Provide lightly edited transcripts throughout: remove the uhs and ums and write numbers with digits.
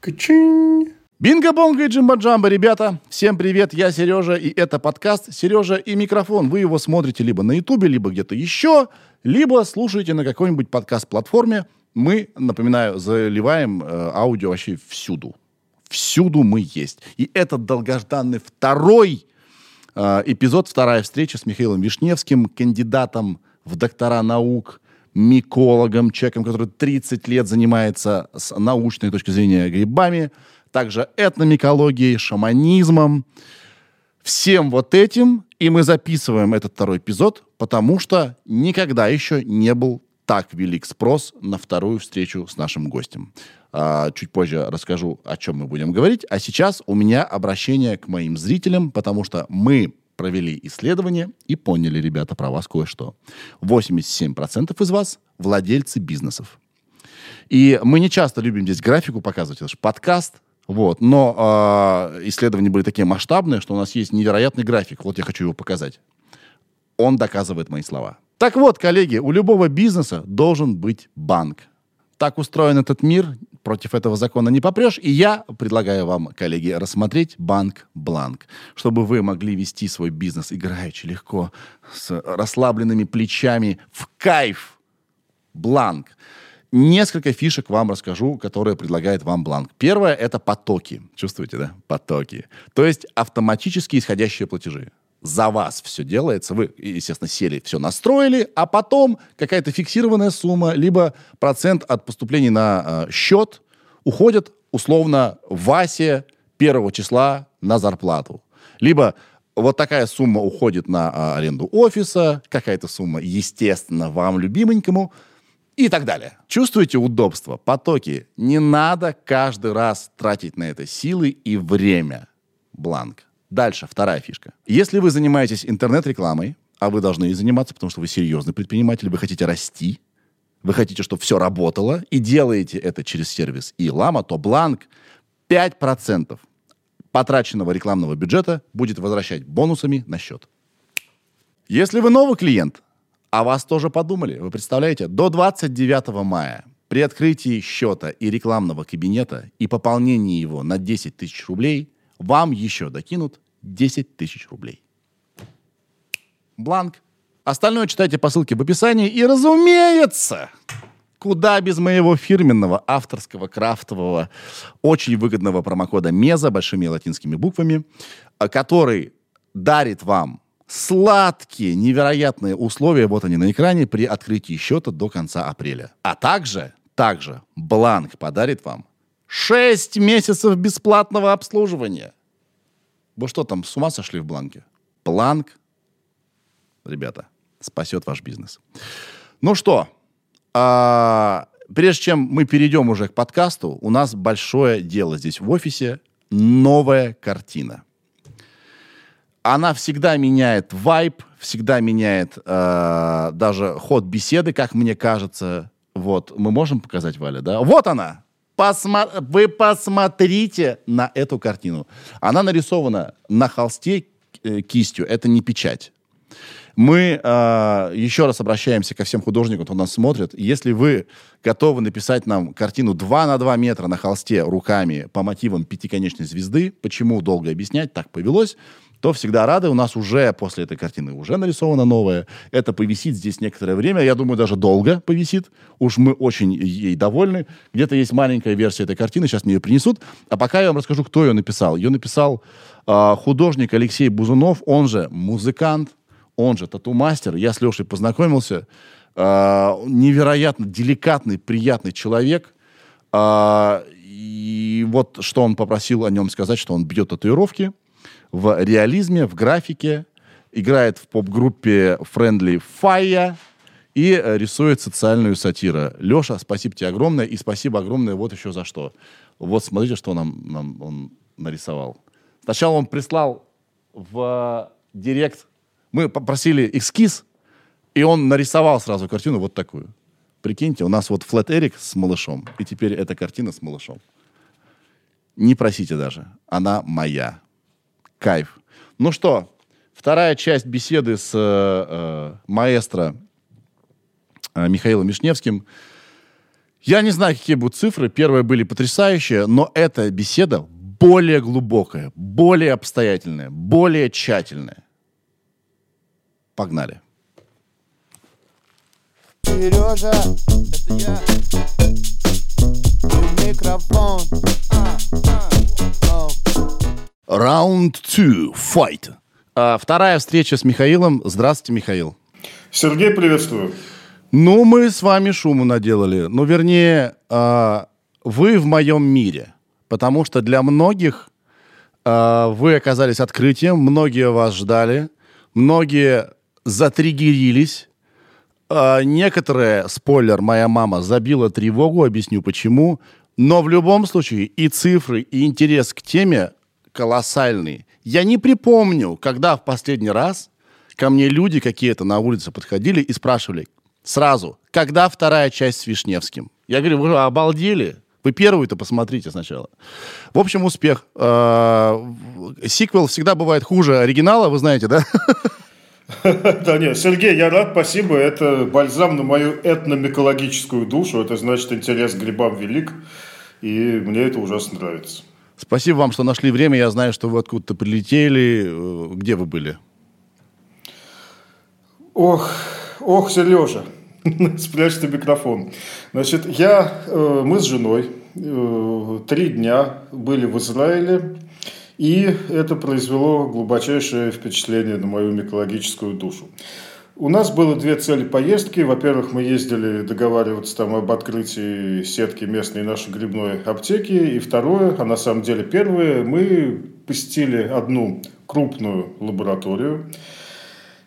Качин! Бинго-бонго и джимба-джамба, ребята! Всем привет, я Сережа, и это подкаст «Сережа и микрофон». Вы его смотрите либо на Ютубе, либо где-то еще, либо слушаете на какой-нибудь подкаст-платформе. Мы, напоминаю, заливаем аудио вообще всюду. Всюду мы есть. И этот долгожданный второй эпизод, вторая встреча с Михаилом Вишневским, кандидатом в доктора наук, микологом, человеком, который 30 лет занимается с научной точки зрения грибами, также этномикологией, шаманизмом, всем вот этим. И мы записываем этот второй эпизод, потому что никогда еще не был так велик спрос на вторую встречу с нашим гостем. Чуть позже расскажу, о чем мы будем говорить. А сейчас у меня обращение к моим зрителям, потому что мы провели исследование и поняли, ребята, про вас кое-что. 87% из вас – владельцы бизнесов. И мы не часто любим здесь графику показывать, это же подкаст. Вот. Но исследования были такие масштабные, что у нас есть невероятный график. Вот я хочу его показать. Он доказывает мои слова. Так вот, коллеги, у любого бизнеса должен быть банк. Так устроен этот мир, против этого закона не попрешь. И я предлагаю вам, коллеги, рассмотреть банк Бланк, чтобы вы могли вести свой бизнес играючи, легко, с расслабленными плечами, в кайф. Бланк. Несколько фишек вам расскажу, которые предлагает вам Бланк. Первое – это потоки. Чувствуете, да? Потоки. То есть автоматически исходящие платежи. За вас все делается, вы, естественно, сели, все настроили, а потом какая-то фиксированная сумма, либо процент от поступлений на счет уходит, условно, Васе 1 числа на зарплату. Либо вот такая сумма уходит на аренду офиса, какая-то сумма, естественно, вам, любименькому, и так далее. Чувствуете удобство? Потоки. Не надо каждый раз тратить на это силы и время. Бланк. Дальше, вторая фишка. Если вы занимаетесь интернет-рекламой, а вы должны ей заниматься, потому что вы серьезный предприниматель, вы хотите расти, вы хотите, чтобы все работало, и делаете это через сервис eLama, то Бланк 5% потраченного рекламного бюджета будет возвращать бонусами на счет. Если вы новый клиент, о вас тоже подумали, вы представляете, до 29 мая при открытии счета и рекламного кабинета и пополнении его на 10 тысяч рублей вам еще докинут 10 тысяч рублей. Бланк. Остальное читайте по ссылке в описании. И, разумеется, куда без моего фирменного, авторского, крафтового, очень выгодного промокода МЕЗА большими латинскими буквами, который дарит вам сладкие, невероятные условия, вот они на экране, при открытии счета до конца апреля. А также Бланк подарит вам 6 месяцев бесплатного обслуживания. Вы что там, с ума сошли в Бланке? Бланк, ребята, спасет ваш бизнес. Ну что, прежде чем мы перейдем уже к подкасту, у нас большое дело здесь в офисе. Новая картина. Она всегда меняет вайб, всегда меняет даже ход беседы, как мне кажется. Вот, мы можем показать, Валя, да? Вот она! Вы посмотрите на эту картину. Она нарисована на холсте кистью. Это не печать. Мы еще раз обращаемся ко всем художникам, кто нас смотрит. Если вы готовы написать нам картину 2 на 2 метра на холсте руками по мотивам пятиконечной звезды, почему долго объяснять, так повелось, то всегда рады. У нас уже после этой картины уже нарисована новая. Это повисит здесь некоторое время. Я думаю, даже долго повисит. Уж мы очень ей довольны. Где-то есть маленькая версия этой картины. Сейчас мне ее принесут. А пока я вам расскажу, кто ее написал. Ее написал художник Алексей Бузунов. Он же музыкант, он же тату-мастер. Я с Лешей познакомился. Невероятно деликатный, приятный человек. И вот что он попросил о нем сказать, что он бьет татуировки. В реализме, в графике, играет в поп-группе Friendly Fire и рисует социальную сатиру. Леша, спасибо тебе огромное, и спасибо огромное вот еще за что. Вот смотрите, что нам он нарисовал. Сначала он прислал в директ, мы попросили эскиз, и он нарисовал сразу картину вот такую. Прикиньте, у нас вот Flat Eric с малышом, и теперь эта картина с малышом. Не просите даже, она моя. Кайф. Ну что, вторая часть беседы с маэстро Михаилом Вишневским. Я не знаю, какие будут цифры. Первые были потрясающие, но эта беседа более глубокая, более обстоятельная, более тщательная. Погнали. Сережа, это я. Микрофон. Раунд 2. Fight. Вторая встреча с Михаилом. Здравствуйте, Михаил. Сергей, приветствую. Ну, мы с вами шуму наделали. Ну, вернее, вы в моем мире. Потому что для многих вы оказались открытием. Многие вас ждали. Многие затриггерились. Некоторые, спойлер, моя мама забила тревогу. Объясню, почему. Но в любом случае и цифры, и интерес к теме колоссальный. Я не припомню, когда в последний раз ко мне люди какие-то на улице подходили и спрашивали... Сразу. Когда вторая часть с Вишневским? Я говорю, вы обалдели? Вы первую-то посмотрите сначала. В общем, успех. Сиквел всегда бывает хуже оригинала, вы знаете, да? Да нет, Сергей, я рад, спасибо. Это бальзам на мою этномикологическую душу. Это значит, интерес к грибам велик. И мне это ужасно нравится. Спасибо вам, что нашли время. Я знаю, что вы откуда-то прилетели. Где вы были? Ох, Сережа, спрячь ты микрофон. Значит, мы с женой 3 дня были в Израиле, и это произвело глубочайшее впечатление на мою микологическую душу. У нас было 2 цели поездки. Во-первых, мы ездили договариваться там об открытии сетки местной нашей грибной аптеки. И второе, а на самом деле первое, мы посетили одну крупную лабораторию,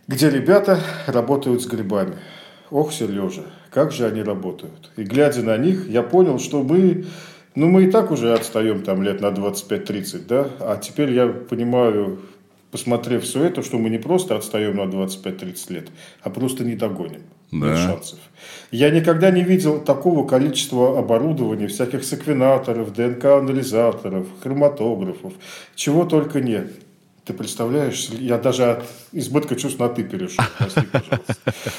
где ребята работают с грибами. Ох, Сережа, как же они работают. И глядя на них, я понял, что мы и так уже отстаем там лет на 25-30, да? А теперь я понимаю, посмотрев все это, что мы не просто отстаем на 25-30 лет, а просто не догоним. Да. Нет шансов. Я никогда не видел такого количества оборудования, всяких секвенаторов, ДНК-анализаторов, хроматографов, чего только нет. Ты представляешь, я даже от избытка чувств на «ты» перешел. Прости, пожалуйста.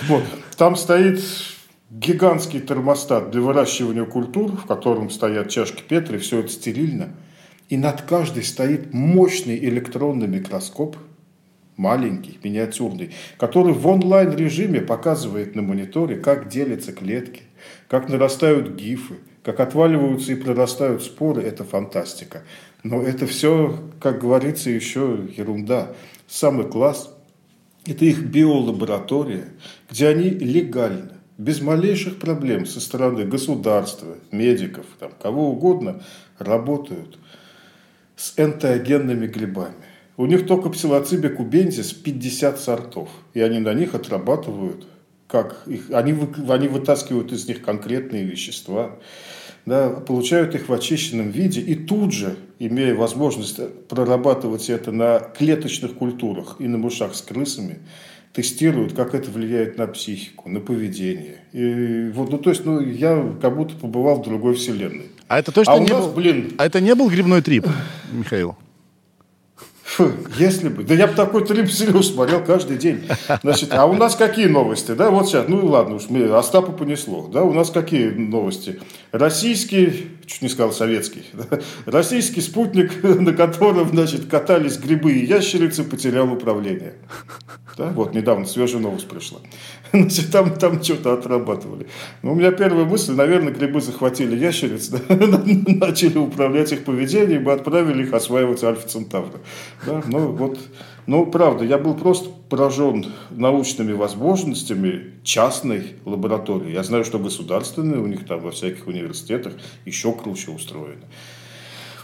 Вот. Там стоит гигантский термостат для выращивания культур, в котором стоят чашки Петри, все это стерильно. И над каждой стоит мощный электронный микроскоп, маленький, миниатюрный, который в онлайн-режиме показывает на мониторе, как делятся клетки, как нарастают гифы, как отваливаются и прорастают споры. Это фантастика. Но это все, как говорится, еще ерунда. Самый класс – это их биолаборатория, где они легально, без малейших проблем со стороны государства, медиков, там, кого угодно, работают с энтеогенными грибами. У них только псилоциби кубензис 50 сортов, и они на них отрабатывают, они вытаскивают из них конкретные вещества. Да, получают их в очищенном виде и тут же, имея возможность прорабатывать это на клеточных культурах и на мышах с крысами, тестируют, как это влияет на психику, на поведение. И вот, я как будто побывал в другой вселенной. А это точно не был грибной трип, Михаил? Фу, если бы. Да я бы такой трип смотрел каждый день. Значит, а у нас какие новости? Да, вот сейчас, Остапа понесло. Да, у нас какие новости? Российский, чуть не сказал советский, да? Российский спутник, на котором, катались грибы и ящерицы, потерял управление. Да, вот недавно свежая новость пришла. Там что-то отрабатывали. У меня первая мысль, наверное, грибы захватили ящериц, да? Начали управлять их поведением и отправили их осваивать Альфа-Центавра. Да? Правда, я был просто поражен научными возможностями частной лаборатории. Я знаю, что государственные у них там во всяких университетах еще круче устроены.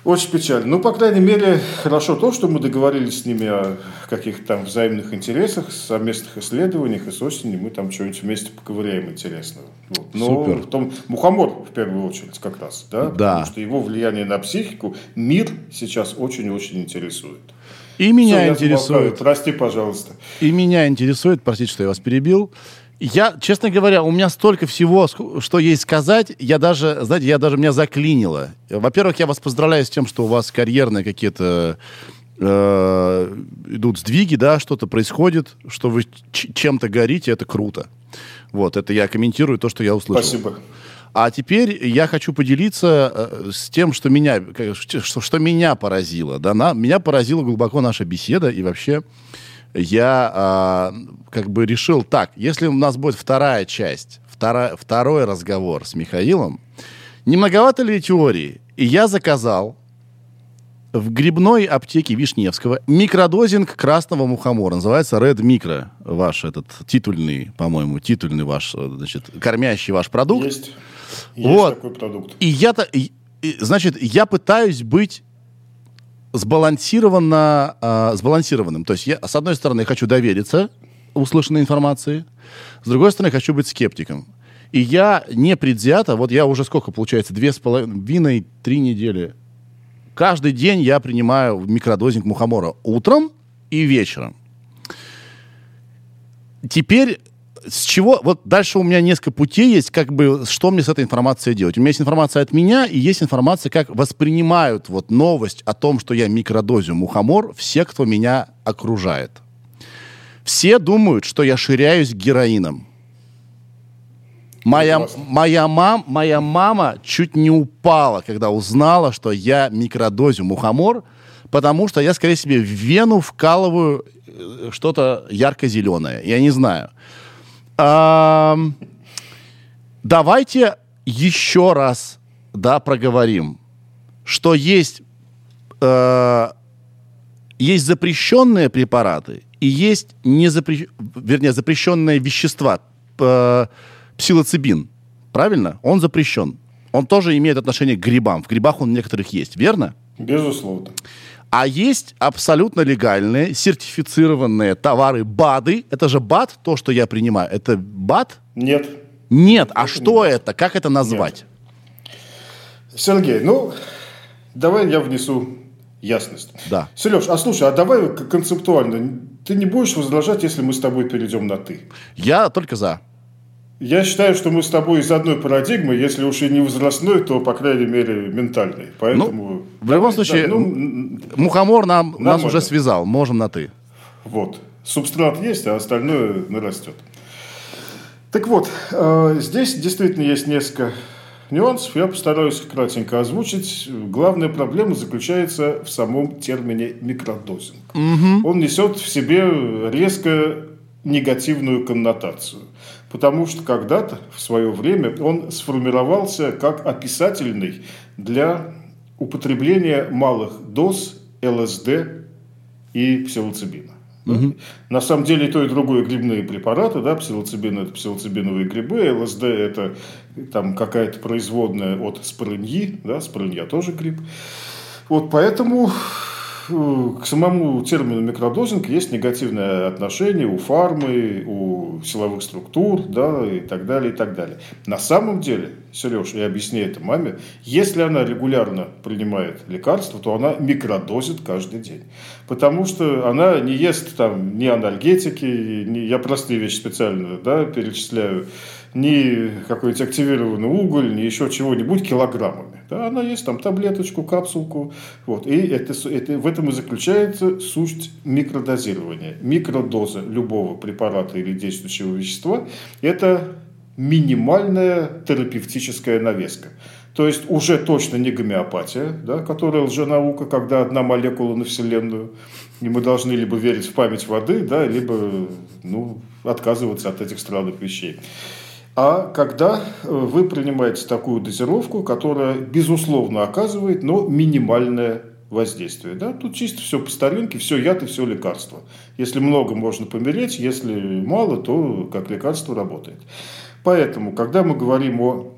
Очень печально. По крайней мере, хорошо то, что мы договорились с ними о каких-то там взаимных интересах, совместных исследованиях, и с осени мы там что-нибудь вместе поковыряем интересного. Вот. Супер. Потом мухомор, в первую очередь, как раз. Да? Потому что его влияние на психику мир сейчас очень-очень интересует. И меня интересует. Прости, пожалуйста. И меня интересует, простите, что я вас перебил. Я, честно говоря, у меня столько всего, что есть сказать, я даже меня заклинило. Во-первых, я вас поздравляю с тем, что у вас карьерные какие-то идут сдвиги, да, что-то происходит, что вы чем-то горите, это круто. Вот, это я комментирую то, что я услышал. Спасибо. А теперь я хочу поделиться с тем, что меня поразило. Да? Меня поразила глубоко наша беседа. И вообще я решил так. Если у нас будет вторая часть, второй разговор с Михаилом, не многовато ли теории? И я заказал в грибной аптеке Вишневского микродозинг красного мухомора. Называется Red Micro. Ваш этот титульный ваш, кормящий ваш продукт. Есть такой продукт. И я пытаюсь быть сбалансированным. То есть я, с одной стороны, хочу довериться услышанной информации, с другой стороны, хочу быть скептиком. И я не предвзято, я уже сколько, получается, 2,5-3 недели. Каждый день я принимаю микродозинг мухомора утром и вечером. Теперь с чего... дальше у меня несколько путей есть, что мне с этой информацией делать. У меня есть информация от меня, и есть информация, как воспринимают новость о том, что я микродозю мухомор, все, кто меня окружает. Все думают, что я ширяюсь героином. Моя мама чуть не упала, когда узнала, что я микродозю мухомор, потому что я, скорее себе, в вену вкалываю что-то ярко-зеленое. Я не знаю. Давайте еще раз проговорим, что есть запрещенные препараты и есть запрещенные вещества. Псилоцибин, правильно? Он запрещен. Он тоже имеет отношение к грибам. В грибах он некоторых есть, верно? Безусловно. А есть абсолютно легальные, сертифицированные товары БАДы. Это же БАД, то, что я принимаю. Это БАД? Нет. А что это? Как это назвать? Нет. Сергей, давай я внесу ясность. Да. Сереж, а давай концептуально. Ты не будешь возражать, если мы с тобой перейдем на «ты»? Я только за. Я считаю, что мы с тобой из одной парадигмы, если уж и не возрастной, то, по крайней мере, ментальной. Поэтому, в любом случае, мухомор нас уже связал. Можем на «ты». Субстрат есть, а остальное нарастет. Так вот, здесь действительно есть несколько нюансов. Я постараюсь кратенько озвучить. Главная проблема заключается в самом термине «микродозинг». Угу. Он несет в себе резко негативную коннотацию. Потому что когда-то, в свое время, он сформировался как описательный для употребления малых доз ЛСД и псилоцибина. Угу. На самом деле и то, и другое грибные препараты. Да? Псилоцибин – это псилоцибиновые грибы, ЛСД – это какая-то производная от спорыньи. Да? Спорынья тоже гриб. Поэтому... К самому термину микродозинг есть негативное отношение у фармы, у силовых структур, да, и так далее, и так далее. На самом деле, Сереж, я объясняю это маме, если она регулярно принимает лекарства, то она микродозит каждый день. Потому что она не ест ни анальгетики, я простые вещи специально перечисляю, ни какой-нибудь активированный уголь, ни еще чего-нибудь килограммами. Да, она есть таблеточку, капсулку. И в этом и заключается суть микродозирования. Микродоза любого препарата или действующего вещества – это минимальная терапевтическая навеска. То есть уже точно не гомеопатия, которая лженаука, когда одна молекула на Вселенную, и мы должны либо верить в память воды, либо отказываться от этих странных вещей. А когда вы принимаете такую дозировку, которая, безусловно, оказывает, но минимальное воздействие. Да? Тут чисто все по старинке, все яд и все лекарство. Если много, можно помереть, если мало, то как лекарство работает. Поэтому, когда мы говорим о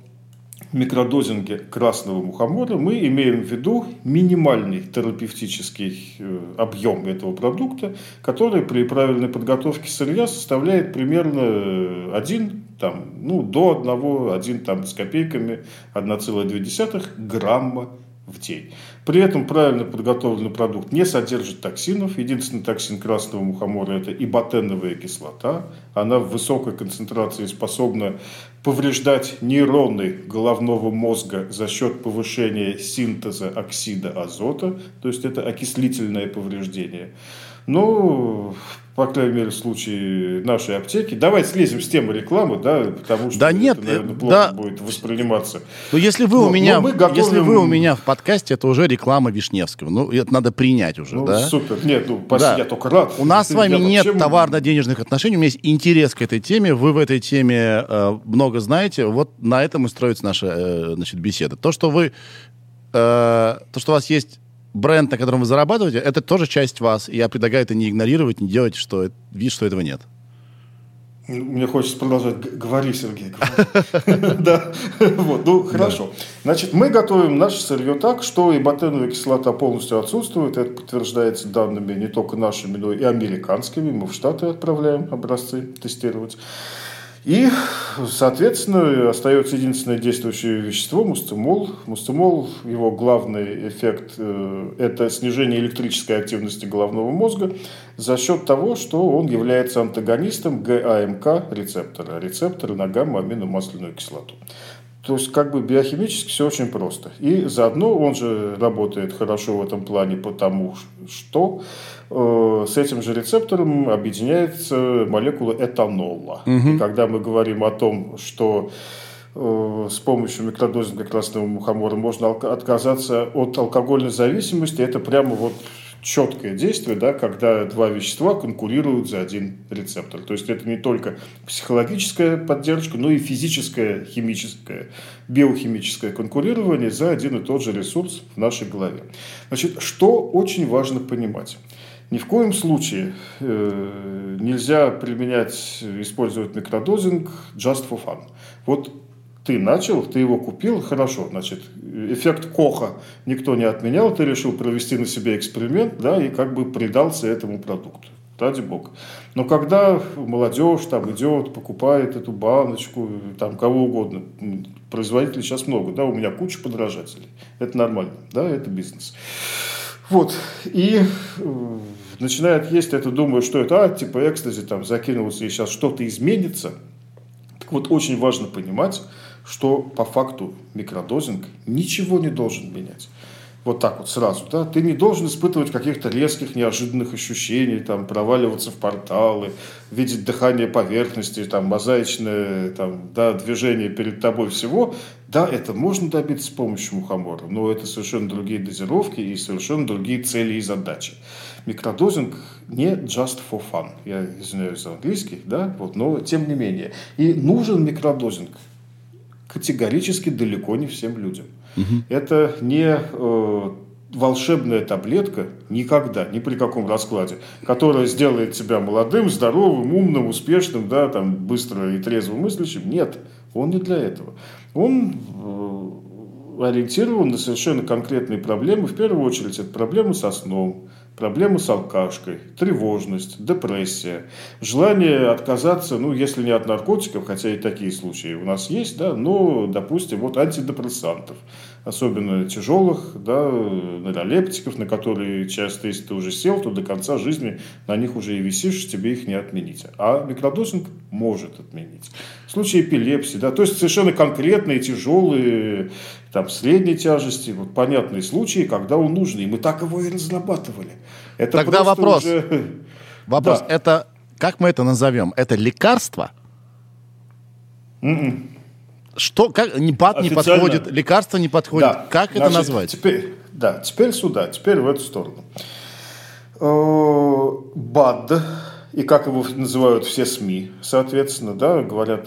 микродозинге красного мухомора, мы имеем в виду минимальный терапевтический объем этого продукта, который при правильной подготовке сырья составляет примерно 1 с копейками, 1,2 грамма в день. При этом правильно подготовленный продукт не содержит токсинов. Единственный токсин красного мухомора – это ибатеновая кислота. Она в высокой концентрации способна повреждать нейроны головного мозга за счет повышения синтеза оксида азота, то есть это окислительное повреждение. Ну, по крайней мере, в случае нашей аптеки. Давай слезем с темы рекламы, да, потому что наверное, плохо будет восприниматься. Но если вы, если вы у меня в подкасте, это уже реклама Вишневского. Ну, это надо принять уже, да? Супер. Нет, я только рад. У нас с вами нет товарно-денежных отношений. У меня есть интерес к этой теме. Вы в этой теме много знаете. Вот на этом и строится наша беседа. То, что у вас есть бренд, на котором вы зарабатываете, это тоже часть вас. Я предлагаю это не игнорировать, не делать вид, что этого нет. Мне хочется продолжать. Говори, Сергей. Да. Ну, хорошо. Значит, мы готовим наше сырье так, что и ботеновая кислота полностью отсутствует. Это подтверждается данными не только нашими, но и американскими. Мы в Штаты отправляем образцы тестировать. И, соответственно, остается единственное действующее вещество – мустимол. Мустимол, его главный эффект – это снижение электрической активности головного мозга за счет того, что он является антагонистом ГАМК-рецептора, рецептора на гамма-аминомасляную кислоту. То есть, биохимически все очень просто. И заодно он же работает хорошо в этом плане, потому что с этим же рецептором объединяется молекула этанола. Угу. И когда мы говорим о том, что с помощью микродозинга красного мухомора можно отказаться от алкогольной зависимости, это прямо четкое действие, да, когда два вещества конкурируют за один рецептор. То есть, это не только психологическая поддержка, но и физическое, химическое, биохимическое конкурирование за один и тот же ресурс в нашей голове. Значит, что очень важно понимать. Ни в коем случае нельзя использовать микродозинг just for fun. Ты начал, ты его купил, хорошо, значит, эффект Коха никто не отменял, ты решил провести на себе эксперимент, да, и предался этому продукту, ради бога. Но когда молодежь идет, покупает эту баночку, кого угодно, производителей сейчас много, да, у меня куча подражателей, это нормально, да, это бизнес. И начинает есть это, думая, что это, экстази, закинулся, и сейчас что-то изменится. Так вот, очень важно понимать, что по факту микродозинг ничего не должен менять. Сразу, да? Ты не должен испытывать каких-то резких, неожиданных ощущений, проваливаться в порталы, видеть дыхание поверхности, мозаичное движение перед тобой всего. Да, это можно добиться с помощью мухомора, но это совершенно другие дозировки и совершенно другие цели и задачи. Микродозинг не just for fun. Я извиняюсь за английский, да? Но тем не менее. И нужен микродозинг категорически далеко не всем людям. Угу. Это не волшебная таблетка никогда, ни при каком раскладе, которая сделает тебя молодым, здоровым, умным, успешным, да, быстро и трезво мыслящим. Нет, он не для этого. Он ориентирован на совершенно конкретные проблемы. В первую очередь, это проблемы со сном, проблемы с алкашкой, тревожность, депрессия, желание отказаться, если не от наркотиков, хотя и такие случаи у нас есть, да, но, допустим, антидепрессантов, особенно тяжелых, да, нейролептиков, на которые часто, если ты уже сел, то до конца жизни на них уже и висишь, тебе их не отменить. А микродозинг может отменить. В случае эпилепсии, да, то есть совершенно конкретные, тяжелые, средней тяжести, понятные случаи, когда он нужен, и мы так его и разрабатывали. Это тогда вопрос. Вопрос, да. Это, как мы это назовем? Это лекарство? Mm-mm. Что, БАД не подходит, лекарство не подходит. Да. Как это назвать? Теперь в эту сторону. БАД, и как его называют все СМИ, соответственно, да, говорят,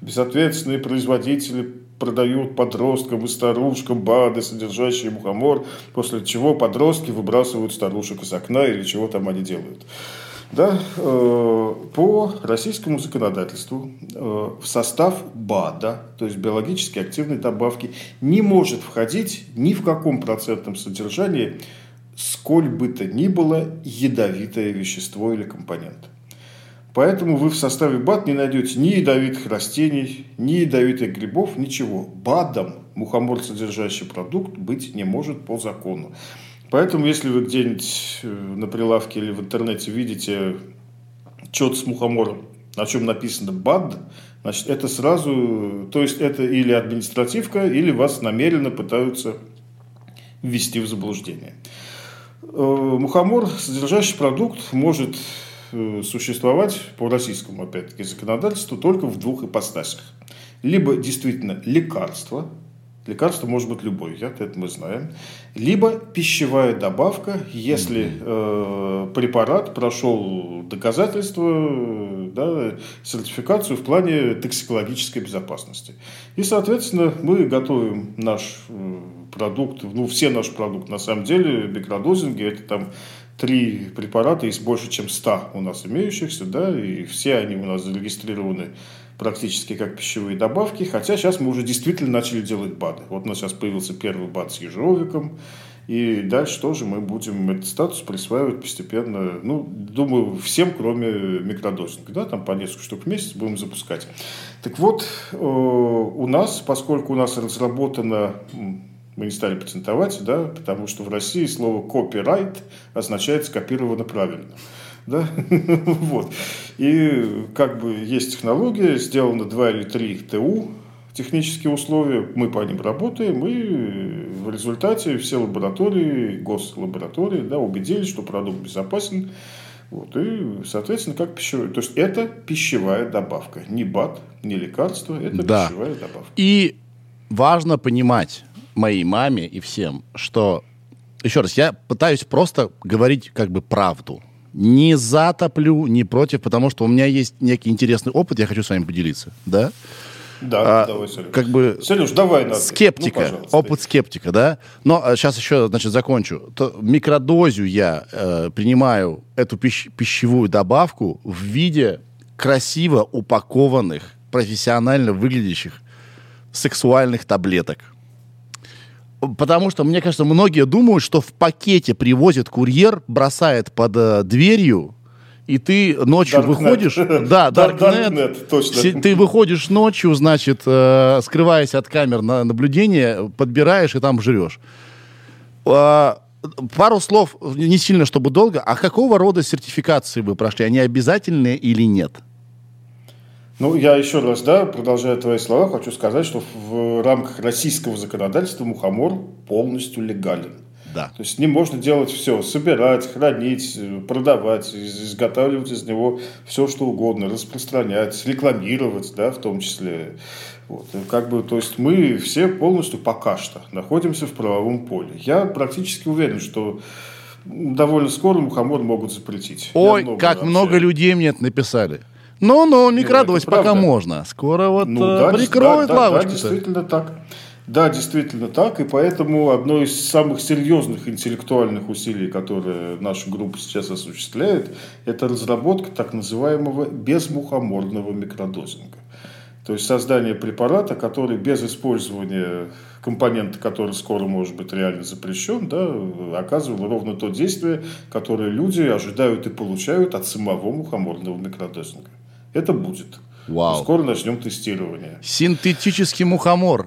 безответственные производители продают подросткам и старушкам БАДы, содержащие мухомор, после чего подростки выбрасывают старушек из окна или чего они делают. Да? По российскому законодательству в состав БАДа, то есть биологически активной добавки, не может входить ни в каком процентном содержании сколь бы то ни было ядовитое вещество или компонент. Поэтому вы в составе БАД не найдете ни ядовитых растений, ни ядовитых грибов, ничего. БАДом мухомор, содержащий продукт, быть не может по закону. Поэтому, если вы где-нибудь на прилавке или в интернете видите чет с мухомором, на чем написано БАД, значит, это сразу, то есть, это или административка, или вас намеренно пытаются ввести в заблуждение. Мухомор, содержащий продукт, может существовать по российскому, опять-таки, законодательству только в двух ипостасях. Либо действительно лекарство, лекарство может быть любое, это мы знаем, либо пищевая добавка, если препарат прошел доказательство, сертификацию в плане токсикологической безопасности. И, соответственно, мы готовим наш продукт, все наш продукт, на самом деле, микродозинги, это там 3 препарата из больше, чем 100 у нас имеющихся, и все они у нас зарегистрированы практически как пищевые добавки, хотя сейчас мы уже действительно начали делать БАДы. Вот у нас сейчас появился первый БАД с ежевиком, и дальше тоже мы будем этот статус присваивать постепенно, думаю, всем, кроме микродозинга, там по несколько штук в месяц будем запускать. Так вот, у нас, поскольку у нас разработано... Мы не стали патентовать, потому что в России слово «копирайт» означает «скопировано правильно». Вот. И есть технология, сделано 2 или 3 ТУ, технические условия, мы по ним работаем, и в результате все лаборатории, гослаборатории убедились, что продукт безопасен. Вот. И, соответственно, как пищевая. То есть, это пищевая добавка. Не БАД, не лекарство, это пищевая добавка. И важно понимать... моей маме и всем, что... Еще раз, я пытаюсь просто говорить правду. Не затоплю, не против, потому что у меня есть некий интересный опыт, я хочу с вами поделиться. Да? Да, давай, Сереж. Сереж, давай. Скептика, опыт скептика, Но сейчас еще, закончу. Микродозию я принимаю, эту пищевую добавку, в виде красиво упакованных, профессионально выглядящих сексуальных таблеток. Потому что, мне кажется, многие думают, что в пакете привозит курьер, бросает под дверью, и ты ночью выходишь... Да, Darknet, точно. Ты выходишь ночью, скрываясь от камер наблюдения, подбираешь и там жрешь. Пару слов, не сильно, чтобы долго. А какого рода сертификации вы прошли? Они обязательные или нет? Я еще раз, продолжая твои слова, хочу сказать, что в рамках российского законодательства мухомор полностью легален. Да. То есть, с ним можно делать все. Собирать, хранить, продавать, изготавливать из него все, что угодно, распространять, рекламировать, в том числе. Вот. То есть, мы все полностью пока что находимся в правовом поле. Я практически уверен, что довольно скоро мухомор могут запретить. Ой, как много людей мне это написали. Не крадусь, пока можно. Скоро прикроют лавочку. Да, действительно так. И поэтому одно из самых серьезных интеллектуальных усилий, которые наша группа сейчас осуществляет, это разработка так называемого безмухоморного микродозинга. То есть, создание препарата, который без использования компонента, который скоро может быть реально запрещен, оказывал ровно то действие, которое люди ожидают и получают от самого мухоморного микродозинга. Это будет. Вау. Скоро начнем тестирование. Синтетический мухомор.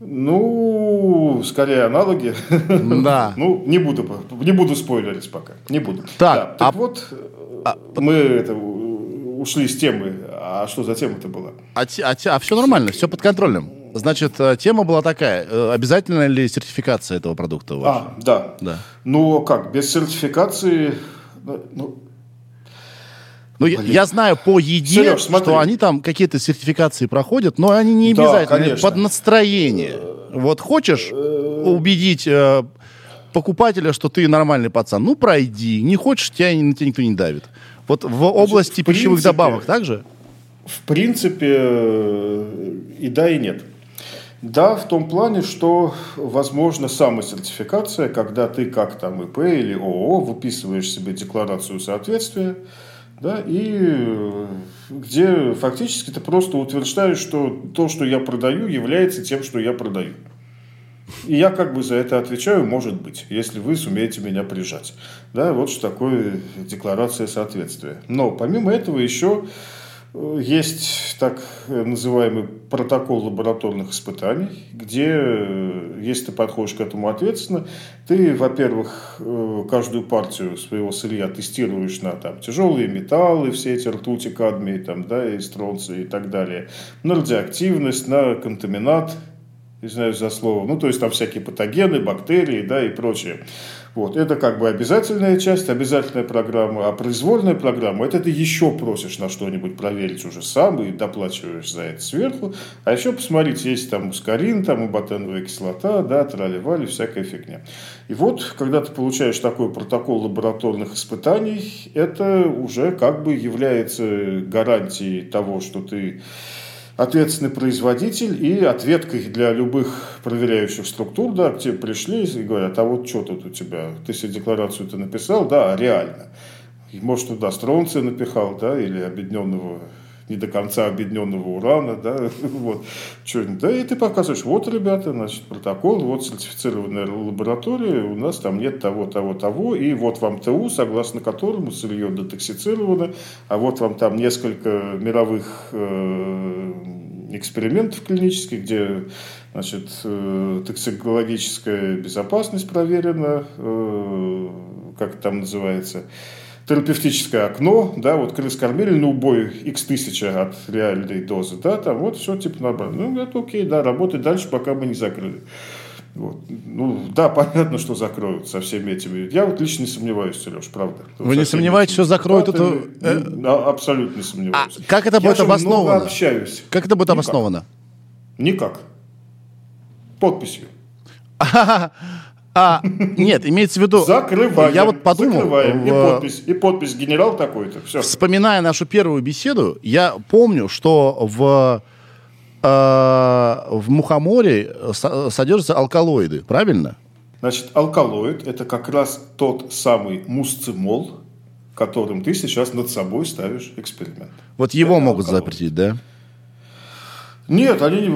Скорее аналоги. Да. Не буду спойлерить пока. Не буду. Мы ушли с темы. А что за тема-то была? Все нормально, все под контролем. Тема была такая. Обязательна ли сертификация этого продукта? Да. Без сертификации... я знаю по еде, Сереж, что они там какие-то сертификации проходят, но они не обязательны. Под настроение. Вот хочешь убедить покупателя, что ты нормальный пацан, пройди. Не хочешь, тебя никто не давит. Вот в области пищевых добавок также? В принципе, и да, и нет. Да, в том плане, что возможна самосертификация, когда ты как ИП или ООО выписываешь себе декларацию соответствия, и где фактически ты просто утверждаешь, что то, что я продаю, является тем, что я продаю. И я за это отвечаю, может быть, если вы сумеете меня прижать. Вот что такое декларация соответствия. Но помимо этого еще Есть так называемый протокол лабораторных испытаний, где, если ты подходишь к этому ответственно, ты, во-первых, каждую партию своего сырья тестируешь на там, тяжелые металлы, все эти ртути, кадмий там, да, и стронций и так далее, на радиоактивность, на контаминат, извиняюсь за слово, ну, то есть там всякие патогены, бактерии, да, и прочее. Вот, это как бы обязательная часть, обязательная программа, а произвольная программа, это ты еще просишь на что-нибудь проверить уже сам и доплачиваешь за это сверху, а еще посмотреть, есть там ускорин, там уботеновая кислота, да, трали-вали, всякая фигня. И вот, когда ты получаешь такой протокол лабораторных испытаний, это уже как бы является гарантией того, что ты ответственный производитель, и ответкой для любых проверяющих структур, да, к тебе пришли и говорят, а вот что тут у тебя, ты себе декларацию-то написал, да, реально. И, может, туда стронция напихал, да, или объединенного, не до конца объединенного урана, да, вот, что-нибудь. Да, и ты показываешь, вот, ребята, значит, протокол, вот сертифицированная лаборатория, у нас там нет того, того, того, и вот вам ТУ, согласно которому сырье детоксицировано, а вот вам там несколько мировых экспериментов клинических, где, значит, токсикологическая безопасность проверена, как это там называется, терапевтическое окно, да, вот крыс кормили на убой X1000 от реальной дозы, да, там вот все типа набрали. Ну, это окей, да, работай дальше, пока мы не закрыли. Вот. Ну, да, понятно, что закроют со всеми этими. Я вот лично не сомневаюсь, Сереж, правда. Вы не сомневаетесь, что закроют это? Абсолютно не сомневаюсь. А как это будет обосновано? Я же много общаюсь. Как это будет обосновано? Никак. Подписью. А, нет, имеется в виду... Закрываем. Я вот подумал... Закрываем. И подпись генерал такой-то. Все. Вспоминая нашу первую беседу, я помню, что в мухоморе содержатся алкалоиды, правильно? Значит, алкалоид – это как раз тот самый мусцимол, которым ты сейчас над собой ставишь эксперимент. Вот его это могут алкалоид запретить, да? Нет, они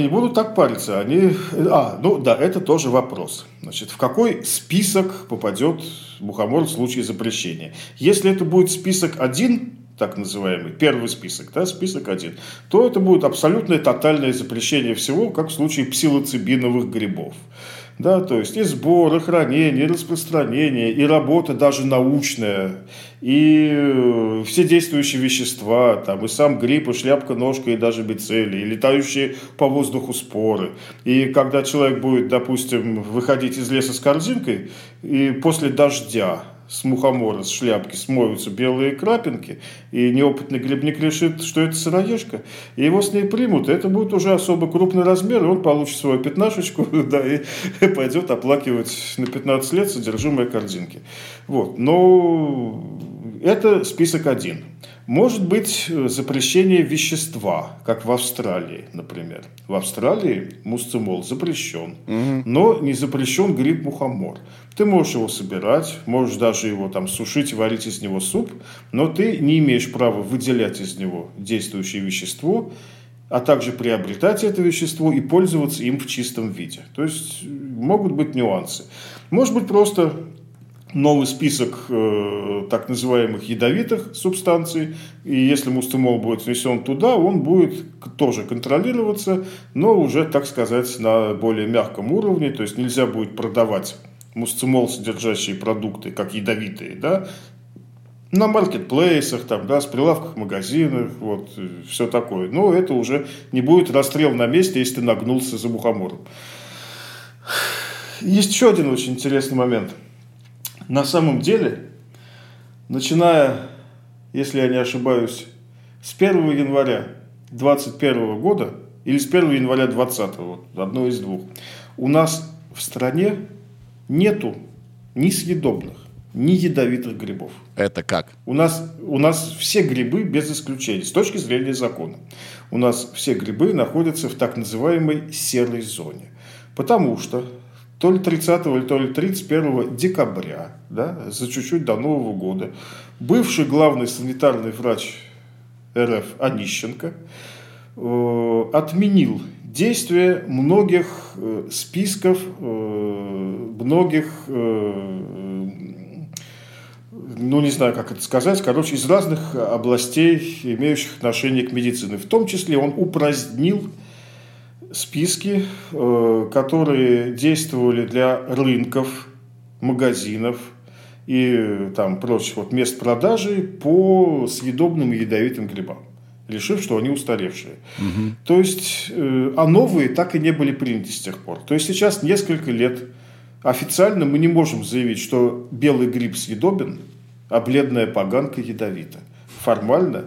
не будут так париться. Это тоже вопрос. Значит, в какой список попадет мухомор в случае запрещения? Если это будет список 1, так называемый, первый список, да, список 1, то это будет абсолютное тотальное запрещение всего, как в случае псилоцибиновых грибов. Да, то есть и сбор, и хранение, и распространение, и работа даже научная, и все действующие вещества, там, и сам гриб, и шляпка-ножка, и даже бицелли, и летающие по воздуху споры. И когда человек будет, допустим, выходить из леса с корзинкой, и после дождя с мухомора, с шляпки смоются белые крапинки, и неопытный грибник решит, что это сыроежка, и его с ней примут, это будет уже особо крупный размер, и он получит свою пятнашечку, да, и пойдет оплакивать на 15 лет содержимое корзинки. Вот. Но это список 1. Может быть запрещение вещества, как в Австралии, например. В Австралии мусцимол запрещен, но не запрещен гриб-мухомор. Ты можешь его собирать, можешь даже его там сушить, варить из него суп, но ты не имеешь права выделять из него действующее вещество, а также приобретать это вещество и пользоваться им в чистом виде. То есть могут быть нюансы. Может быть просто новый список так называемых ядовитых субстанций. И если мусцимол будет внесен туда, он будет тоже контролироваться, но уже, так сказать, на более мягком уровне. То есть нельзя будет продавать мусцимол, содержащие продукты, как ядовитые, да, на маркетплейсах, там, да, с прилавках магазинов, вот, все такое. Но это уже не будет расстрел на месте, если ты нагнулся за мухомором. Есть еще один очень интересный момент. На самом деле, начиная, если я не ошибаюсь, с 1 января 2021 года или с 1 января 2020, вот, одно из двух, у нас в стране нету ни съедобных, ни ядовитых грибов. Это как? У нас все грибы без исключения, с точки зрения закона. У нас все грибы находятся в так называемой серой зоне. Потому что то ли 30, то ли 31 декабря, да, за чуть-чуть до Нового года, бывший главный санитарный врач РФ Онищенко отменил действие многих списков, многих ну, не знаю, как это сказать, короче, из разных областей, имеющих отношение к медицине. В том числе он упразднил списки, которые действовали для рынков, магазинов и там прочих вот мест продажи по съедобным и ядовитым грибам, решив, что они устаревшие. Угу. То есть, а новые так и не были приняты с тех пор. То есть, сейчас несколько лет официально мы не можем заявить, что белый гриб съедобен, а бледная поганка ядовита. Формально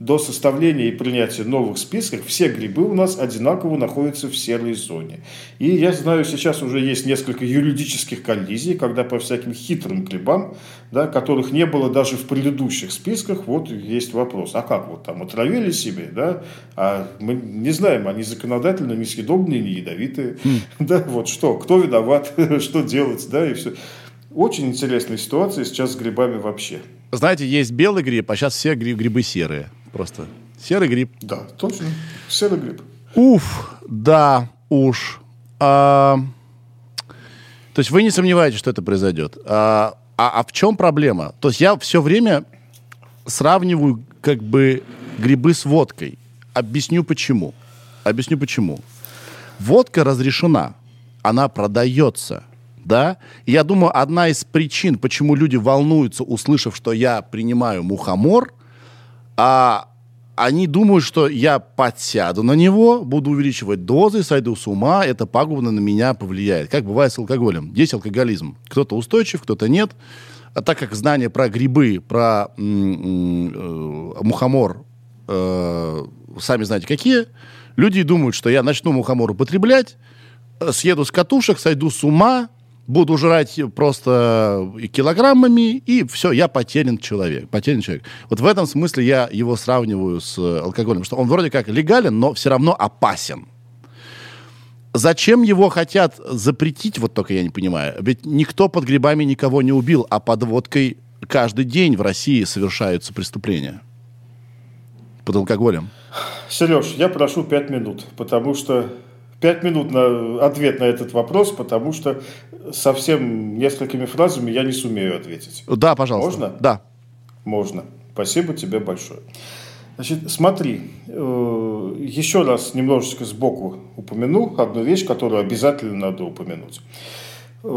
до составления и принятия новых списков все грибы у нас одинаково находятся в серой зоне. И я знаю, сейчас уже есть несколько юридических коллизий, когда по всяким хитрым грибам, да, которых не было даже в предыдущих списках, вот есть вопрос. А как вот там отравили себе, да? А мы не знаем, они законодательно несъедобные, не ядовитые. Да, вот что, кто виноват, что делать, да, и все. Очень интересная ситуация сейчас с грибами вообще. Знаете, есть белый гриб, а сейчас все грибы серые. Просто серый гриб. Да, точно. Серый гриб. Уф, да уж. То есть вы не сомневаетесь, что это произойдет. А в чем проблема? То есть я все время сравниваю как бы грибы с водкой. Объясню почему. Водка разрешена. Она продается. Да? И я думаю, одна из причин, почему люди волнуются, услышав, что я принимаю мухомор, они думают, что я подсяду на него, буду увеличивать дозы, сойду с ума, это пагубно на меня повлияет. Как бывает с алкоголем. Есть алкоголизм. Кто-то устойчив, кто-то нет. А так как знания про грибы, про мухомор, сами знаете какие, люди думают, что я начну мухомор употреблять, съеду с катушек, сойду с ума, буду жрать просто килограммами, и все, я потерян человек. Вот в этом смысле я его сравниваю с алкоголем, что он вроде как легален, но все равно опасен. Зачем его хотят запретить, вот только я не понимаю. Ведь никто под грибами никого не убил, а под водкой каждый день в России совершаются преступления. Под алкоголем. Сереж, я прошу 5 минут, потому что... 5 минут на ответ на этот вопрос, потому что совсем несколькими фразами я не сумею ответить. Да, пожалуйста. Можно? Да. Можно. Спасибо тебе большое. Значит, смотри, еще раз немножечко сбоку упомяну одну вещь, которую обязательно надо упомянуть. Ты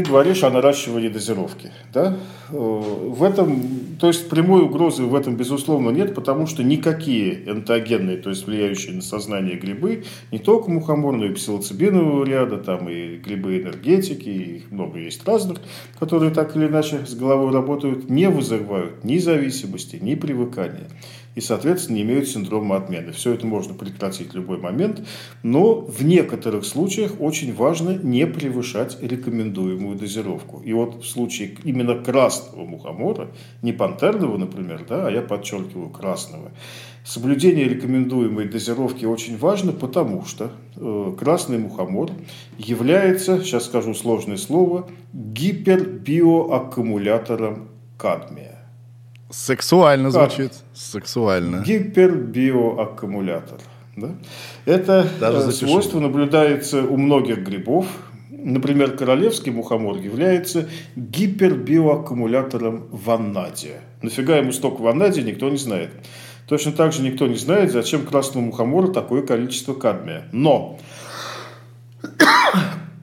говоришь о наращивании дозировки, да? В этом, то есть прямой угрозы в этом, безусловно, нет, потому что никакие энтеогенные, то есть влияющие на сознание грибы, не только мухомор, но и псилоцибинового ряда, там и грибы энергетики, их много есть разных, которые так или иначе с головой работают, не вызывают ни зависимости, ни привыкания. И, соответственно, не имеют синдрома отмены. Все это можно прекратить в любой момент, но в некоторых случаях очень важно не превышать рекомендуемую дозировку. И вот в случае именно красного мухомора, не пантерного, например, да, а я подчеркиваю красного, соблюдение рекомендуемой дозировки очень важно, потому что красный мухомор является, сейчас скажу сложное слово, гипербиоаккумулятором кадмия. Сексуально звучит. Сексуально. Гипербиоаккумулятор. Да? Это свойство наблюдается у многих грибов. Например, королевский мухомор является гипербиоаккумулятором ванадия. Нафига ему столько ванадия, никто не знает. Точно так же никто не знает, зачем красному мухомору такое количество кадмия. Но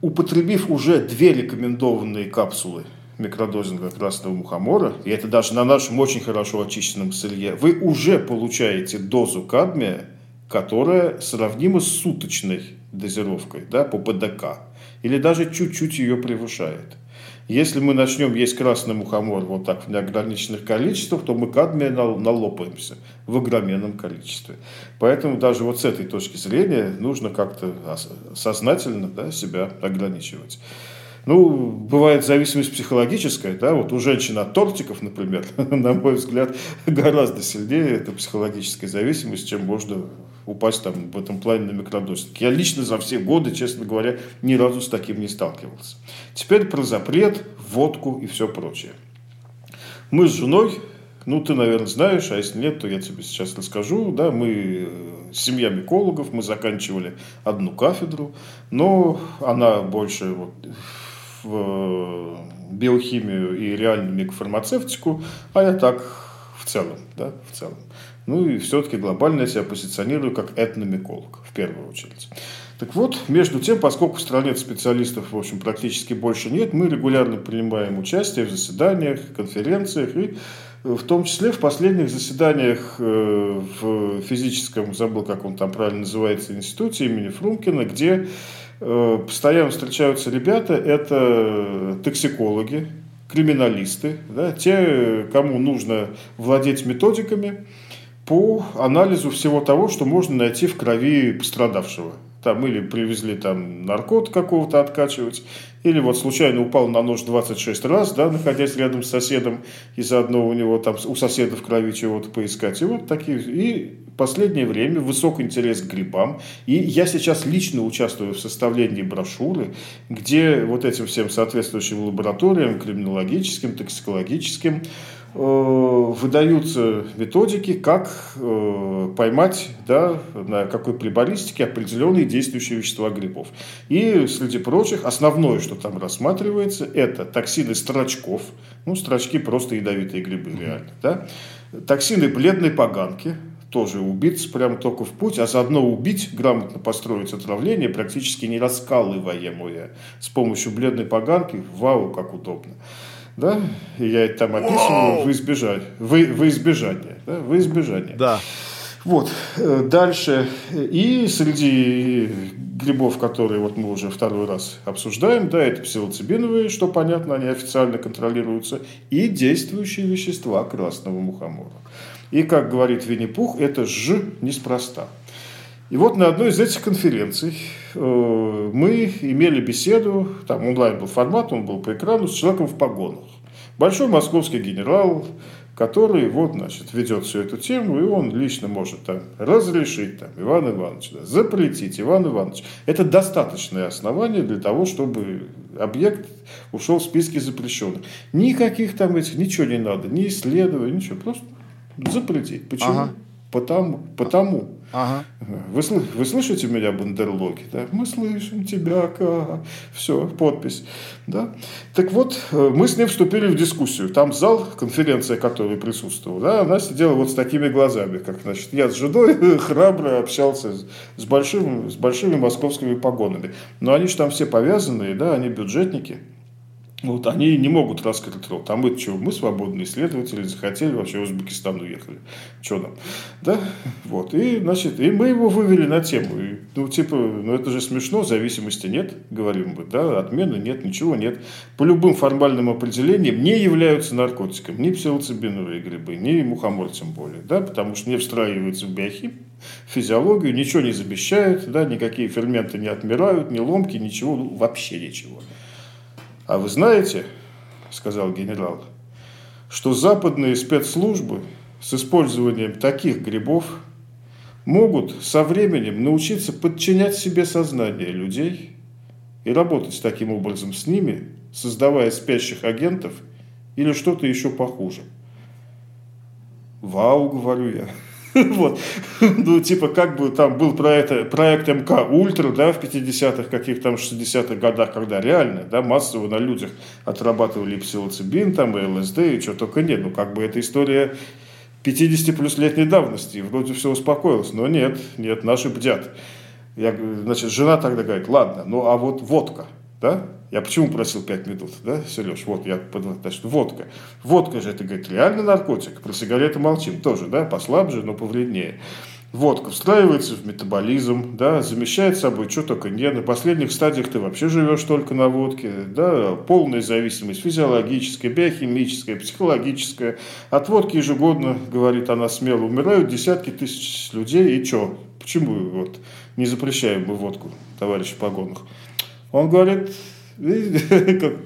употребив уже 2 рекомендованные капсулы микродозинга красного мухомора, и это даже на нашем очень хорошо очищенном сырье, вы уже получаете дозу кадмия, которая сравнима с суточной дозировкой, да, по ПДК, или даже чуть-чуть ее превышает. Если мы начнем есть красный мухомор вот так в неограниченных количествах, то мы кадмия налопаемся в огроменном количестве. Поэтому даже вот с этой точки зрения нужно как-то сознательно, да, себя ограничивать. Ну, бывает зависимость психологическая, да, вот у женщин от тортиков, например, на мой взгляд, гораздо сильнее эта психологическая зависимость, чем можно упасть там в этом плане на микродозинг. Я лично за все годы, честно говоря, ни разу с таким не сталкивался. Теперь про запрет, водку и все прочее. Мы с женой, ну, ты, наверное, знаешь, а если нет, то я тебе сейчас расскажу, да, мы... Семья микологов, мы заканчивали одну кафедру, но она больше вот в биохимию и реальную микрофармацевтику, а я так в целом, да, в целом. Ну и все-таки глобально я себя позиционирую как этномиколог в первую очередь. Так вот, между тем, поскольку в стране специалистов, в общем, практически больше нет, мы регулярно принимаем участие в заседаниях, конференциях и в том числе в последних заседаниях в физическом, забыл, как он там правильно называется, институте имени Фрумкина, где постоянно встречаются ребята, это токсикологи, криминалисты, да, те, кому нужно владеть методиками по анализу всего того, что можно найти в крови пострадавшего. Там или привезли там наркот какого-то откачивать, или вот случайно упал на нож 26 раз, да, находясь рядом с соседом, и заодно у него там у соседа в крови чего-то поискать. И вот такие. И в последнее время высокий интерес к грибам. И я сейчас лично участвую в составлении брошюры, где вот этим всем соответствующим лабораториям, криминологическим, токсикологическим, выдаются методики, как поймать, да, на какой прибористике определенные действующие вещества грибов. И, среди прочих, основное, что там рассматривается, это токсины строчков. Ну, строчки просто ядовитые грибы, реально. Да? Токсины бледной поганки. Тоже убить прямо только в путь, а заодно убить, грамотно построить отравление, практически не раскалываемое. С помощью бледной поганки, вау, как удобно. Да? И я это там описываю во избежание. Да? Во избежание. Да. Вот. Дальше. И среди грибов, которые вот мы уже второй раз обсуждаем, да, это псилоцибиновые, что понятно, они официально контролируются, и действующие вещества красного мухомора. И, как говорит Винни-Пух, это ж неспроста. И вот на одной из этих конференций мы имели беседу, там онлайн был формат, он был по экрану, с человеком в погонах. Большой московский генерал, который вот, значит, ведет всю эту тему, и он лично может там разрешить там, Иван Иванович, да, запретить Иван Иванович. Это достаточное основание для того, чтобы объект ушел в списки запрещенных. Никаких там этих, ничего не надо, ни исследований, ничего, просто... запретить. Почему? Ага. Потому. Ага. Вы слышите меня, бандерлоги? Да? Мы слышим тебя, Ка. Все, подпись. Да? Так вот, мы с ним вступили в дискуссию. Там зал, конференция, которая присутствовала, да, она сидела вот с такими глазами, как, значит, я с женой храбро общался с большими московскими погонами. Но они же там все повязанные, да, они бюджетники. Вот, они не могут раскрыть рот. А мы что, мы свободные исследователи, захотели, вообще в Узбекистан уехали. Что нам? Да? Вот. И, значит, и мы его вывели на тему. И, ну, типа, ну, это же смешно, зависимости нет, говорим мы, да, отмены нет, ничего нет. По любым формальным определениям не являются наркотиком. Ни псилоцибиновые грибы, ни мухомор тем более. Да? Потому что не встраивается в биохим, в физиологию, ничего не замещает, да, никакие ферменты не отмирают, ни ломки, ничего, ну, вообще ничего. А вы знаете, сказал генерал, что западные спецслужбы с использованием таких грибов могут со временем научиться подчинять себе сознание людей и работать таким образом с ними, создавая спящих агентов или что-то еще похуже. Вау, говорю я. Вот. Ну, типа, как бы там был проект МК Ультра, да, в 50-х, каких там 60-х годах, когда реально, да, массово на людях отрабатывали псилоцибин, там, и ЛСД, и что только нет. Ну, как бы эта история 50 плюс летней давности, и вроде все успокоилось, но нет, наши бдят. Я, значит, жена тогда говорит, ладно, ну, а вот водка, да? Я почему просил 5 минут, да, Сереж? Вот, я, значит, водка. Водка же, это, говорит, реально наркотик. Про сигареты молчим тоже, да, послабже, но повреднее. Водка встраивается в метаболизм, да, замещает собой что только не. На последних стадиях ты вообще живешь только на водке, да, полная зависимость физиологическая, биохимическая, психологическая. От водки ежегодно, говорит она смело, умирают десятки тысяч людей, и что? Почему вот не запрещаем мы водку, товарищи в погонах? Он говорит...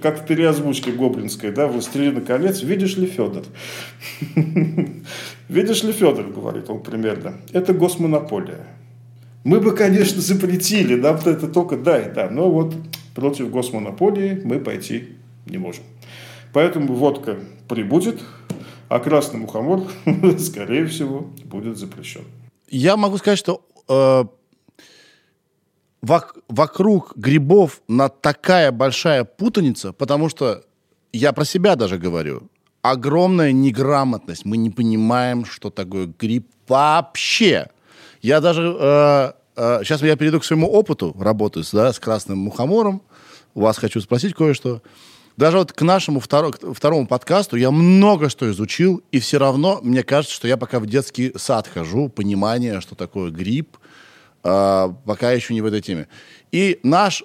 как в переозвучке гоблинской, да, «Властелина колец», видишь ли, Федор? Видишь ли, Федор, говорит он примерно, это госмонополия. Мы бы, конечно, запретили, нам-то это только да и да, но вот против госмонополии мы пойти не можем. Поэтому водка прибудет, а красный мухомор, скорее всего, будет запрещен. Я могу сказать, что вокруг грибов на такая большая путаница, потому что, я про себя даже говорю, огромная неграмотность. Мы не понимаем, что такое гриб вообще. Я даже... сейчас я перейду к своему опыту, работаю с красным мухомором. У вас хочу спросить кое-что. Даже вот к нашему второму подкасту я много что изучил, и все равно мне кажется, что я пока в детский сад хожу, понимание, что такое гриб, пока еще не в этой теме. И наш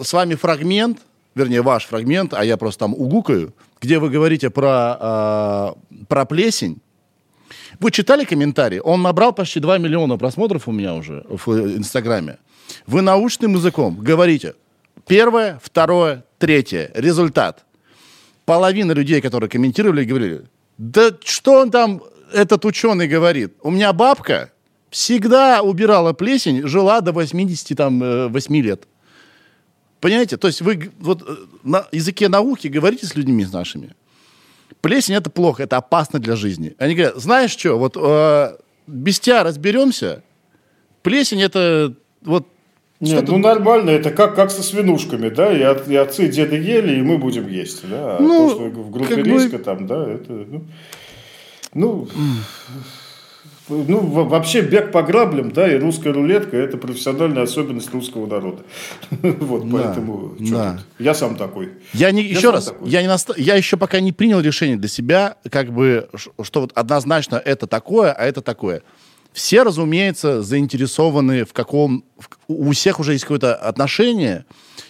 с вами фрагмент, вернее, ваш фрагмент, а я просто там угукаю, где вы говорите про плесень. Вы читали комментарии? Он набрал почти 2 миллиона просмотров у меня уже в Инстаграме. Вы научным языком говорите... Первое, второе, третье. Результат. Половина людей, которые комментировали, говорили, да что он там, этот ученый, говорит. У меня бабка всегда убирала плесень, жила до 88 лет. Понимаете? То есть вы вот на языке науки говорите с людьми с нашими. Плесень — это плохо, это опасно для жизни. Они говорят, знаешь что, вот без тебя разберемся, плесень — это вот... Нет, что-то... ну нормально, это как со свинушками, да, и отцы и деды ели, и мы будем есть, да, ну, а то, что в группе риска там, да, это, ну, вообще бег по граблям, да, и русская рулетка, это профессиональная особенность русского народа, вот, поэтому, я сам такой. Еще раз, я еще пока не принял решение для себя, как бы, что вот однозначно это такое, а это такое. Все, разумеется, заинтересованы в каком... У всех уже есть какое-то отношение,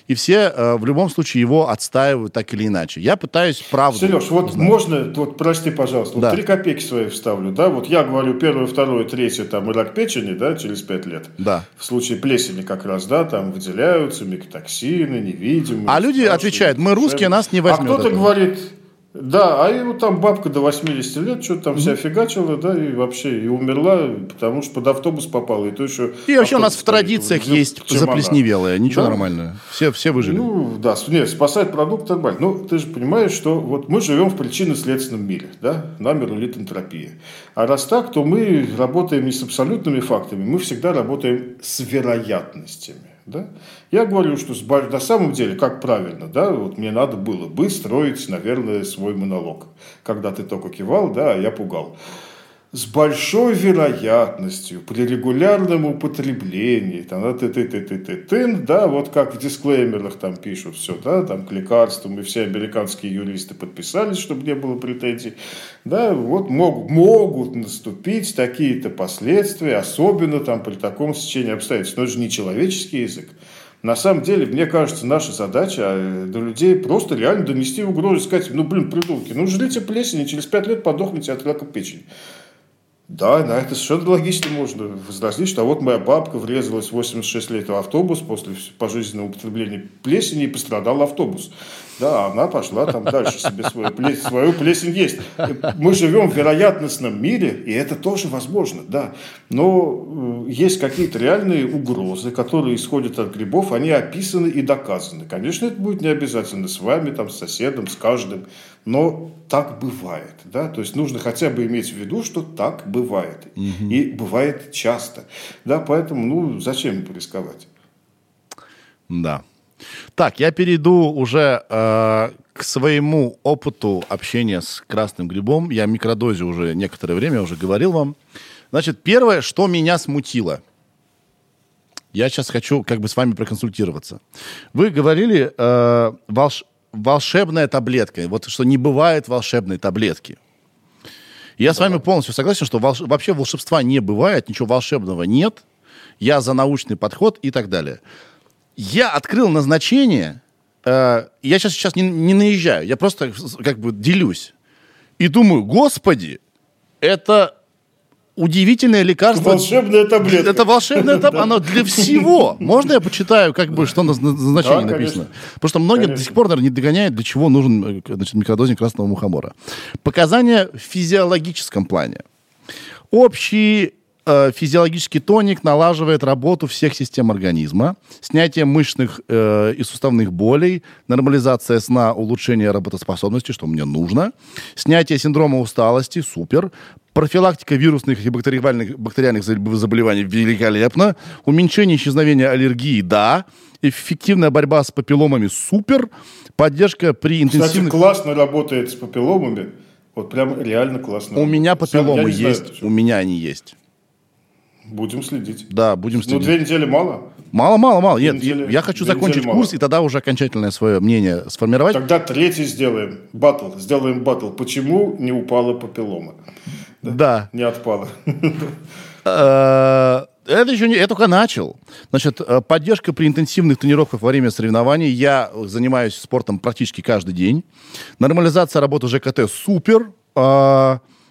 и все в любом случае его отстаивают так или иначе. Я пытаюсь правду... Сереж, вот можно... Вот, прости, пожалуйста, да. Вот 3 копейки свои вставлю, да? Вот я говорю первое, второе, третье, там, и рак печени, да, через 5 лет. Да. В случае плесени как раз, да, там выделяются микотоксины, невидимые... А люди отвечают, мы русские, нас не возьмут. А кто-то говорит... Да, а его там бабка до 80 лет, что-то там вся фигачила, да, и вообще и умерла, потому что под автобус попала, и то еще... И вообще у нас в традициях есть заплесневелое, ничего нормального, все выжили. Ну, да, нет, спасать продукт нормально. Ну, ты же понимаешь, что вот мы живем в причинно-следственном мире, да, нам рулит энтропия. А раз так, то мы работаем не с абсолютными фактами, мы всегда работаем с вероятностями. Да? Я говорю, что на самом деле, как правильно, да, вот мне надо было бы строить, наверное, свой монолог, когда ты только кивал, да, а я пугал. С большой вероятностью при регулярном употреблении, там, да, вот как в дисклеймерах там пишут все, да, там к лекарствам, и все американские юристы подписались, чтобы не было претензий, да, вот могут наступить такие-то последствия, особенно там при таком стечении обстоятельств, но это же не человеческий язык. На самом деле, мне кажется, наша задача до людей просто реально донести угрозу, сказать, ну, блин, придурки, ну, жрите плесень, через 5 лет подохните от рака печени. Да, на это совершенно логично можно возразить, что а вот моя бабка врезалась в 86 лет в автобус после пожизненного употребления плесени и пострадал автобус. Да, она пошла там дальше себе свою плесень есть. Мы живем в вероятностном мире, и это тоже возможно, да. Но есть какие-то реальные угрозы, которые исходят от грибов, они описаны и доказаны. Конечно, это будет не обязательно с вами, там, с соседом, с каждым, но так бывает, да, то есть нужно хотя бы иметь в виду, что так бывает, и бывает часто, да, поэтому, ну, зачем рисковать? Да. Так, я перейду уже к своему опыту общения с красным грибом, я о микродозе уже некоторое время уже говорил вам. Значит, первое, что меня смутило, я сейчас хочу как бы с вами проконсультироваться. Вы говорили, волшебная таблетка. Вот что не бывает волшебной таблетки. Я с вами полностью согласен, что вообще волшебства не бывает, ничего волшебного нет. Я за научный подход и так далее. Я открыл назначение. Я сейчас не наезжаю. Я просто как бы делюсь. И думаю, господи, это удивительное лекарство. Волшебная таблетка. Это волшебная таблетка. Она для всего. Можно я почитаю, как бы, что на назначении написано? Потому что многие до сих пор, наверное, не догоняют, для чего нужен, значит, микродозник красного мухомора. Показания в физиологическом плане. Общие физиологический тоник налаживает работу всех систем организма, снятие мышечных и суставных болей, нормализация сна, улучшение работоспособности, что мне нужно, снятие синдрома усталости, супер, профилактика вирусных и бактериальных заболеваний великолепно, уменьшение исчезновения аллергии, да, эффективная борьба с папилломами, супер, поддержка при интенсивных... Кстати, классно работает с папилломами, вот прям реально классно. У меня папилломы есть, у меня они есть. Будем следить. Да, будем следить. Ну, 2 недели мало? Мало. Я хочу закончить курс, и тогда уже окончательное свое мнение сформировать. Тогда 3-й сделаем. Баттл. Сделаем баттл. Почему не упала папиллома? Да. Не отпала. Это еще не... Я только начал. Значит, поддержка при интенсивных тренировках во время соревнований. Я занимаюсь спортом практически каждый день. Нормализация работы ЖКТ супер.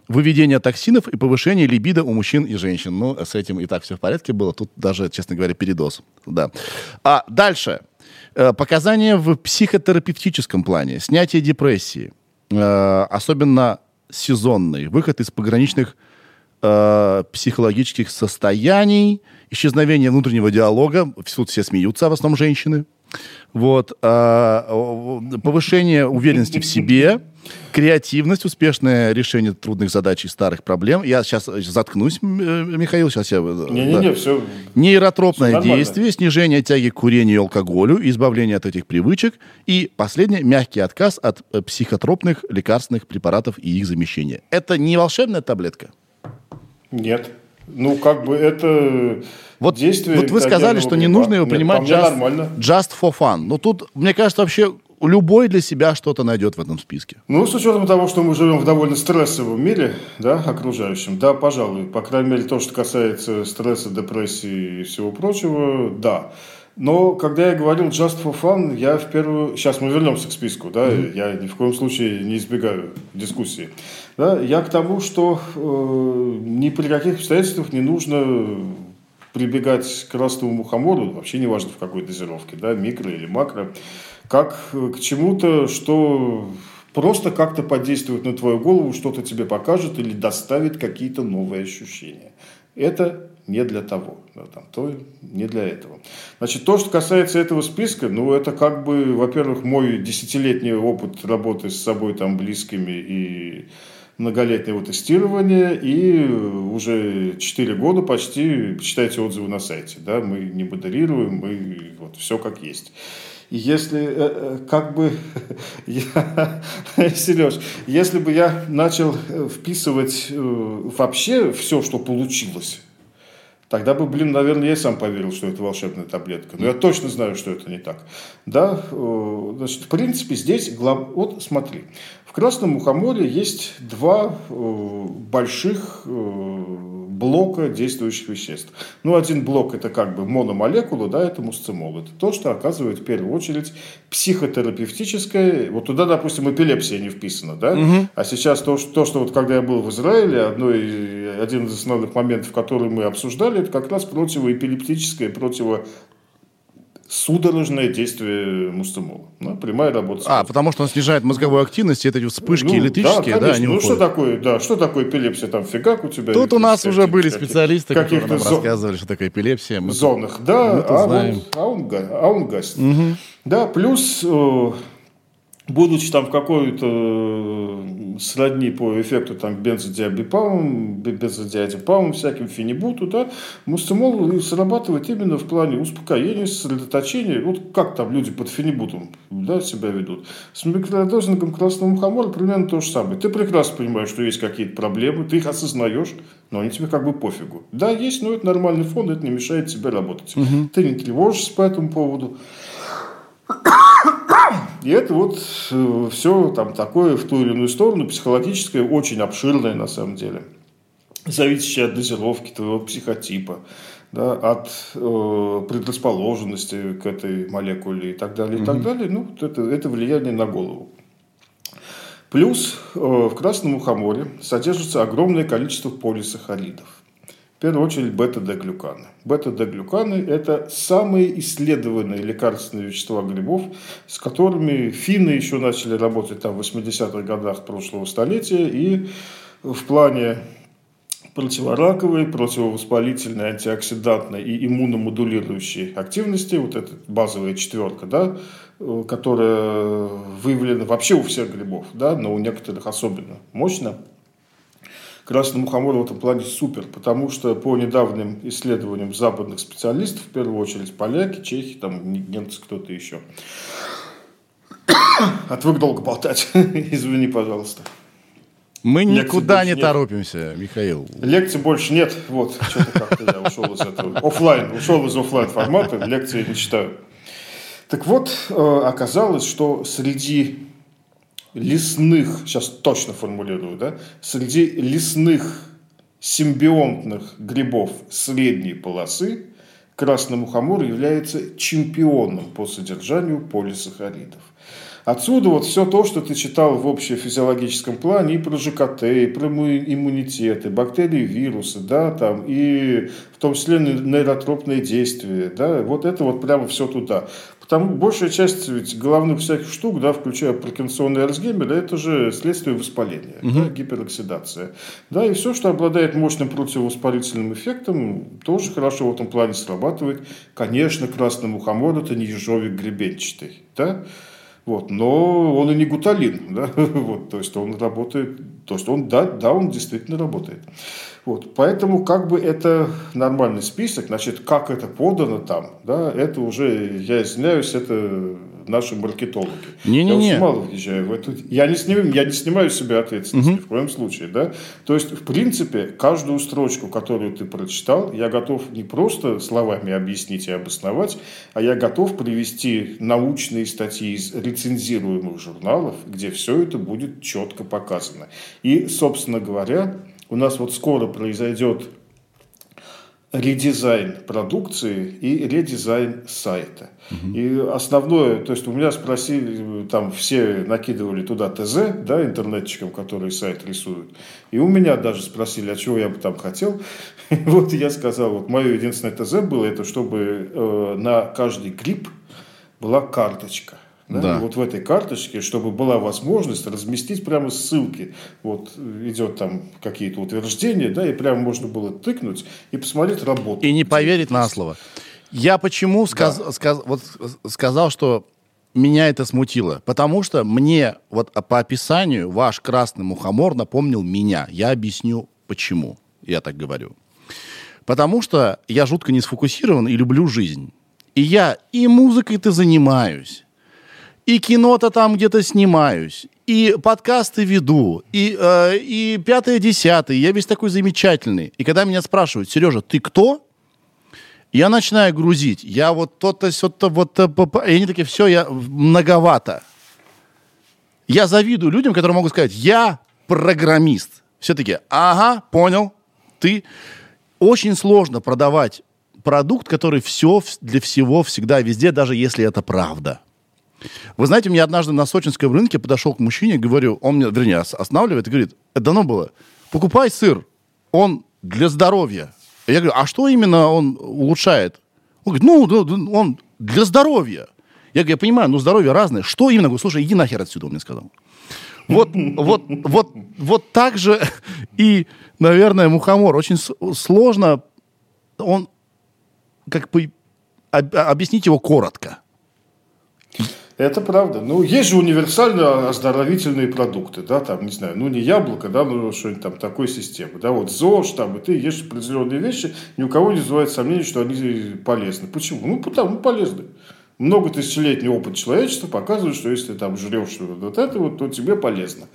Выведение токсинов и повышение либидо у мужчин и женщин. Ну, с этим и так все в порядке было. Тут даже, честно говоря, передоз. Да. А дальше. Показания в психотерапевтическом плане. Снятие депрессии. Особенно сезонной. Выход из пограничных психологических состояний. Исчезновение внутреннего диалога. Тут все смеются, в основном женщины. Вот. Повышение уверенности в себе. Креативность, успешное решение трудных задач и старых проблем. Я сейчас заткнусь, Михаил, сейчас я... Не-не-не, да. Все... Нейротропное все действие, снижение тяги к курению и алкоголю, избавление от этих привычек. И последнее, мягкий отказ от психотропных лекарственных препаратов и их замещения. Это не волшебная таблетка? Нет. Ну, как бы это вот, действие... Вот вы сказали, что не нужно его принимать just for fun. Но тут, мне кажется, вообще... Любой для себя что-то найдет в этом списке. Ну, с учетом того, что мы живем в довольно стрессовом мире, да, окружающем, да, пожалуй. По крайней мере, то, что касается стресса, депрессии и всего прочего, да. Но, когда я говорил just for fun, я в первую... Сейчас мы вернемся к списку, да, я ни в коем случае не избегаю дискуссии. Да, я к тому, что ни при каких обстоятельствах не нужно... прибегать к раству мухомору, вообще не важно в какой дозировке, да, микро или макро, как к чему-то, что просто как-то подействует на твою голову, что-то тебе покажет или доставит какие-то новые ощущения. Это не для того, да, там, то не для этого. Значит, то, что касается этого списка, ну, это как бы, во-первых, мой 10-летний опыт работы с собой, там, близкими и... многолетнего тестирования, и уже 4 года почти читайте отзывы на сайте. Да? Мы не модерируем, мы вот, все как есть. И если как бы я, Сереж, если бы я начал вписывать вообще все, что получилось, тогда бы, блин, наверное, я и сам поверил, что это волшебная таблетка. Но я точно знаю, что это не так. Да? Значит, в принципе, здесь... Вот, смотри. В красном мухоморе есть 2 больших блока действующих веществ. Ну, один блок – это как бы мономолекула, да, это мусцимол. Это то, что оказывает в первую очередь психотерапевтическое... Вот туда, допустим, эпилепсия не вписана, да? Угу. А сейчас то, что вот когда я был в Израиле, один из основных моментов, который мы обсуждали, это как раз противоэпилептическое, противосудорожное действие мусцимола. Ну, прямая работа. Потому что он снижает мозговую активность, и эти вспышки электрические, да, они уходят. Что такое эпилепсия? Там фигак у тебя. Тут у нас уже были специалисты, которые нам рассказывали, что такое эпилепсия. В зонах, да, он гасит. Угу. Да, плюс... Будучи там в какой-то сродни по эффекту там, бензодиазепам, всяким фенибуту, да, мусцимол срабатывает именно в плане успокоения, сосредоточения. Вот как там люди под фенибутом, да, себя ведут. С микродозингом красного мухомора примерно то же самое. Ты прекрасно понимаешь, что есть какие-то проблемы, ты их осознаешь, но они тебе как бы пофигу. Да, есть, но это нормальный фон, это не мешает тебе работать. Угу. Ты не тревожишься по этому поводу. И это вот все там такое в ту или иную сторону, психологическое, очень обширное на самом деле. Зависящее от дозировки твоего психотипа, да, от предрасположенности к этой молекуле и так далее. И так далее. Ну, это влияние на голову. Плюс в красном мухоморе содержится огромное количество полисахаридов. В первую очередь бета-Д-глюканы. Бета-Д-глюканы – это самые исследованные лекарственные вещества грибов, с которыми финны еще начали работать там, в 80-х годах прошлого столетия. И в плане противораковые, противовоспалительные, антиоксидантные и иммуномодулирующие активности, вот эта базовая четверка, да, которая выявлена вообще у всех грибов, да, но у некоторых особенно мощно. Красный мухомор в этом плане супер, потому что по недавним исследованиям западных специалистов, в первую очередь поляки, чехи, там немцы, кто-то еще. Отвык долго болтать, извини, пожалуйста. Мы никуда не торопимся, Михаил. Лекций больше нет. Вот, что-то как-то я ушел из этого. Ушел из офлайн формата, лекции не читаю. Так вот, оказалось, что среди лесных, сейчас точно формулирую, да, среди лесных симбионтных грибов средней полосы красный мухомор является чемпионом по содержанию полисахаридов. Отсюда вот все то, что ты читал в общефизиологическом плане и про ЖКТ, и про иммунитеты, бактерии, вирусы, да, там, и в том числе нейротропные действия, да, вот это вот прямо все туда. Потому большая часть ведь головных всяких штук, да, включая паркинсона и Альцгеймера, это же следствие воспаления, да, гипероксидация. Да, и все, что обладает мощным противовоспалительным эффектом, тоже хорошо в этом плане срабатывает. Конечно, красный мухомор – это не ежовик гребенчатый, да. Вот, но он и не гуталин, да? Вот, то есть он работает, то есть он, да, он действительно работает. Вот, поэтому как бы это нормальный список, значит, как это подано там, да, это уже, я извиняюсь, это наши маркетологи. Не-не-не. Я очень мало въезжаю в эту... Я не снимаю с себя ответственность ни в коем случае, да. То есть, в принципе, каждую строчку, которую ты прочитал, я готов не просто словами объяснить и обосновать, а я готов привести научные статьи из рецензируемых журналов, где все это будет четко показано. И, собственно говоря, у нас вот скоро произойдет редизайн продукции и редизайн сайта. И основное, то есть у меня спросили, там все накидывали туда ТЗ, да, интернетчикам, которые сайт рисуют. И у меня даже спросили, а чего я бы там хотел. Вот я сказал, вот мое единственное ТЗ было, это чтобы на каждый гриб была карточка. Да? Да. И вот в этой карточке, чтобы была возможность разместить прямо ссылки. Вот идет там какие-то утверждения, да, и прямо можно было тыкнуть и посмотреть работу. И не поверить на слово. Я почему сказал, что меня это смутило? Потому что мне вот по описанию ваш красный мухомор напомнил меня. Я объясню, почему я так говорю. Потому что я жутко не сфокусирован и люблю жизнь. И я и музыкой-то занимаюсь, и кино-то там где-то снимаюсь, и подкасты веду, и 5-10. Я весь такой замечательный. И когда меня спрашивают, Сережа, ты кто? Я начинаю грузить. Я вот то-то, сё-то, вот-то. И они такие, все, я многовато. Я завидую людям, которые могут сказать, я программист. Все такие, ага, понял, ты. Очень сложно продавать продукт, который все для всего, всегда, везде, даже если это правда. Вы знаете, мне однажды на сочинском рынке подошел к мужчине, говорю, он меня, вернее, останавливает и говорит, это давно было, покупай сыр, он для здоровья. Я говорю, а что именно он улучшает? Он говорит, ну, он для здоровья. Я говорю, я понимаю, но здоровье разное. Что именно? Я говорю, слушай, иди нахер отсюда, он мне сказал. Вот так же и, наверное, мухомор. Очень сложно он, как бы, объяснить его коротко. Это правда. Ну, есть же универсально оздоровительные продукты, да, там, не знаю, ну, не яблоко, да, но что-нибудь там такой системы, да, вот ЗОЖ, там, и ты ешь определенные вещи, ни у кого не вызывает сомнений, что они полезны. Почему? Ну, потому полезны. Много тысячелетний опыт человечества показывает, что если ты там жрешь вот это вот, то тебе полезно.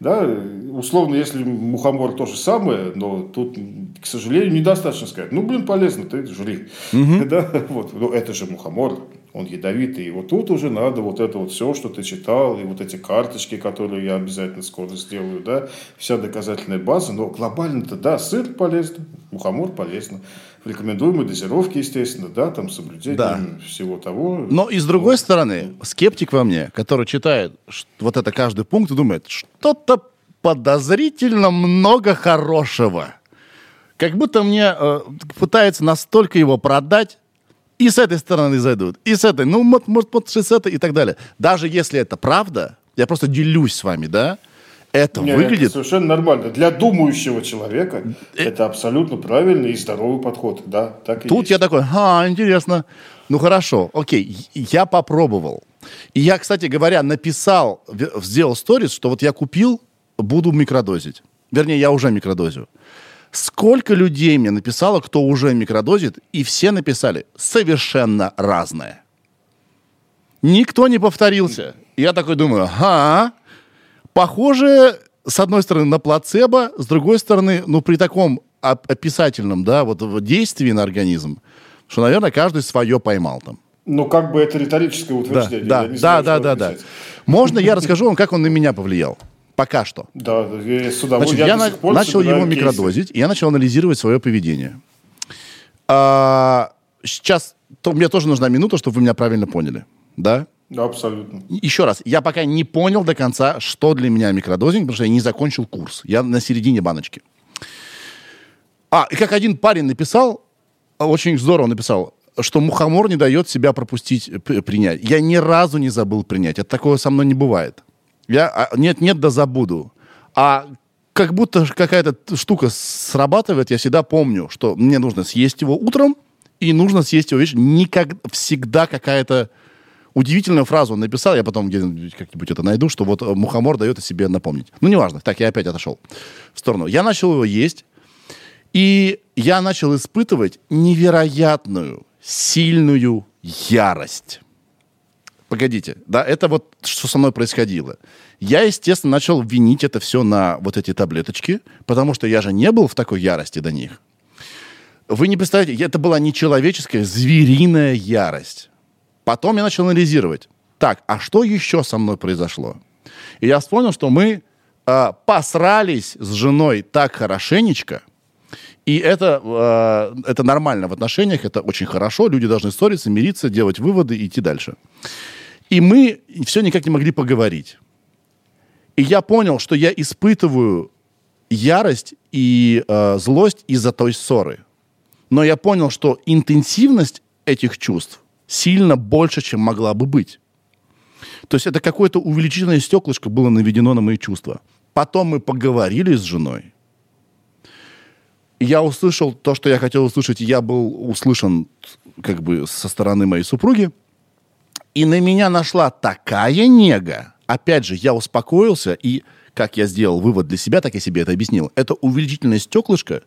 Да, условно, если мухомор то же самое, но тут, к сожалению, недостаточно сказать. Ну, блин, полезно, ты жри. Да, вот. Но это же мухомор, он ядовитый. И вот тут уже надо вот это вот все, что ты читал, и вот эти карточки, которые я обязательно скоро сделаю, да, вся доказательная база. Но глобально-то, да, сыр полезно, мухомор полезно. В рекомендуемой дозировке, естественно, да, там соблюдение всего того. Но и с другой стороны, скептик во мне, который читает вот это каждый пункт и думает, что-то подозрительно много хорошего. Как будто мне пытается настолько его продать, и с этой стороны зайдут, и с этой, ну, может, с этой и так далее. Даже если это правда, я просто делюсь с вами, да, Это не, выглядит... Это совершенно нормально. Для думающего человека это абсолютно правильный и здоровый подход. Да, так и тут есть. Я такой, интересно. Ну, хорошо, окей, я попробовал. И я, кстати говоря, написал, сделал сторис, что вот я купил, буду микродозить. Вернее, я уже микродозю. Сколько людей мне написало, кто уже микродозит, и все написали совершенно разное. Никто не повторился. Я такой думаю, похоже, с одной стороны, на плацебо, с другой стороны, ну, при таком описательном, да, вот действии на организм, что, наверное, каждый свое поймал там. Ну, как бы это риторическое утверждение. Да. Можно я расскажу вам, как он на меня повлиял? Пока что. Да, я начал его микродозить, и я начал анализировать свое поведение. Сейчас, мне тоже нужна минута, чтобы вы меня правильно поняли, да? Да, абсолютно. Еще раз, я пока не понял до конца, что для меня микродозинг, потому что я не закончил курс. Я на середине баночки. И как один парень написал, очень здорово написал, что мухомор не дает себя пропустить, принять. Я ни разу не забыл принять. Это такое со мной не бывает. Я нет-нет, да забуду. А как будто какая-то штука срабатывает, я всегда помню, что мне нужно съесть его утром и нужно съесть его вечером. Всегда какая-то... Удивительную фразу он написал, я потом где-нибудь как-нибудь это найду, что вот мухомор дает о себе напомнить. Ну, неважно. Так, я опять отошел в сторону. Я начал его есть, и я начал испытывать невероятную, сильную ярость. Погодите, да, это вот что со мной происходило. Я, естественно, начал винить это все на вот эти таблеточки, потому что я же не был в такой ярости до них. Вы не представляете, это была не человеческая, звериная ярость. Потом я начал анализировать. Так, а что еще со мной произошло? И я вспомнил, что мы посрались с женой так хорошенечко. И это нормально в отношениях, это очень хорошо. Люди должны ссориться, мириться, делать выводы и идти дальше. И мы все никак не могли поговорить. И я понял, что я испытываю ярость и злость из-за той ссоры. Но я понял, что интенсивность этих чувств сильно больше, чем могла бы быть. То есть это какое-то увеличительное стеклышко было наведено на мои чувства. Потом мы поговорили с женой. Я услышал то, что я хотел услышать. Я был услышан как бы со стороны моей супруги. И на меня нашла такая нега. Опять же, я успокоился. И как я сделал вывод для себя, так я себе это объяснил. Это увеличительное стеклышко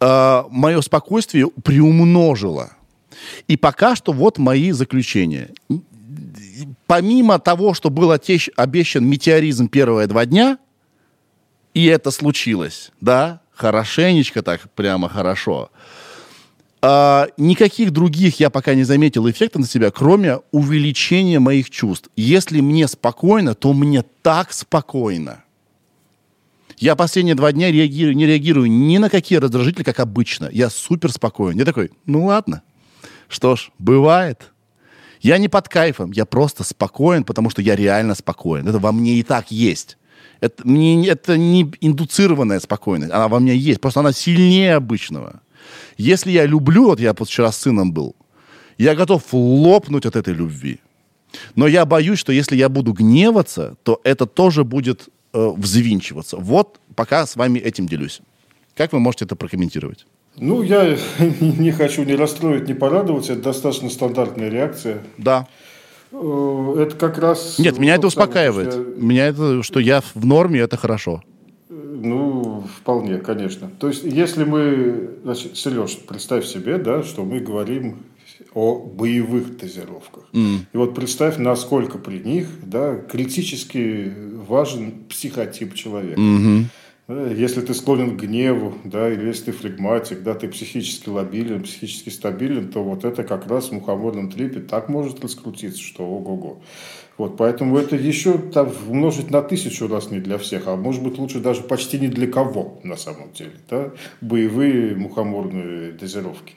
мое спокойствие приумножило. И пока что вот мои заключения. Помимо того, что был обещан метеоризм первые 2 дня, и это случилось, да, хорошенечко так, прямо хорошо, никаких других я пока не заметил эффектов на себя, кроме увеличения моих чувств. Если мне спокойно, то мне так спокойно. Я последние 2 дня не реагирую ни на какие раздражители, как обычно. Я супер спокоен. Я такой, ну ладно. Что ж, бывает. Я не под кайфом, я просто спокоен, потому что я реально спокоен. Это во мне и так есть. Это не индуцированная спокойность, она во мне есть, просто она сильнее обычного. Если я люблю, вот я вчера с сыном был, я готов лопнуть от этой любви. Но я боюсь, что если я буду гневаться, то это тоже будет взвинчиваться. Вот пока с вами этим делюсь. Как вы можете это прокомментировать? Ну, я не хочу ни расстроить, ни порадовать. Это достаточно стандартная реакция. Да. Это как раз... Нет, меня это успокаивает. Меня это, что я в норме, это хорошо. Ну, вполне, конечно. То есть, если мы... Значит, Сереж, представь себе, да, что мы говорим о боевых дозировках. И вот представь, насколько при них, да, критически важен психотип человека. Если ты склонен к гневу, да, или если ты флегматик, да, ты психически лабилен, психически стабилен, то вот это как раз в мухоморном трипе так может раскрутиться, что ого-го. Вот, поэтому это еще там умножить на 1000 раз не для всех, а может быть лучше даже почти не для кого на самом деле, да, боевые мухоморные дозировки.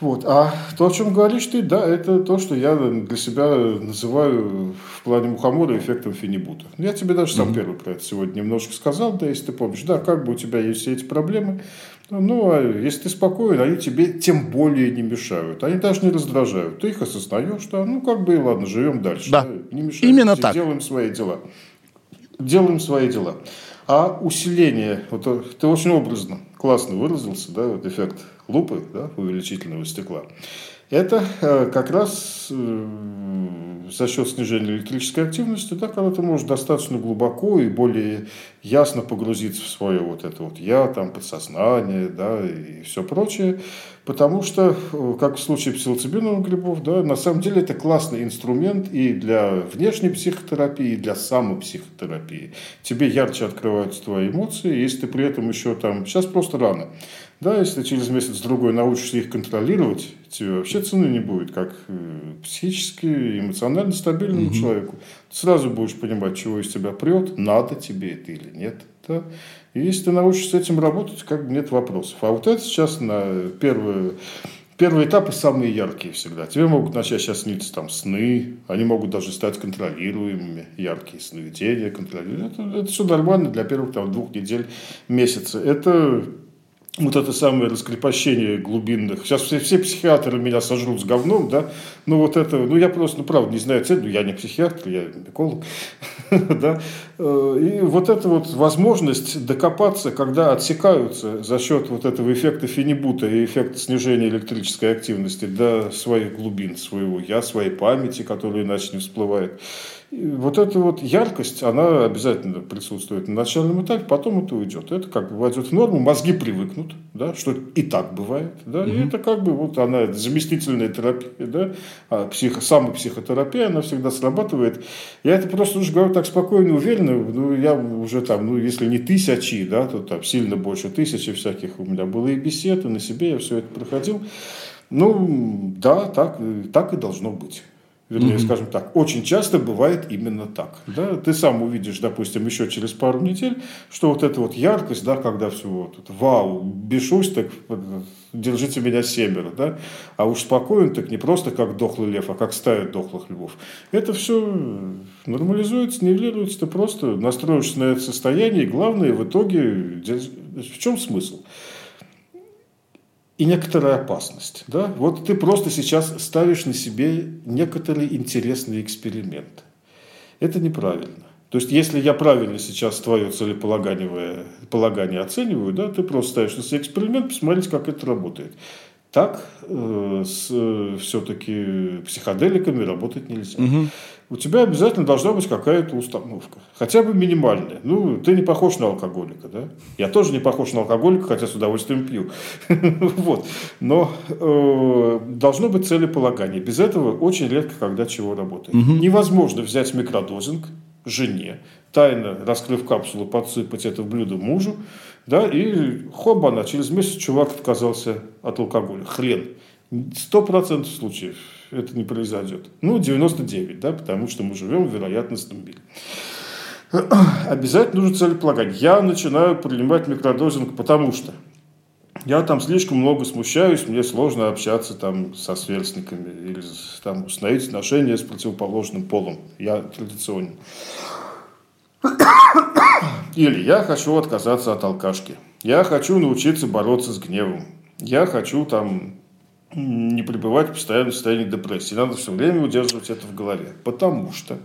Вот. А то, о чем говоришь ты, да, это то, что я для себя называю в плане мухомора эффектом Фенибута. Я тебе даже сам первый про это сегодня немножко сказал, да, если ты помнишь, да, как бы у тебя есть все эти проблемы, ну, а если ты спокоен, они тебе тем более не мешают, они даже не раздражают, ты их осознаешь, что, ну, как бы и ладно, живем дальше, да. Не мешаем, делаем свои дела. делаем свои дела. А усиление, вот ты очень образно, классно выразился, да, вот эффект лупы, да, увеличительного стекла. Это как раз за счет снижения электрической активности, да, когда ты можешь достаточно глубоко и более ясно погрузиться в свое вот это вот «я», там, подсознание, да, и все прочее. Потому что, как в случае псилоцибиновых грибов, да, на самом деле это классный инструмент и для внешней психотерапии, и для самопсихотерапии. Тебе ярче открываются твои эмоции, если ты при этом еще там... Сейчас просто рано. Да, если ты через месяц-другой научишься их контролировать, тебе вообще цены не будет, как психически, эмоционально стабильному человеку. Ты сразу будешь понимать, чего из тебя прет, надо тебе это или нет. Да? И если ты научишься с этим работать, как бы нет вопросов. А вот это сейчас на первые этапы самые яркие всегда. Тебе могут начать сейчас сниться там сны, они могут даже стать контролируемыми, яркие сновидения, контролируемые. Это все нормально для первых там, 2 недель, месяца. Это... Вот это самое раскрепощение глубинных. Сейчас все психиатры меня сожрут с говном, да. Но вот это, я просто, правда, не знаю цель. Я не психиатр, я эколог. Да? И вот эта вот возможность докопаться, когда отсекаются за счет вот этого эффекта фенибута и эффекта снижения электрической активности до своих глубин, своего я, своей памяти, которая иначе не всплывает. И вот эта вот яркость, она обязательно присутствует на начальном этапе, потом это уйдет. Это как бы войдет в норму, мозги привыкнут, да, что и так бывает. Да, и это как бы вот она заместительная терапия, да, а самопсихотерапия, она всегда срабатывает. Я это просто уже говорю так спокойно, уверенно. Я уже там, если не тысячи, да, то там сильно больше тысячи всяких у меня было и бесед, и на себе я все это проходил. Да, так и должно быть. Вернее, скажем так, очень часто бывает именно так. Да? Ты сам увидишь, допустим, еще через пару недель, что вот эта вот яркость, да, когда все вот это, вау, бешусь, так держите меня семеро, да? А уж спокоен, так не просто как дохлый лев, а как стая дохлых львов. Это все нормализуется, нивелируется, ты просто настроишься на это состояние, и главное, в итоге, в чем смысл? И некоторая опасность. Да? Вот ты просто сейчас ставишь на себе некоторый интересный эксперимент. Это неправильно. То есть, если я правильно сейчас твое целеполагание оцениваю, да, ты просто ставишь на себе эксперимент, посмотреть, как это работает. Так все-таки психоделиками работать нельзя. У тебя обязательно должна быть какая-то установка. Хотя бы минимальная. Ты не похож на алкоголика, да? Я тоже не похож на алкоголика, хотя с удовольствием пью. Вот. Но должно быть целеполагание. Без этого очень редко когда чего работает. Невозможно взять микродозинг жене, тайно, раскрыв капсулу, подсыпать это в блюдо мужу, да, и хоба-на, через месяц чувак отказался от алкоголя. Хрен. 100% случаев это не произойдет. 99, да, потому что мы живем в вероятностном мире. Обязательно нужно целеполагание. Я начинаю принимать микродозинг, потому что я там слишком много смущаюсь, мне сложно общаться там со сверстниками или там установить отношения с противоположным полом. Я традиционен. Или я хочу отказаться от алкашки. Я хочу научиться бороться с гневом. Я хочу там не пребывать в постоянном состоянии депрессии. Надо все время удерживать это в голове. Потому что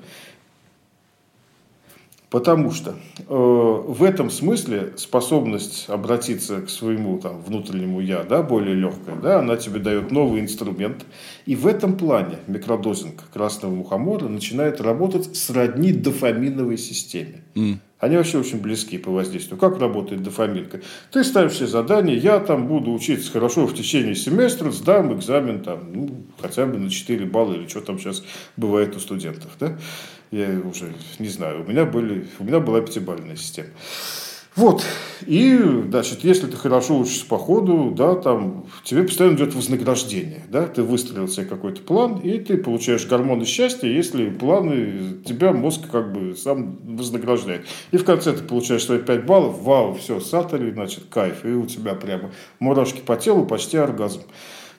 в этом смысле способность обратиться к своему там, внутреннему «я», да, более легкая, да, она тебе дает новый инструмент. И в этом плане микродозинг красного мухомора начинает работать сродни дофаминовой системе. Они вообще очень близки по воздействию. Как работает дофаминка? Ты ставишь себе задание, я там буду учиться хорошо в течение семестра, сдам экзамен там, хотя бы на 4 балла или что там сейчас бывает у студентов. Да? Я уже не знаю, у меня была 5-бальная система. Вот. И, значит, если ты хорошо учишься по ходу, да, там, тебе постоянно идет вознаграждение. Да? Ты выстроил себе какой-то план, и ты получаешь гормоны счастья, если планы тебя мозг как бы сам вознаграждает. И в конце ты получаешь свои 5 баллов, вау, все, сатали, значит, кайф. И у тебя прямо мурашки по телу, почти оргазм.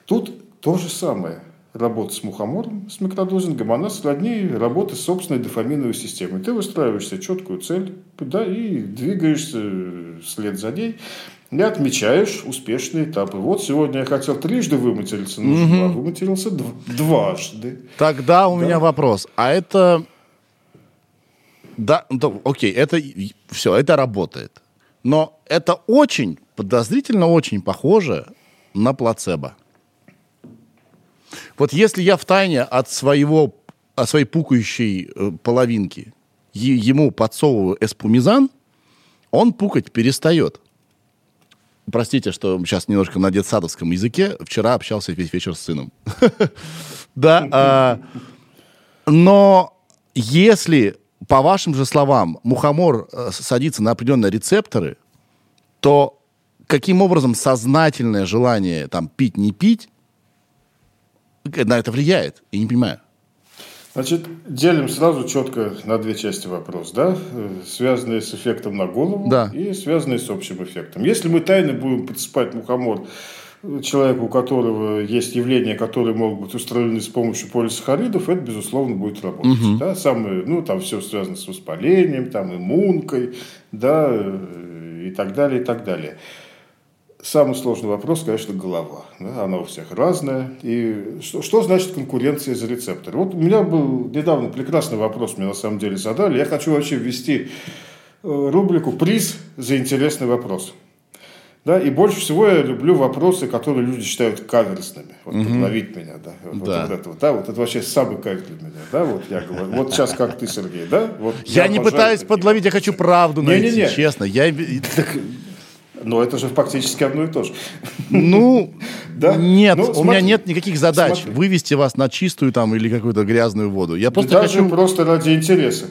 Тут то же самое. Работа с мухомором, с микродозингом, она сродни работы с собственной дофаминовой системой. Ты выстраиваешь себе четкую цель, да, и двигаешься вслед за ней, и отмечаешь успешные этапы. Вот сегодня я хотел трижды выматериться, а выматерился дважды. Тогда у меня вопрос. А это Да, ну, окей, это все, это работает. Но это очень, подозрительно очень похоже на плацебо. Вот если я втайне от своей пукающей половинки ему подсовываю эспумизан, он пукать перестает. Простите, что сейчас немножко на детсадовском языке. Вчера общался весь вечер с сыном. Да. Но если, по вашим же словам, мухомор садится на определенные рецепторы, то каким образом сознательное желание там пить, не пить, на это влияет? Я не понимаю. Значит, делим сразу четко на две части вопрос, да? Связанные с эффектом на голову, да, и связанные с общим эффектом. Если мы тайно будем подсыпать мухомор человеку, у которого есть явления, которые могут быть устранены с помощью полисахаридов, это, безусловно, будет работать. Угу. Да? Самое, ну, там все связано с воспалением, там, иммункой, да, и так далее, и так далее. Самый сложный вопрос, конечно, голова. Да? Она у всех разная. И что значит конкуренция за рецепторы? Вот у меня был недавно прекрасный вопрос, мне на самом деле задали. Я хочу вообще ввести рубрику «Приз за интересный вопрос». Да? И больше всего я люблю вопросы, которые люди считают каверзными. Вот подловить меня. Да? Вот это вот, да? Вот это вообще самый каверз для меня. Да? Вот я говорю, вот сейчас как ты, Сергей. Да? Вот я не пытаюсь подловить, я хочу правду найти. Не-не-не. Честно. Но это же фактически одно и то же. Ну, да? Нет, ну, у меня нет никаких задач вывести вас на чистую там, или какую-то грязную воду. Я просто даже хочу... просто ради интереса.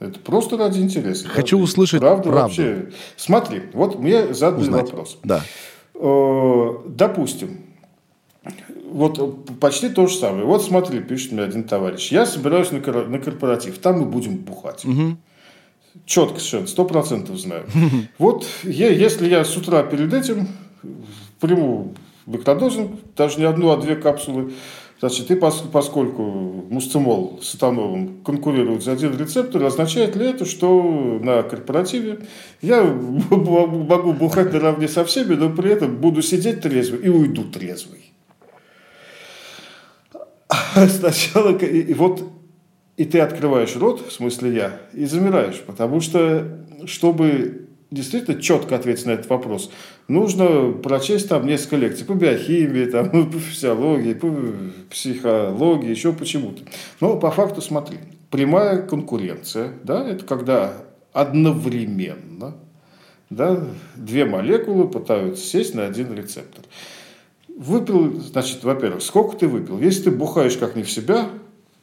Это просто ради интереса. Хочу, да, услышать правду. Вообще. Смотри, вот мне задали вопрос. Да. Допустим, вот почти то же самое. Вот смотри, пишет мне один товарищ. Я собираюсь на корпоратив, там мы будем бухать. Угу. Четко совершенно, 100% знаю. Вот если я с утра перед этим приму бактодозинг, даже не одну, а две капсулы, значит, и поскольку мусцимол с этанолом конкурируют за один рецептор, означает ли это, что на корпоративе я могу бухать наравне со всеми, но при этом буду сидеть трезвый и уйду трезвый? Сначала... И вот... И ты открываешь рот, в смысле я, и замираешь. Потому что, чтобы действительно четко ответить на этот вопрос, нужно прочесть там несколько лекций по биохимии, там, по физиологии, по психологии, еще почему-то. Но по факту смотри. Прямая конкуренция, да, это когда одновременно, да, две молекулы пытаются сесть на один рецептор. Выпил, значит, во-первых, сколько ты выпил? Если ты бухаешь как не в себя,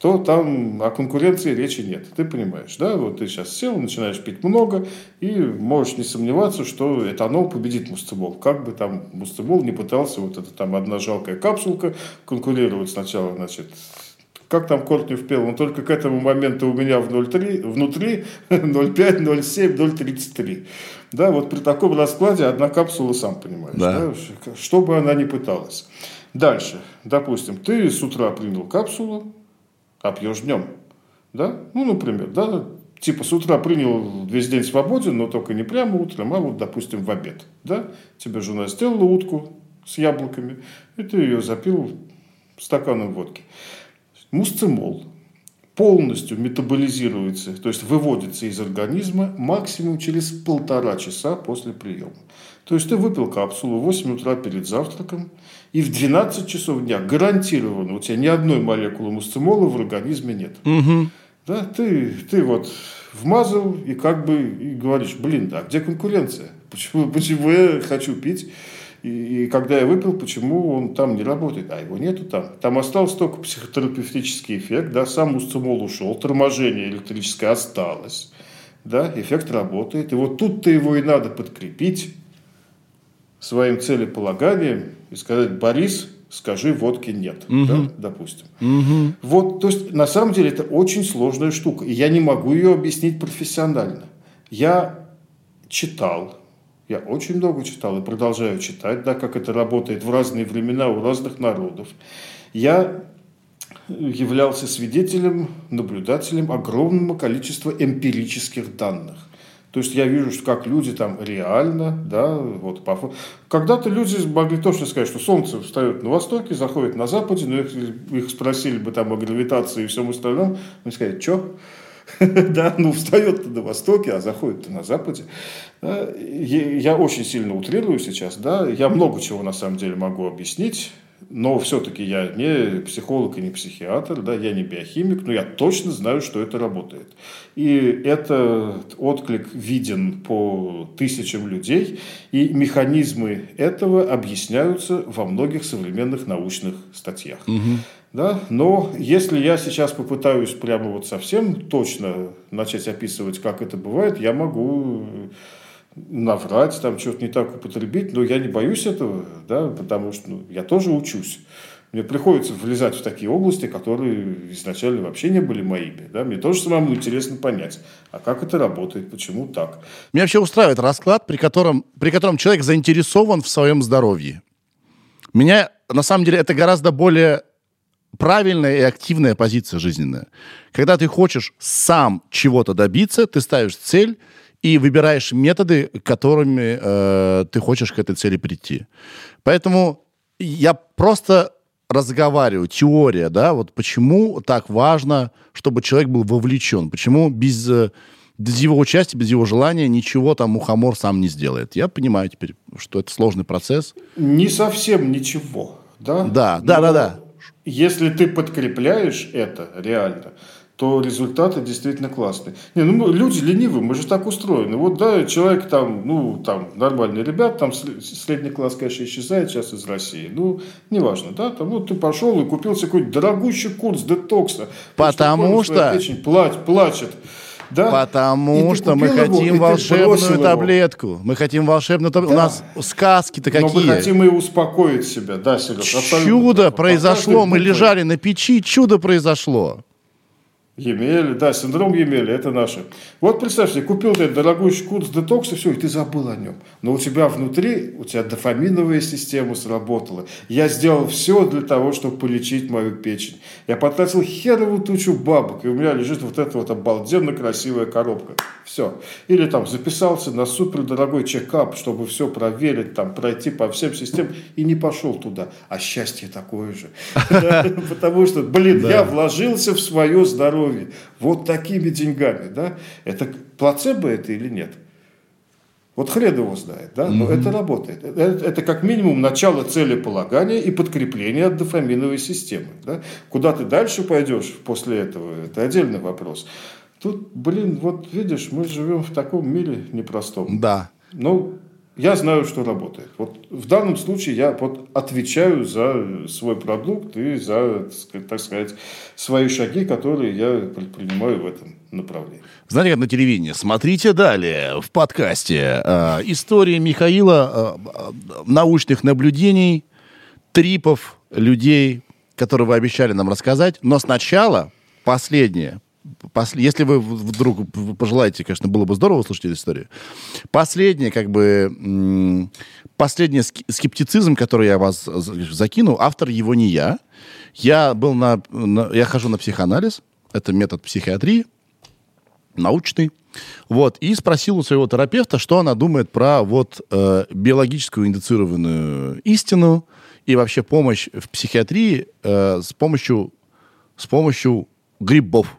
то там о конкуренции речи нет. Ты понимаешь, да? Вот ты сейчас сел, начинаешь пить много, и можешь не сомневаться, что этанол победит мусцимол. Как бы там мусцимол не пытался, вот это там одна жалкая капсулка, конкурировать сначала, значит... Как там Кортнев пел? Он только к этому моменту у меня в 0,3, внутри 0,5, 0,7, 0,33. Да, вот при таком раскладе одна капсула, сам понимаешь, да. Да? Что бы она ни пыталась. Дальше. Допустим, ты с утра принял капсулу, а пьешь днем, да? Ну, например, да, типа с утра принял весь день свободен, но только не прямо утром, а вот, допустим, в обед, да? Тебе жена сделала утку с яблоками, и ты ее запил стаканом водки. Мусцимол полностью метаболизируется, то есть выводится из организма максимум через 1,5 часа после приема. То есть ты выпил капсулу в 8 утра перед завтраком, и в 12 часов дня гарантированно у тебя ни одной молекулы мусцимола в организме нет. Угу. Да, ты вот вмазал и как бы и говоришь, блин, да, где конкуренция? Почему я хочу пить? И когда я выпил, почему он там не работает? А его нету там. Там остался только психотерапевтический эффект. Да, сам мусцимол ушел, торможение электрическое осталось. Да, эффект работает. И вот тут-то его и надо подкрепить своим целеполаганием и сказать: Борис, скажи, водки нет, да, допустим. Вот, то есть, на самом деле, это очень сложная штука, и я не могу ее объяснить профессионально. Я читал, я очень много читал и продолжаю читать, да, как это работает в разные времена у разных народов. Я являлся свидетелем, наблюдателем огромного количества эмпирических данных. То есть, я вижу, что как люди там реально, да, вот, когда-то люди могли точно сказать, что солнце встает на востоке, заходит на западе, но их спросили бы там о гравитации и всем остальном, они сказали, что? да, ну, встает на востоке, а заходит на западе. Да, я очень сильно утрирую сейчас, да, я много чего на самом деле могу объяснить, но все-таки я не психолог и не психиатр, да, я не биохимик, но я точно знаю, что это работает. И этот отклик виден по тысячам людей, и механизмы этого объясняются во многих современных научных статьях. Угу. Да? Но если я сейчас попытаюсь прямо вот совсем точно начать описывать, как это бывает, я могу наврать, там что-то не так употребить, но я не боюсь этого, да, потому что я тоже учусь. Мне приходится влезать в такие области, которые изначально вообще не были моими. Да? Мне тоже самому интересно понять, а как это работает, почему так. Меня вообще устраивает расклад, при котором человек заинтересован в своем здоровье. Меня, на самом деле, это гораздо более правильная и активная позиция жизненная. Когда ты хочешь сам чего-то добиться, ты ставишь цель и выбираешь методы, которыми ты хочешь к этой цели прийти. Поэтому я просто разговариваю, теория, да, вот почему так важно, чтобы человек был вовлечен, почему без его участия, без его желания ничего там мухомор сам не сделает. Я понимаю теперь, что это сложный процесс. Не совсем ничего, да? Да. Если ты подкрепляешь это реально, то результаты действительно классные. Люди ленивые, мы же так устроены. Вот, да, человек там нормальные ребята, там средний класс, конечно, исчезает сейчас из России. Неважно, да, там вот ты пошел и купил какой-то дорогущий курс детокса. Потому что печень плачет. Да? Потому что мы хотим волшебную таблетку. Мы хотим волшебную таблетку. Да. У нас сказки-то какие. Но мы хотим и успокоить себя. Да, Серега, чудо произошло. Мы лежали на печи, чудо произошло. Емеля, да, синдром Емеля, это наше. Вот представь себе, купил ты дорогой курс детокса, все, и ты забыл о нем. Но у тебя дофаминовая система сработала. Я сделал все для того, чтобы полечить мою печень. Я потратил херовую тучу бабок, и у меня лежит вот эта вот обалденно красивая коробка. Все. Или там записался на супердорогой чекап, чтобы все проверить, там, пройти по всем системам, и не пошел туда. А счастье такое же. Потому что, я вложился в свое здоровье. Вот такими деньгами, да? Это плацебо это или нет? Вот хрен его знает, да? Но это работает. Это как минимум начало целеполагания и подкрепление от дофаминовой системы, да? Куда ты дальше пойдешь после этого? Это отдельный вопрос. Тут, вот видишь, мы живем в таком мире непростом. Да. Но я знаю, что работает. Вот в данном случае я отвечаю за свой продукт и за, так сказать, свои шаги, которые я предпринимаю в этом направлении. Знаете, как на телевидении? Смотрите далее в подкасте. История Михаила, научных наблюдений, трипов людей, которые вы обещали нам рассказать. Но сначала последнее. Если вы вдруг пожелаете, конечно, было бы здорово услышать эту историю. Последний скептицизм, который я вас закину, автор его не я. Я хожу на психоанализ, это метод психиатрии, научный. Вот, и спросил у своего терапевта, что она думает про биологическую индицированную истину и вообще помощь в психиатрии с помощью грибов.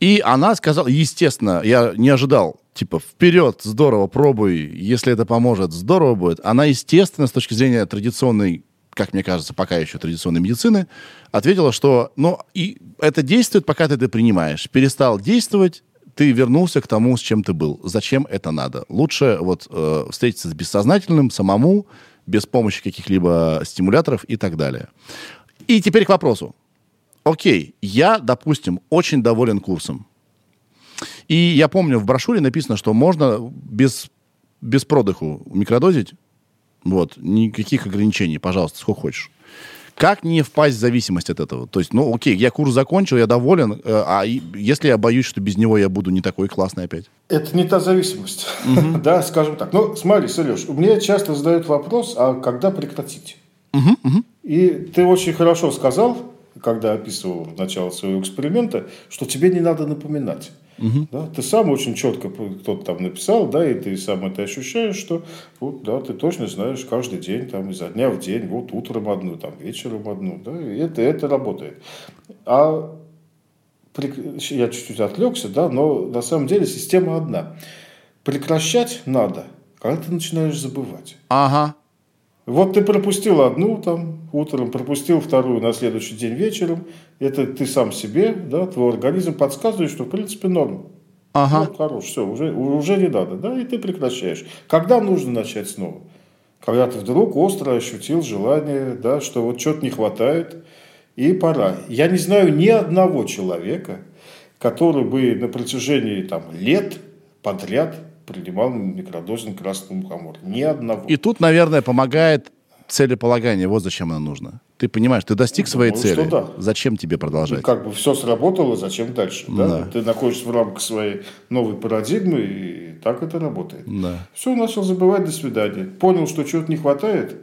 И она сказала, естественно, я не ожидал, вперед, здорово, пробуй, если это поможет, здорово будет. Она, естественно, с точки зрения традиционной, как мне кажется, пока еще традиционной медицины, ответила, что, и это действует, пока ты это принимаешь. Перестал действовать, ты вернулся к тому, с чем ты был. Зачем это надо? Лучше встретиться с бессознательным, самому, без помощи каких-либо стимуляторов и так далее. И теперь к вопросу. Окей, я, допустим, очень доволен курсом. И я помню, в брошюре написано, что можно без продыху микродозить. Вот, никаких ограничений, пожалуйста, сколько хочешь. Как не впасть в зависимость от этого? То есть, окей, я курс закончил, я доволен, а если я боюсь, что без него я буду не такой классный опять? Это не та зависимость, да, скажем так. Смотри, Сереж, мне часто задают вопрос, а когда прекратить? И ты очень хорошо сказал, когда описывал начало своего эксперимента, что тебе не надо напоминать. Угу. Да? Ты сам очень четко кто-то там написал, да, и ты сам это ощущаешь, что ты точно знаешь каждый день, там, изо дня в день, утром одну, вечером одну. Да, и это работает. А я чуть-чуть отвлекся, да, но на самом деле система одна. Прекращать надо, когда ты начинаешь забывать. Ага. Вот ты пропустил одну там утром, пропустил вторую на следующий день вечером. Это ты сам себе, да, твой организм подсказывает, что в принципе норм. Ага. Ну, хорош, все, уже не надо, да, и ты прекращаешь. Когда нужно начать снова? Когда ты вдруг остро ощутил желание, да, что вот чего-то не хватает, и пора. Я не знаю ни одного человека, который бы на протяжении там, лет подряд принимал микродозинг красного мухомора. Ни одного. И тут, наверное, помогает целеполагание. Вот зачем оно нужно. Ты понимаешь, ты достиг своей цели. Да. Зачем тебе продолжать? Ну, как бы все сработало, зачем дальше? Да. Да? Ты находишься в рамках своей новой парадигмы, и так это работает. Да. Все, начал забывать, до свидания. Понял, что чего-то не хватает.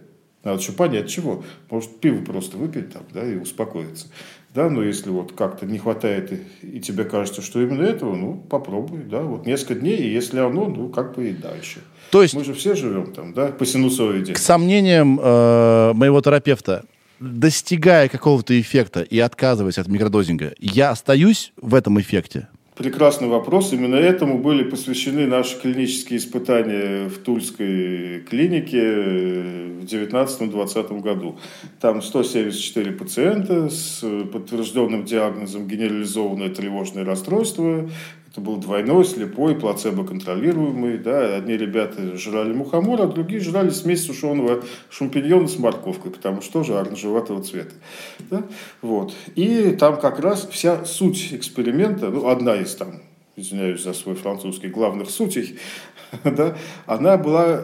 Надо еще понять, чего. Может, пиво просто выпить там, да, и успокоиться. Да, но если вот как-то не хватает, и тебе кажется, что именно этого, ну, попробуй, да, вот несколько дней, и если оно, ну, как бы и дальше. То есть, мы же все живем там, да, по синусоиде. К сомнениям моего терапевта, достигая какого-то эффекта и отказываясь от микродозинга, я остаюсь в этом эффекте? Прекрасный вопрос. Именно этому были посвящены наши клинические испытания в Тульской клинике в 19-20 году. Там 174 пациента с подтвержденным диагнозом генерализованное тревожное расстройство. Это был двойной, слепой, плацебо-контролируемый. Да? Одни ребята жрали мухомор, а другие жрали смесь сушеного шампиньона с морковкой, потому что же оранжеватого цвета. Да? Вот. И там как раз вся суть эксперимента, ну, одна из там, извиняюсь за свой французский, главных сутей, да? Она была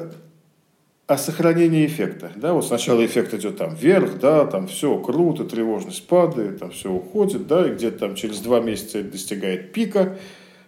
о сохранении эффекта. Да? Вот сначала эффект идет там вверх, да? Там все круто, тревожность падает, там все уходит, да? И где-то там через 2 месяца это достигает пика.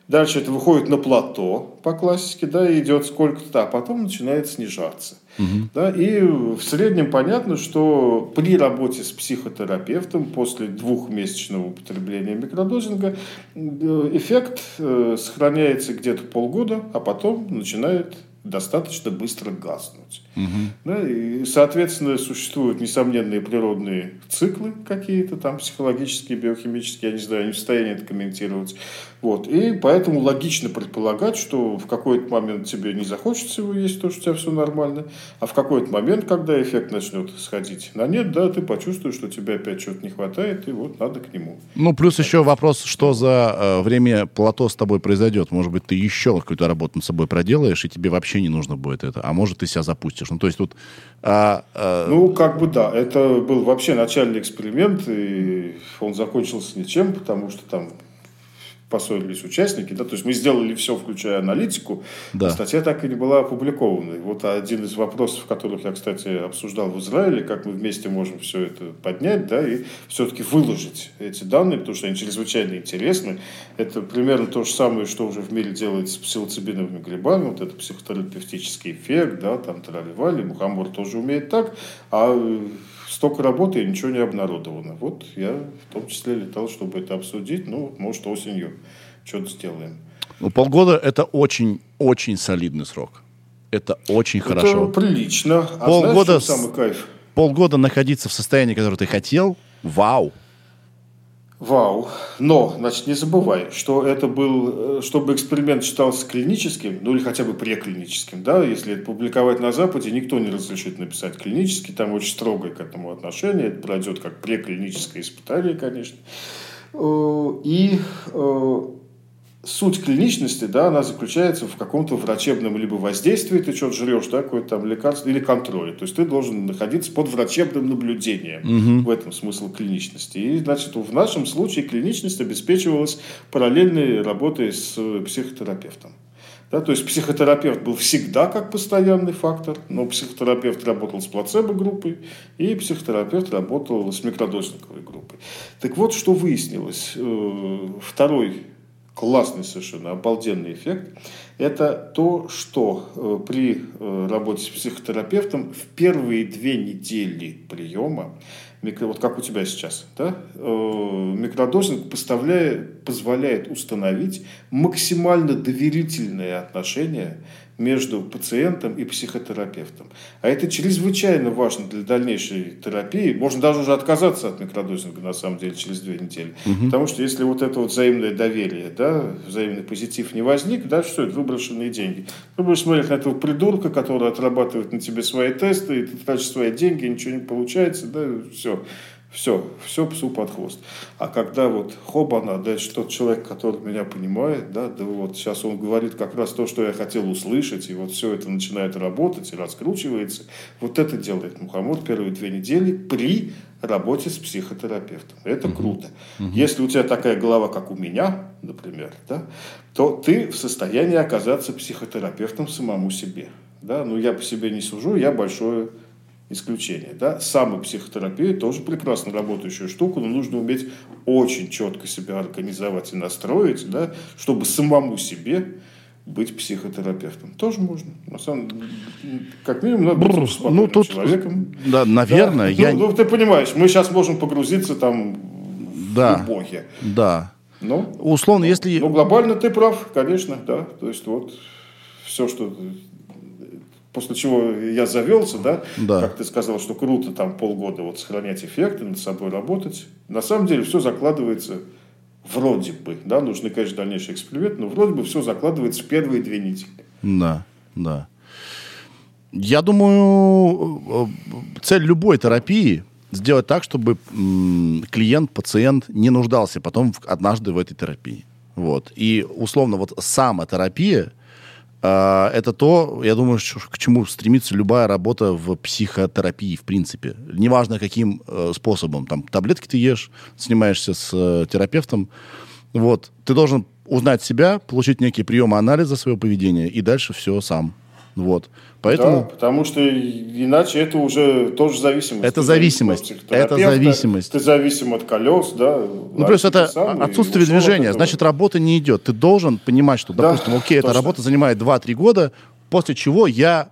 Дальше это выходит на плато по классике, да, и идет сколько-то, а потом начинает снижаться. Угу. Да, и в среднем понятно, что при работе с психотерапевтом после 2-месячного употребления микродозинга эффект сохраняется где-то полгода, а потом начинает достаточно быстро гаснуть. Угу. Да, и, соответственно, существуют несомненные природные циклы какие-то там психологические, биохимические, я не знаю, не в состоянии это комментировать. Вот. И поэтому логично предполагать, что в какой-то момент тебе не захочется его есть, то, что у тебя все нормально, а в какой-то момент, когда эффект начнет сходить на нет, да, ты почувствуешь, что тебе опять чего-то не хватает, и вот надо к нему. Ну, плюс еще вопрос, что за время плато с тобой произойдет. Может быть, ты еще какую-то работу над собой проделаешь, и тебе вообще не нужно будет это. А может, ты себя запустишь. Ну, то есть тут... Ну, как бы да. Это был вообще начальный эксперимент, и он закончился ничем, потому что там... поссорились участники, да, то есть мы сделали все, включая аналитику, да. Статья так и не была опубликована. И вот один из вопросов, которых я, кстати, обсуждал в Израиле, как мы вместе можем все это поднять, да, и все-таки выложить эти данные, потому что они чрезвычайно интересны. Это примерно то же самое, что уже в мире делается с псилоцибиновыми грибами, вот это психотерапевтический эффект, да, там трали-вали, мухомор тоже умеет так, а столько работы и ничего не обнародовано. Вот я в том числе летал, чтобы это обсудить. Ну, может, осенью что-то сделаем. Ну, полгода – это очень-очень солидный срок. Это очень хорошо. Это прилично. Полгода, знаешь, что самый кайф? Полгода находиться в состоянии, которое ты хотел – вау. Вау. Но, значит, не забывай, что это был, чтобы эксперимент считался клиническим, ну или хотя бы преклиническим, да, если это публиковать на Западе, никто не разрешит написать клинический, там очень строгое к этому отношение, это пройдет как преклиническое испытание, конечно. И суть клиничности, да, она заключается в каком-то врачебном либо воздействии, ты что-то жрешь, да, какое-то там лекарство, или контроле. То есть, ты должен находиться под врачебным наблюдением. Угу. В этом смысл клиничности. И, значит, в нашем случае клиничность обеспечивалась параллельной работой с психотерапевтом. Да, то есть, психотерапевт был всегда как постоянный фактор, но психотерапевт работал с плацебо-группой, и психотерапевт работал с микродозниковой группой. Так вот, что выяснилось. Второй классный совершенно, обалденный эффект. Это то, что при работе с психотерапевтом в первые 2 недели приема, вот как у тебя сейчас, да, микродозинг позволяет установить максимально доверительные отношения между пациентом и психотерапевтом. А это чрезвычайно важно для дальнейшей терапии. Можно даже уже отказаться от микродозинга, на самом деле, через 2 недели. Угу. Потому что если вот это вот взаимное доверие, да, взаимный позитив не возник, да, что это выброшенные деньги. Ты будешь смотреть на этого придурка, который отрабатывает на тебе свои тесты, и ты тратишь свои деньги, ничего не получается, да, все псу под хвост. А когда вот хобана, да, это тот человек, который меня понимает, да вот сейчас он говорит как раз то, что я хотел услышать, и вот все это начинает работать и раскручивается. Вот это делает мухомор первые 2 недели при работе с психотерапевтом. Это круто. Если у тебя такая голова, как у меня, например, да, то ты в состоянии оказаться психотерапевтом самому себе. Да? Ну, я по себе не сужу, я большое исключение. Да? Самопсихотерапия тоже прекрасно работающая штука, но нужно уметь очень четко себя организовать и настроить, да, чтобы самому себе быть психотерапевтом. Тоже можно. На самом деле, как минимум, надо быть спокойным человеком. Да, наверное. Да? Ну, ты понимаешь, мы сейчас можем погрузиться там в эпохи. Да. Но, условно, если... Но глобально ты прав, конечно, да. То есть, вот все, что... После чего я завелся, да, как ты сказал, что круто там полгода вот сохранять эффекты, над собой работать. На самом деле все закладывается вроде бы, да, нужны, конечно, дальнейший эксперимент, но вроде бы все закладывается в первые 2 недели. Да. Я думаю, цель любой терапии сделать так, чтобы клиент, пациент не нуждался потом однажды в этой терапии. Вот. И условно вот самотерапия — это то, я думаю, к чему стремится любая работа в психотерапии, в принципе. Неважно, каким способом. Там таблетки ты ешь, снимаешься с терапевтом. Вот. Ты должен узнать себя, получить некие приемы анализа своего поведения, и дальше все сам. Вот. Поэтому... Да, потому что иначе это уже тоже зависимость. Это зависимость. Ты зависим от колес, да. Ну, плюс это отсутствие движения. Значит, работа не идет. Ты должен понимать, что, допустим, окей, эта работа занимает 2-3 года, после чего я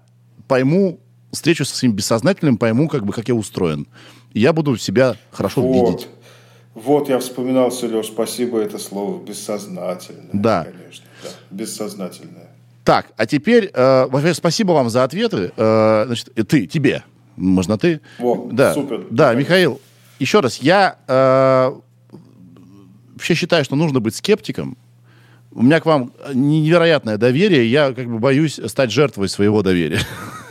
пойму, встречусь со своим бессознательным, пойму, как бы, как я устроен. И я буду себя хорошо видеть. Вот я вспоминал, Сереж, спасибо, это слово бессознательное. Да. Конечно, да. Бессознательное. Так, а теперь, во-первых, спасибо вам за ответы. Значит, тебе. Можно ты? О, да. Супер. Да, Михаил, еще раз. Я вообще считаю, что нужно быть скептиком. У меня к вам невероятное доверие. Я как бы боюсь стать жертвой своего доверия.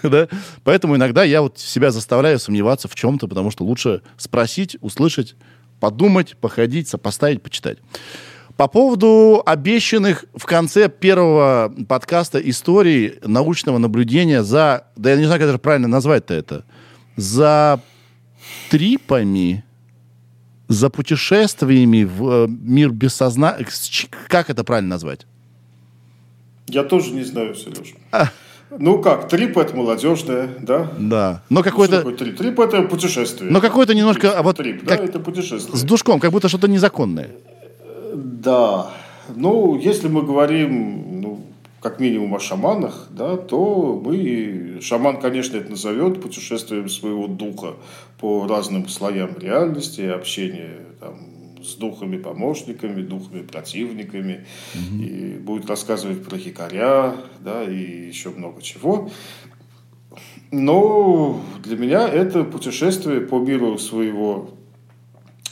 Да? Поэтому иногда я вот себя заставляю сомневаться в чем-то, потому что лучше спросить, услышать, подумать, походить, сопоставить, почитать. По поводу обещанных в конце первого подкаста историй научного наблюдения за... Да я не знаю, как это правильно назвать-то это. За трипами, за путешествиями в мир бессознательного... Как это правильно назвать? Я тоже не знаю, Сережа. Ну как, трип — это молодежное, да? Да. Но какой-то... Такой трип? Трип — это путешествие. Но какой-то немножко... Трип, вот, трип, как... да, это путешествие. С душком, как будто что-то незаконное. Да. Ну, если мы говорим, как минимум, о шаманах, да, то шаман, конечно, это назовет путешествием своего духа по разным слоям реальности, общение с духами-помощниками, духами-противниками, и будет рассказывать про хикаря, да, и еще много чего. Но для меня это путешествие по миру своего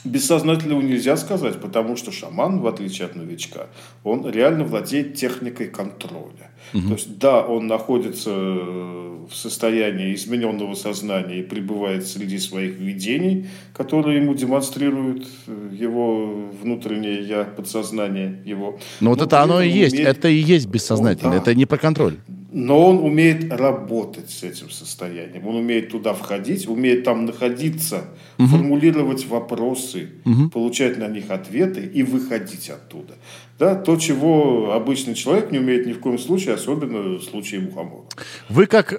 бессознательного нельзя сказать, потому что шаман, в отличие от новичка, он реально владеет техникой контроля. То есть, да, он находится в состоянии измененного сознания и пребывает среди своих видений, которые ему демонстрируют его внутреннее я, подсознание его. Но вот это оно и есть. Это и есть бессознательное. Это не про контроль. Но он умеет работать с этим состоянием. Он умеет туда входить, умеет там находиться, формулировать вопросы, получать на них ответы и выходить оттуда. Да? То, чего обычный человек не умеет ни в коем случае, особенно в случае мухомора. Вы как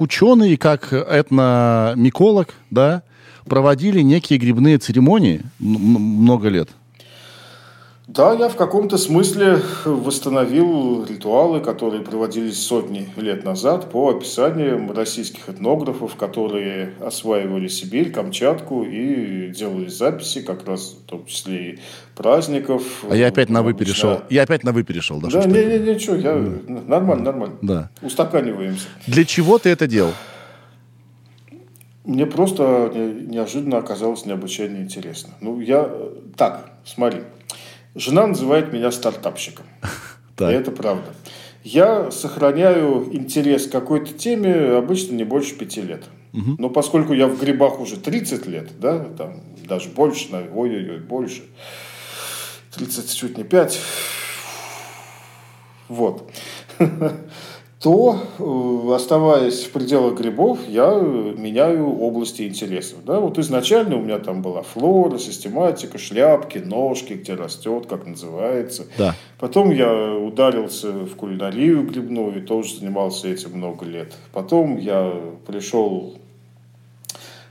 ученый, как этномиколог, да, проводили некие грибные церемонии много лет. Да, я в каком-то смысле восстановил ритуалы, которые проводились сотни лет назад по описаниям российских этнографов, которые осваивали Сибирь, Камчатку и делали записи, как раз в том числе и праздников. А я опять на «вы» перешел. Да, ничего, нормально. Да. Устаканиваемся. Для чего ты это делал? Мне просто неожиданно оказалось необычайно интересно. Смотри. Жена называет меня стартапщиком. И это правда. Я сохраняю интерес к какой-то теме обычно не больше 5 лет. Но поскольку я в грибах уже 30 лет, да, там даже больше, больше. 30 чуть не 5. Вот. То, оставаясь в пределах грибов, я меняю области интересов. Да? Вот изначально у меня там была флора, систематика, шляпки, ножки, где растет, как называется. Да. Потом я ударился в кулинарию грибную и тоже занимался этим много лет. Потом я пришел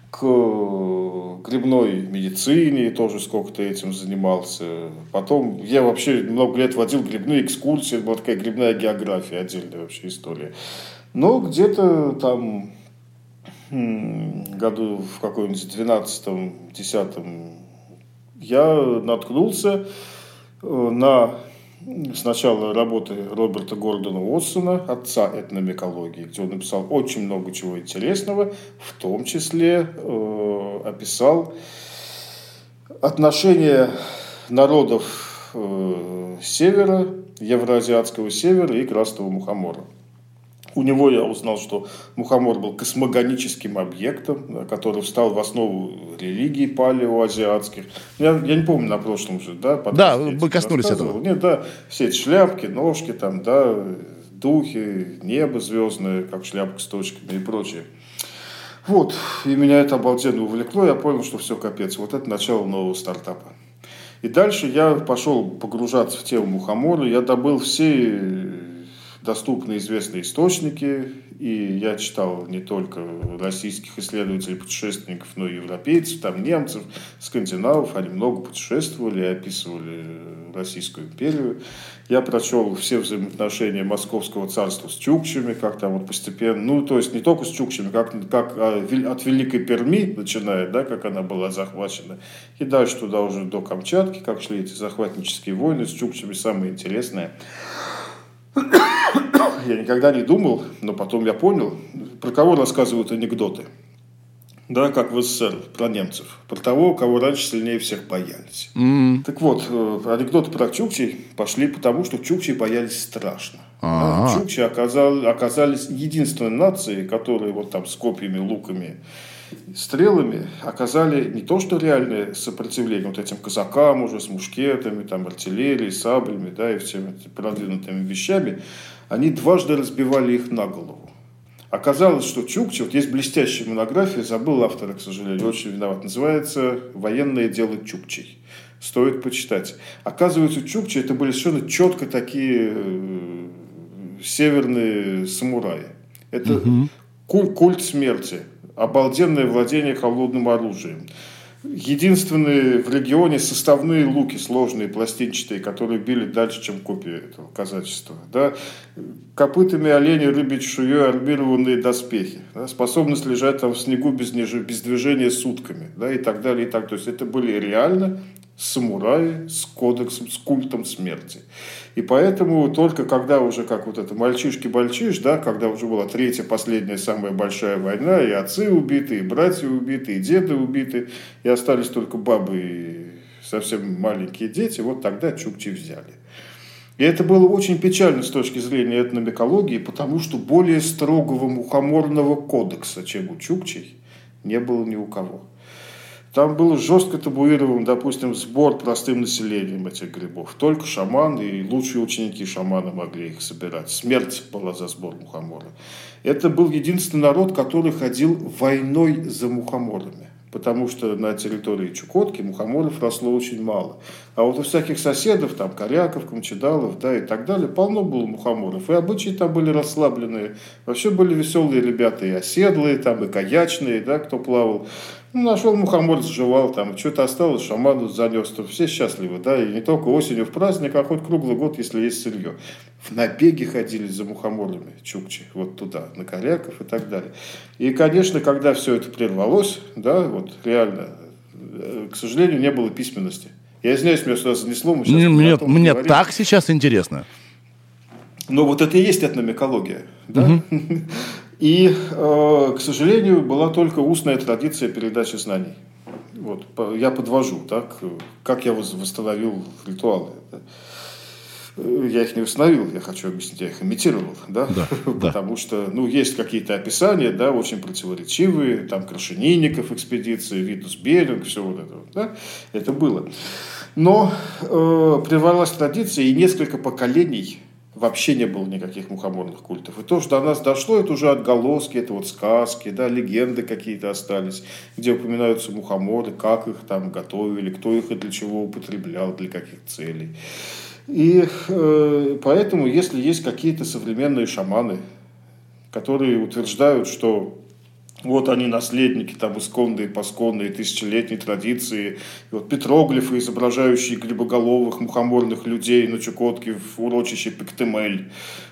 к грибной медицине и тоже сколько-то этим занимался. Потом я вообще много лет водил грибные экскурсии. Была такая грибная география, отдельная вообще история. Но где-то там году в каком-нибудь 12-10 я наткнулся на сначала работы Роберта Гордона Уоссона, отца этномикологии, где он написал очень много чего интересного, в том числе описал отношения народов севера, евроазиатского севера и красного мухомора. У него я узнал, что мухомор был космогоническим объектом, который встал в основу религий палеоазиатских. Я не помню, на прошлом же, да? Да, мы коснулись этого. Нет, да, все эти шляпки, ножки, там, да, духи, небо звездное, как шляпка с точками и прочее. Вот, и меня это обалденно увлекло, я понял, что все капец. Вот это начало нового стартапа. И дальше я пошел погружаться в тему мухомора, я добыл все доступны известные источники, и я читал не только российских исследователей, путешественников, но и европейцев, там немцев, скандинавов, они много путешествовали, описывали Российскую империю. Я прочел все взаимоотношения Московского царства с чукчами, как там вот постепенно, то есть не только с чукчами, как от Великой Перми, начиная, да, как она была захвачена, и дальше туда уже до Камчатки, как шли эти захватнические войны с чукчами, самое интересное. Я никогда не думал, но потом я понял, про кого рассказывают анекдоты. Да, как в СССР, про немцев. Про того, кого раньше сильнее всех боялись. Так вот, анекдоты про чукчей пошли потому, что чукчей боялись страшно. Чукчи оказались единственной нацией, которые вот там с копьями, луками, стрелами оказали не то, что реальное сопротивление вот этим казакам уже с мушкетами, там, артиллерией, саблями, да, и всеми продвинутыми вещами. Они дважды разбивали их на голову. Оказалось, что чукчи, вот есть блестящая монография, забыл автора, к сожалению, очень виноват, называется «Военное дело чукчей». Стоит почитать. Оказывается, чукчи это были совершенно четко такие северные самураи. Это культ смерти. Обалденное владение холодным оружием. Единственные в регионе составные луки, сложные, пластинчатые, которые били дальше, чем копия этого казачества. Да? Копытами оленей, рыбьей чешуей армированные доспехи. Да? Способность лежать там в снегу без движения сутками. Да? И так далее, и так. То есть, это были реально самураи с кодексом, с культом смерти. И поэтому только когда уже, как вот это мальчишки-бальчиш, да, когда уже была третья, последняя, самая большая война, и отцы убиты, и братья убиты, и деды убиты, и остались только бабы и совсем маленькие дети, вот тогда чукчи взяли. И это было очень печально с точки зрения этномикологии, потому что более строгого мухоморного кодекса, чем у чукчей, не было ни у кого. Там был жестко табуирован, допустим, сбор простым населением этих грибов. Только шаман и лучшие ученики шамана могли их собирать. Смерть была за сбор мухомора. Это был единственный народ, который ходил войной за мухоморами. Потому что на территории Чукотки мухоморов росло очень мало. А вот у всяких соседов, там, коряков, камчадалов, да, и так далее, полно было мухоморов. И обычаи там были расслабленные. Вообще были веселые ребята и оседлые, там, и каячные, да, кто плавал. Ну, нашел мухомор, сживал, там, что-то осталось, шаману занес. Все счастливы, да, и не только осенью в праздник, а хоть круглый год, если есть сырье. В набеги ходили за мухоморами чукчи, вот туда, на коряков и так далее. И, конечно, когда все это прервалось, да, вот реально, к сожалению, не было письменности. Я извиняюсь, меня сюда занесло. Мне так сейчас интересно. Но вот это и есть этномикология, да? Угу. И, к сожалению, была только устная традиция передачи знаний. Вот, я подвожу, так, как я восстановил ритуалы. Да? Я их не восстановил, я хочу объяснить, я их имитировал. Да? Да, потому да. что ну, есть какие-то описания, да, очень противоречивые, там Крашенинников экспедиции, Витус Беринг, все вот это. Вот, да? Это было. Но прервалась традиция, и несколько поколений вообще не было никаких мухоморных культов. И то, что до нас дошло, это уже отголоски, это вот сказки, да, легенды какие-то остались, где упоминаются мухоморы, как их там готовили, кто их и для чего употреблял, для каких целей. И поэтому, если есть какие-то современные шаманы, которые утверждают, что вот они наследники, там, исконные, посконные, тысячелетней традиции. И вот петроглифы, изображающие грибоголовых, мухоморных людей на Чукотке в урочище Пектемель,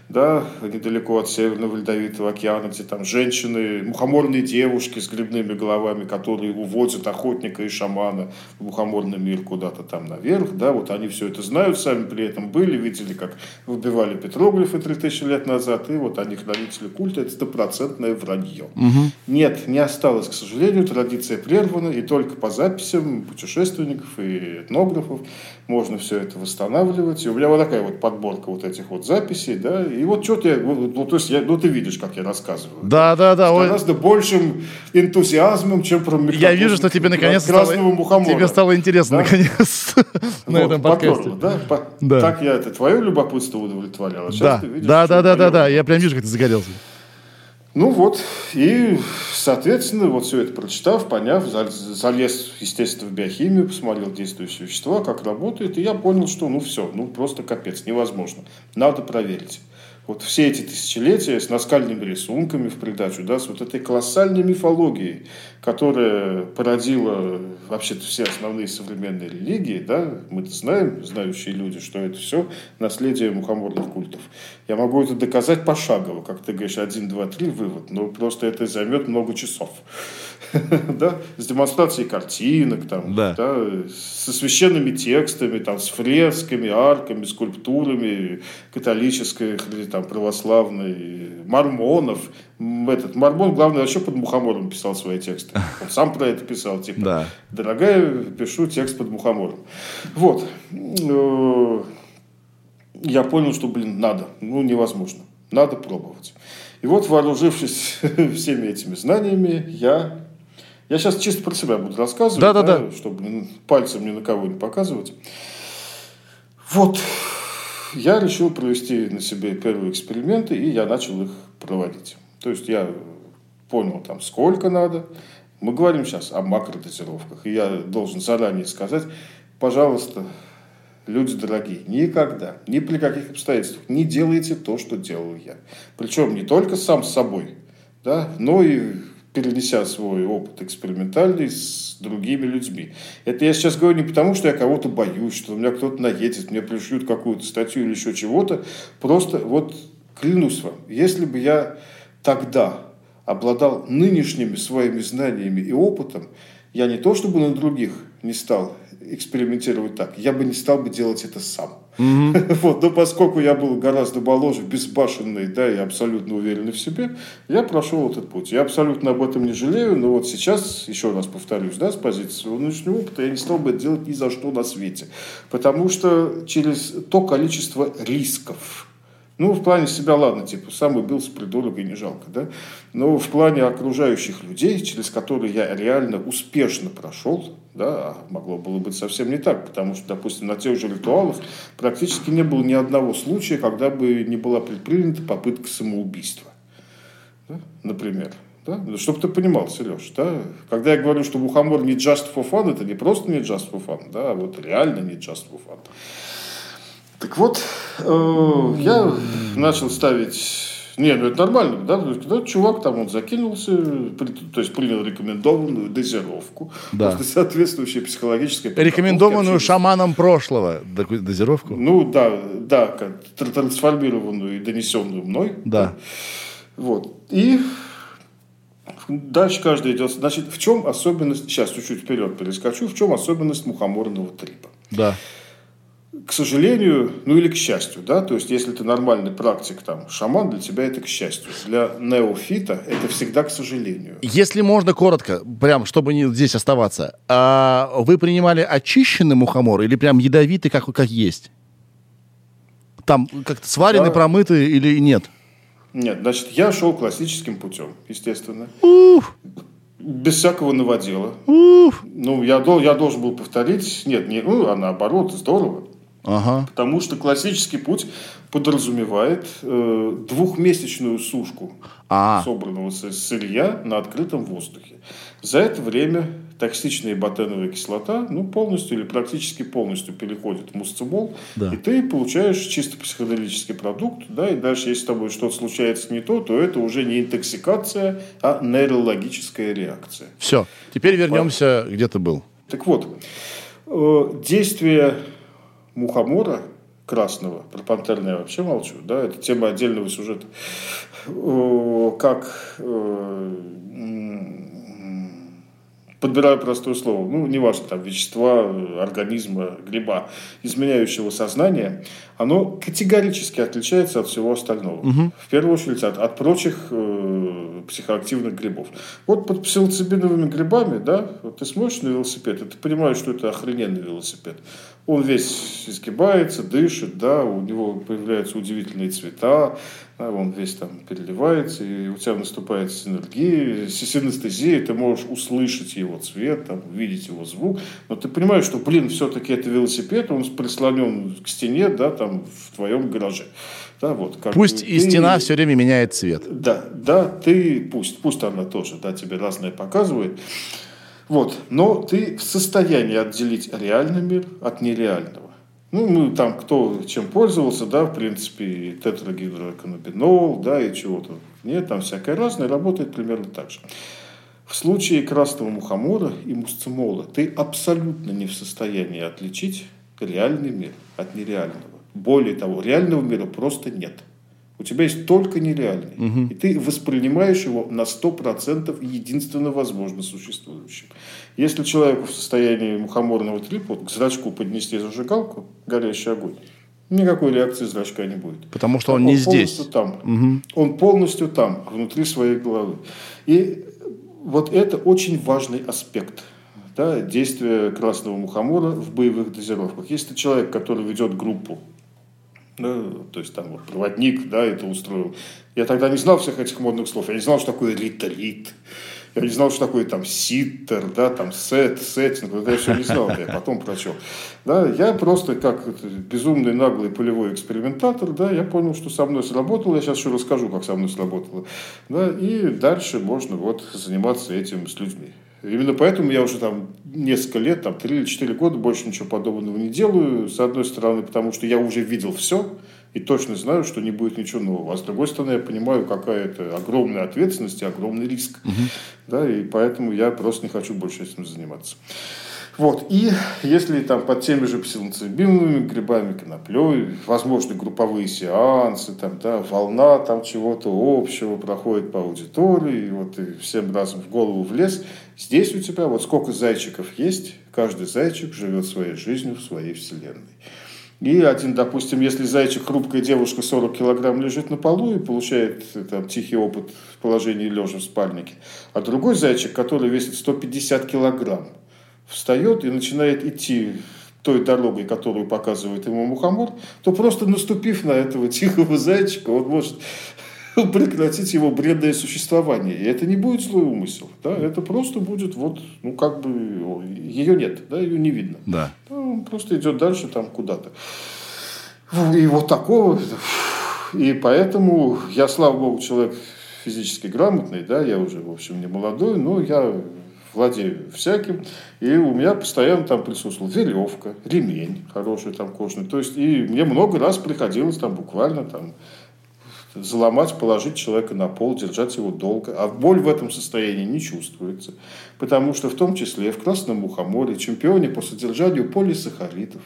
да, недалеко от Северного Ледовитого океана, где там женщины, мухоморные девушки с грибными головами, которые уводят охотника и шамана в мухоморный мир куда-то там наверх, да, вот они все это знают, сами при этом были, видели, как выбивали петроглифы 3000 лет назад, и вот они хранители культа, это стопроцентное вранье. Угу. Нет, не осталось, к сожалению, традиция прервана, и только по записям путешественников и этнографов можно все это восстанавливать. И у меня вот такая вот подборка вот этих вот записей, да, и вот что-то я, ну, то есть я, ну, ты видишь, как я рассказываю. Да, да, да. С гораздо большим энтузиазмом, чем про микрокосмос. Я вижу, что тебе наконец-то тебе стало интересно, да? Наконец, на этом подкасте. Да? Так я это твое любопытство удовлетворяло. Да, да, я прям вижу, как ты загорелся. Ну вот, и, соответственно, вот все это прочитав, поняв, залез, естественно, в биохимию, посмотрел действующие вещества, как работает, и я понял, что ну все, ну просто капец, невозможно, надо проверить. Вот все эти тысячелетия с наскальными рисунками в придачу, да, с вот этой колоссальной мифологией, которая породила вообще-то все основные современные религии, да, мы-то знаем, знающие люди, что это все наследие мухоморных культов. Я могу это доказать пошагово, как ты говоришь, 1, 2, 3 вывод, но просто это займет много часов. С демонстрацией картинок, со священными текстами, с фресками, арками, скульптурами, католической, православной, мормонов. Этот мормон, главное, вообще под мухомором писал свои тексты. Он сам про это писал, типа, да. Дорогая, пишу текст под мухомором. Вот. Я понял, что, надо. Ну, невозможно. Надо пробовать. И вот, вооружившись всеми этими знаниями, я сейчас чисто про себя буду рассказывать, да, чтобы пальцем ни на кого не показывать. Вот. Я решил провести на себе первые эксперименты, и я начал их проводить. То есть, я понял, сколько надо. Мы говорим сейчас о макродозировках. И я должен заранее сказать, пожалуйста, люди дорогие, никогда, ни при каких обстоятельствах не делайте то, что делал я. Причем не только сам с собой, да, но и перенеся свой опыт экспериментальный с другими людьми. Это я сейчас говорю не потому, что я кого-то боюсь, что у меня кто-то наедет, мне пришьют какую-то статью или еще чего-то. Просто вот клянусь вам, если бы я тогда обладал нынешними своими знаниями и опытом, я не то чтобы на других не стал экспериментировать так, я бы не стал бы делать это сам. Mm-hmm. Вот, но поскольку я был гораздо моложе, безбашенный, да, и абсолютно уверенный в себе, я прошел этот путь. Я абсолютно об этом не жалею, но вот сейчас, еще раз повторюсь, да, с позиции своего нынешнего опыта, я не стал бы это делать ни за что на свете. Потому что через то количество рисков, ну, в плане себя, ладно, сам убился, придурок, и не жалко, да, но в плане окружающих людей, через которые я реально успешно прошел, да, могло было быть совсем не так, потому что, допустим, на тех же ритуалах практически не было ни одного случая, когда бы не была предпринята попытка самоубийства, да? Например. Да? Чтобы ты понимал, Сереж, да? Когда я говорю, что мухомор не just for fun, это не просто не just for fun, да, а вот реально не just for fun. Так вот, я начал ставить Нет, ну это нормально, да? Когда чувак там, он закинулся, то есть принял рекомендованную дозировку. Да. Просто соответствующая психологическая... Рекомендованную шаманом прошлого дозировку? Ну, да, как трансформированную и донесенную мной. Да. Вот. И... Дальше каждый идет. Значит, в чем особенность... Сейчас чуть-чуть вперед перескочу. В чем особенность мухоморного трипа? Да. К сожалению, ну или к счастью, да? То есть, если ты нормальный практик, там, шаман, для тебя это к счастью. Для неофита это всегда к сожалению. Если можно коротко, прям, чтобы не здесь оставаться. А вы принимали очищенный мухомор или прям ядовитый, как есть? Там как-то сваренный, промытый или нет? Нет, значит, я шел классическим путем, естественно. Без всякого новодела. Ну, я должен был повторить. Нет, а наоборот, здорово. Ага. Потому что классический путь подразумевает двухмесячную сушку собранного сырья на открытом воздухе. За это время токсичная ботеновая кислота полностью или практически полностью переходит в мусцебол, да. И ты получаешь чисто психоделический продукт. Да, и дальше, если с тобой что-то случается не то, то это уже не интоксикация, а нейрологическая реакция. Все, теперь вернемся, где ты был. Так вот, действие... мухомора красного, про пантерное я вообще молчу, да, это тема отдельного сюжета, как, подбираю простое слово, неважно, там, вещества, организма, гриба, изменяющего сознание, оно категорически отличается от всего остального. Угу. В первую очередь от прочих психоактивных грибов. Вот под псилоцибиновыми грибами, да, вот ты смотришь на велосипед, и ты понимаешь, что это охрененный велосипед. Он весь изгибается, дышит, да, у него появляются удивительные цвета, да, он весь там переливается, и у тебя наступает синестезия, ты можешь услышать его цвет, там, увидеть его звук, но ты понимаешь, что, все-таки это велосипед, он прислонен к стене, да, там, в твоем гараже. Да, вот, как пусть и стена все время меняет цвет. Да, ты пусть она тоже, да, тебе разное показывает. Вот, но ты в состоянии отделить реальный мир от нереального. Мы там кто чем пользовался, да, в принципе, и тетрагидроканабинол, да, и чего-то. Нет, там всякое разное, работает примерно так же. В случае красного мухомора и мусцимола ты абсолютно не в состоянии отличить реальный мир от нереального. Более того, реального мира просто нет. У тебя есть только нереальный. Угу. И ты воспринимаешь его на 100% единственно возможно существующим. Если человеку в состоянии мухоморного трипа к зрачку поднести зажигалку, горящий огонь, никакой реакции зрачка не будет. Потому что он не здесь. Там. Угу. Он полностью там, внутри своей головы. И вот это очень важный аспект. Да, действия красного мухомора в боевых дозировках. Если ты человек, который ведет группу, да, то есть там вот проводник, да, это устроил. Я тогда не знал всех этих модных слов. Я не знал, что такое ретрит. Я не знал, что такое там ситтер, да, там сеттинг. Вот я все не знал, я потом прочел. Да, я просто как безумный наглый полевой экспериментатор, да, я понял, что со мной сработало. Я сейчас еще расскажу, как со мной сработало. Да, и дальше можно вот заниматься этим с людьми. Именно поэтому я уже там несколько лет, там 3 или 4 года больше ничего подобного не делаю. С одной стороны, потому что я уже видел все и точно знаю, что не будет ничего нового. А с другой стороны, я понимаю, какая это огромная ответственность и огромный риск. Угу. Да, и поэтому я просто не хочу больше этим заниматься. Вот. И если там под теми же псилоцибиновыми грибами, коноплей, возможно, групповые сеансы, там, да, волна там чего-то общего проходит по аудитории, и вот и всем разом в голову влез. Здесь у тебя вот сколько зайчиков есть, каждый зайчик живет своей жизнью в своей вселенной. И один, допустим, если зайчик, хрупкая девушка, 40 килограмм лежит на полу и получает там тихий опыт в положении лежа в спальнике, а другой зайчик, который весит 150 килограмм, встает и начинает идти той дорогой, которую показывает ему мухомор, то просто наступив на этого тихого зайчика, он может прекратить его бредное существование. И это не будет злой умысел. Да? Это просто будет вот, ее нет, да, ее не видно. Да. Он просто идет дальше там куда-то. И вот такого. И поэтому я, слава богу, человек физически грамотный, да, я уже, в общем, не молодой, но я владею всяким, и у меня постоянно там присутствовала веревка, ремень хороший там кожаный, то есть, и мне много раз приходилось там буквально там заломать, положить человека на пол, держать его долго. А боль в этом состоянии не чувствуется. Потому что в том числе в Красном Мухоморе, чемпионе по содержанию полисахаридов,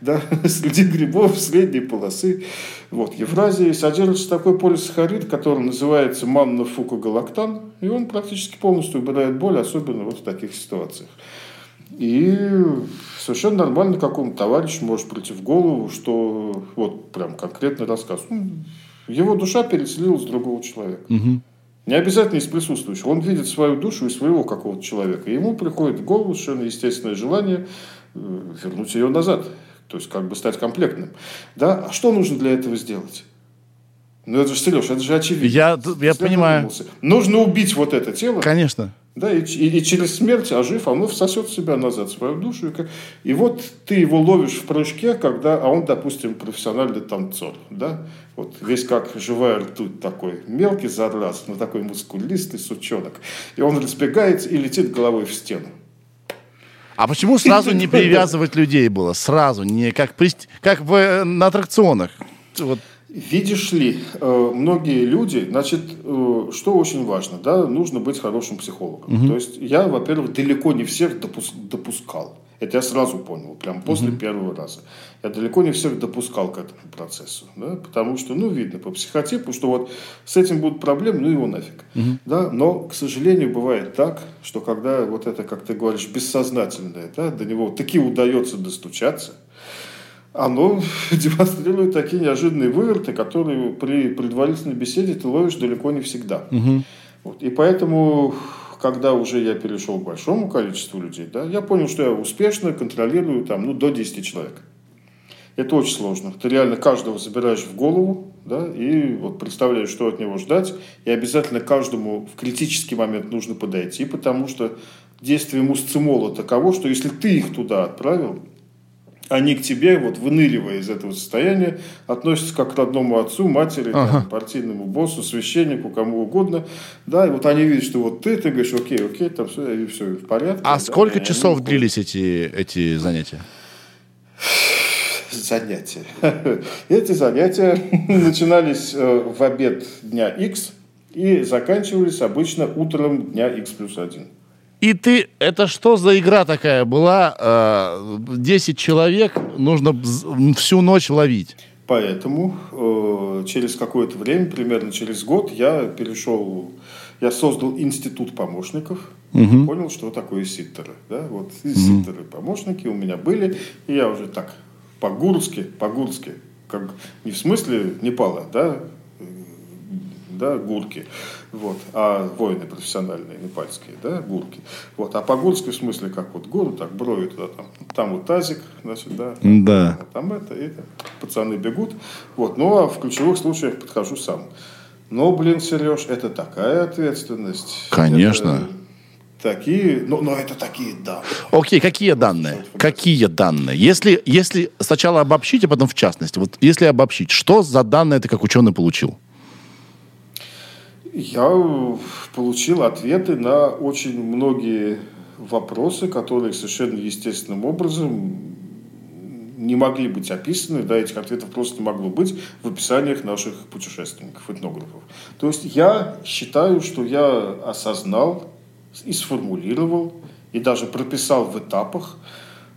да, среди грибов средней полосы, вот, Евразии, содержится такой полисахарид, который называется маннофукогалактан. И он практически полностью убирает боль, особенно вот в таких ситуациях. И совершенно нормально какому-то товарищу может прийти в голову, что вот прям конкретный рассказ. Его душа переселилась с другого человека. Угу. Не обязательно из присутствующего. Он видит свою душу и своего какого-то человека. И ему приходит в голову совершенно естественное желание вернуть ее назад. То есть, как бы стать комплектным. Да? А что нужно для этого сделать? Ну, это же, Сереж, это же очевидно. Я понимаю. Задумался. Нужно убить вот это тело. Конечно. Да, и через смерть, ожив, оно всосет в себя назад, свою душу. И вот ты его ловишь в прыжке, когда, а он, допустим, профессиональный танцор. Да? Вот весь как живая ртуть такой. Мелкий задрас, но такой мускулистый сучонок. И он разбегается и летит головой в стену. А почему сразу не привязывать людей было? Сразу, не как на аттракционах. Вот. Видишь ли, многие люди, значит, что очень важно, да, нужно быть хорошим психологом. Угу. То есть, я, во-первых, далеко не всех допускал. Это я сразу понял, прям после первого раза. Я далеко не всех допускал к этому процессу. Да, потому что, видно по психотипу, что вот с этим будут проблемы, его нафиг. Угу. Да, но, к сожалению, бывает так, что когда вот это, как ты говоришь, бессознательное, да, до него таки удается достучаться, оно демонстрирует такие неожиданные выверты, которые при предварительной беседе ты ловишь далеко не всегда. Угу. Вот. И поэтому, когда уже я перешел к большому количеству людей, да, я понял, что я успешно контролирую до 10 человек. Это очень сложно. Ты реально каждого забираешь в голову, да, и вот представляешь, что от него ждать. И обязательно каждому в критический момент нужно подойти, потому что действие мусцимола таково, что если ты их туда отправил, они к тебе, вот выныривая из этого состояния, относятся как к родному отцу, матери, партийному боссу, священнику, кому угодно. Да, и вот они видят, что вот ты говоришь, окей, там все в порядке. А да, сколько часов длились эти занятия? Занятия. Эти занятия начинались в обед дня X и заканчивались обычно утром дня X+1. И ты... Это что за игра такая была? 10 человек нужно всю ночь ловить. Поэтому через какое-то время, примерно через год, я создал институт помощников. Угу. Понял, что такое ситтеры. Да? Вот ситтеры-помощники у меня были. И я уже так по-гурски, как, не в смысле Непала, да, гурки, вот, а воины профессиональные, непальские, да, гурки, вот, а по-гурски в смысле, как вот гору, так, брови туда, там вот тазик, значит, да. Там это, пацаны бегут, вот, ну, а в ключевых случаях подхожу сам. Но, Сереж, это такая ответственность. Конечно. Такие, но это такие данные. Окей, какие данные? Если сначала обобщить, а потом в частности, вот, если обобщить, что за данные ты как ученый получил? Я получил ответы на очень многие вопросы, которые совершенно естественным образом не могли быть описаны. Да, этих ответов просто не могло быть в описаниях наших путешественников, этнографов. То есть, я считаю, что я осознал и сформулировал, и даже прописал в этапах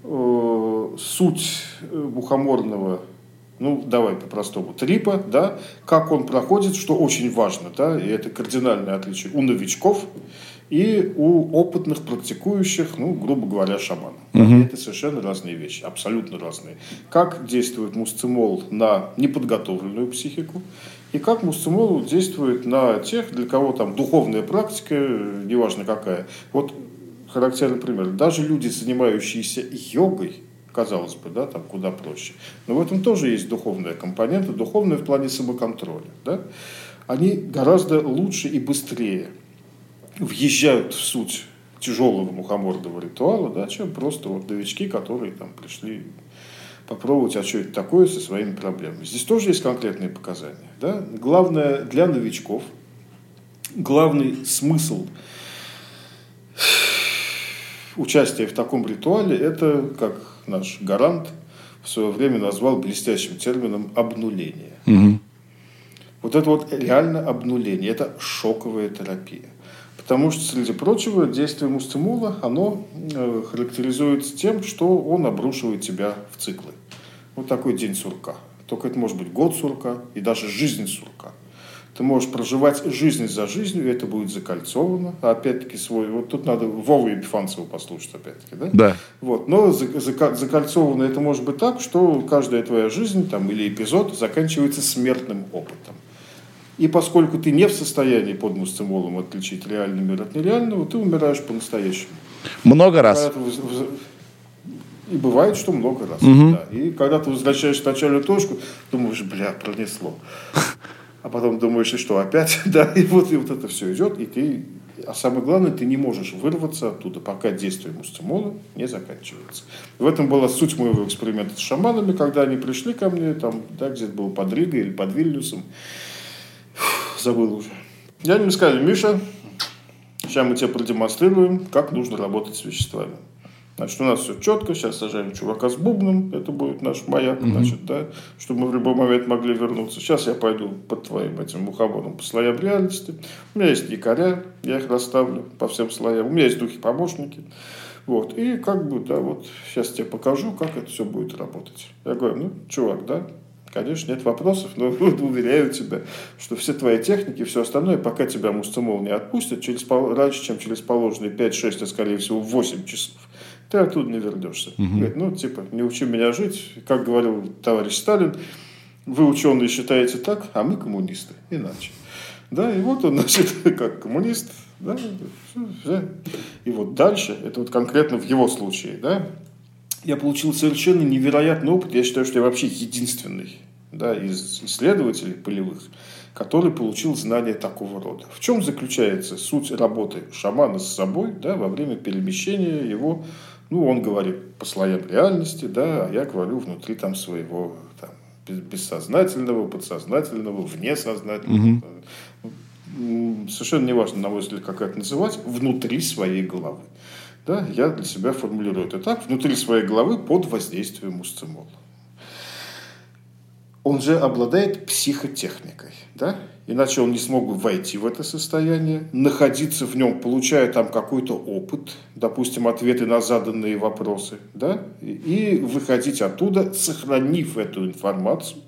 суть мухоморного, давай по-простому, трипа, да, как он проходит, что очень важно, да, и это кардинальное отличие у новичков и у опытных практикующих, грубо говоря, шаманов. Угу. Это совершенно разные вещи, абсолютно разные. Как действует мусцимол на неподготовленную психику и как мусцимол действует на тех, для кого духовная практика, неважно какая. Вот характерный пример. Даже люди, занимающиеся йогой, казалось бы, да, куда проще. Но в этом тоже есть духовная компонента, духовная в плане самоконтроля. Да? Они гораздо лучше и быстрее въезжают в суть тяжелого мухоморного ритуала, да, чем просто новички, которые пришли попробовать, а что это такое, со своими проблемами. Здесь тоже есть конкретные показания. Да? Главное для новичков, главный смысл участие в таком ритуале, это, как наш гарант в свое время назвал блестящим термином, обнуление. Угу. Вот Вот это вот реально обнуление, это шоковая терапия. Потому что, среди прочего, действие мустимула, оно характеризуется тем, что он обрушивает тебя в циклы. Вот такой день сурка. Только это может быть год сурка и даже жизнь сурка. Ты можешь проживать жизнь за жизнью, и это будет закольцовано. Опять-таки свой... Вот тут надо Вову Епифанцева послушать, опять-таки, да? Да. Вот. Но закольцовано это может быть так, что каждая твоя жизнь там, или эпизод заканчивается смертным опытом. И поскольку ты не в состоянии под мустимулом отличить реальный мир от нереального, ты умираешь по-настоящему. Много раз. И бывает, что много раз. Угу. Да. И когда ты возвращаешься в начальную точку, думаешь, пронесло. А потом думаешь, и что, опять? Да, и вот это все идет. И ты... А самое главное, ты не можешь вырваться оттуда, пока действие мустимула не заканчивается. В этом была суть моего эксперимента с шаманами, когда они пришли ко мне, там, да, где-то было под Ригой или под Вильнюсом. Забыл уже. Я им сказал, Миша, сейчас мы тебе продемонстрируем, как нужно работать с веществами. Значит, у нас все четко, сейчас сажаем чувака с бубном, это будет наш маяк, значит, да, чтобы мы в любой момент могли вернуться. Сейчас я пойду под твоим этим мухобором по слоям реальности. У меня есть якоря, я их расставлю по всем слоям. У меня есть духи-помощники. Вот, и как бы, да, вот, сейчас тебе покажу, как это все будет работать. Я говорю, чувак, да, конечно, нет вопросов, но уверяю тебя, что все твои техники, все остальное, пока тебя мустимул не отпустят, раньше, чем через положенные 5-6, а скорее всего 8 часов, ты оттуда не вернешься. Угу. Говорит, не учи меня жить. Как говорил товарищ Сталин, вы, ученые, считаете так, а мы, коммунисты, иначе. Да, и вот он, значит, как коммунист. Да, и вот дальше, это вот конкретно в его случае, да, я получил совершенно невероятный опыт. Я считаю, что я вообще единственный, да, из исследователей полевых, который получил знания такого рода. В чем заключается суть работы шамана с собой, да, во время перемещения его... он говорит по слоям реальности, да, а я говорю внутри там своего там, бессознательного, подсознательного, внесознательного. Угу. Совершенно не важно, на мой взгляд, как это называть, внутри своей головы. Да, я для себя формулирую это так, внутри своей головы под воздействием мустимула. Он же обладает психотехникой, да? Иначе он не смог бы войти в это состояние, находиться в нем, получая там какой-то опыт, допустим, ответы на заданные вопросы, да? И выходить оттуда, сохранив эту информацию,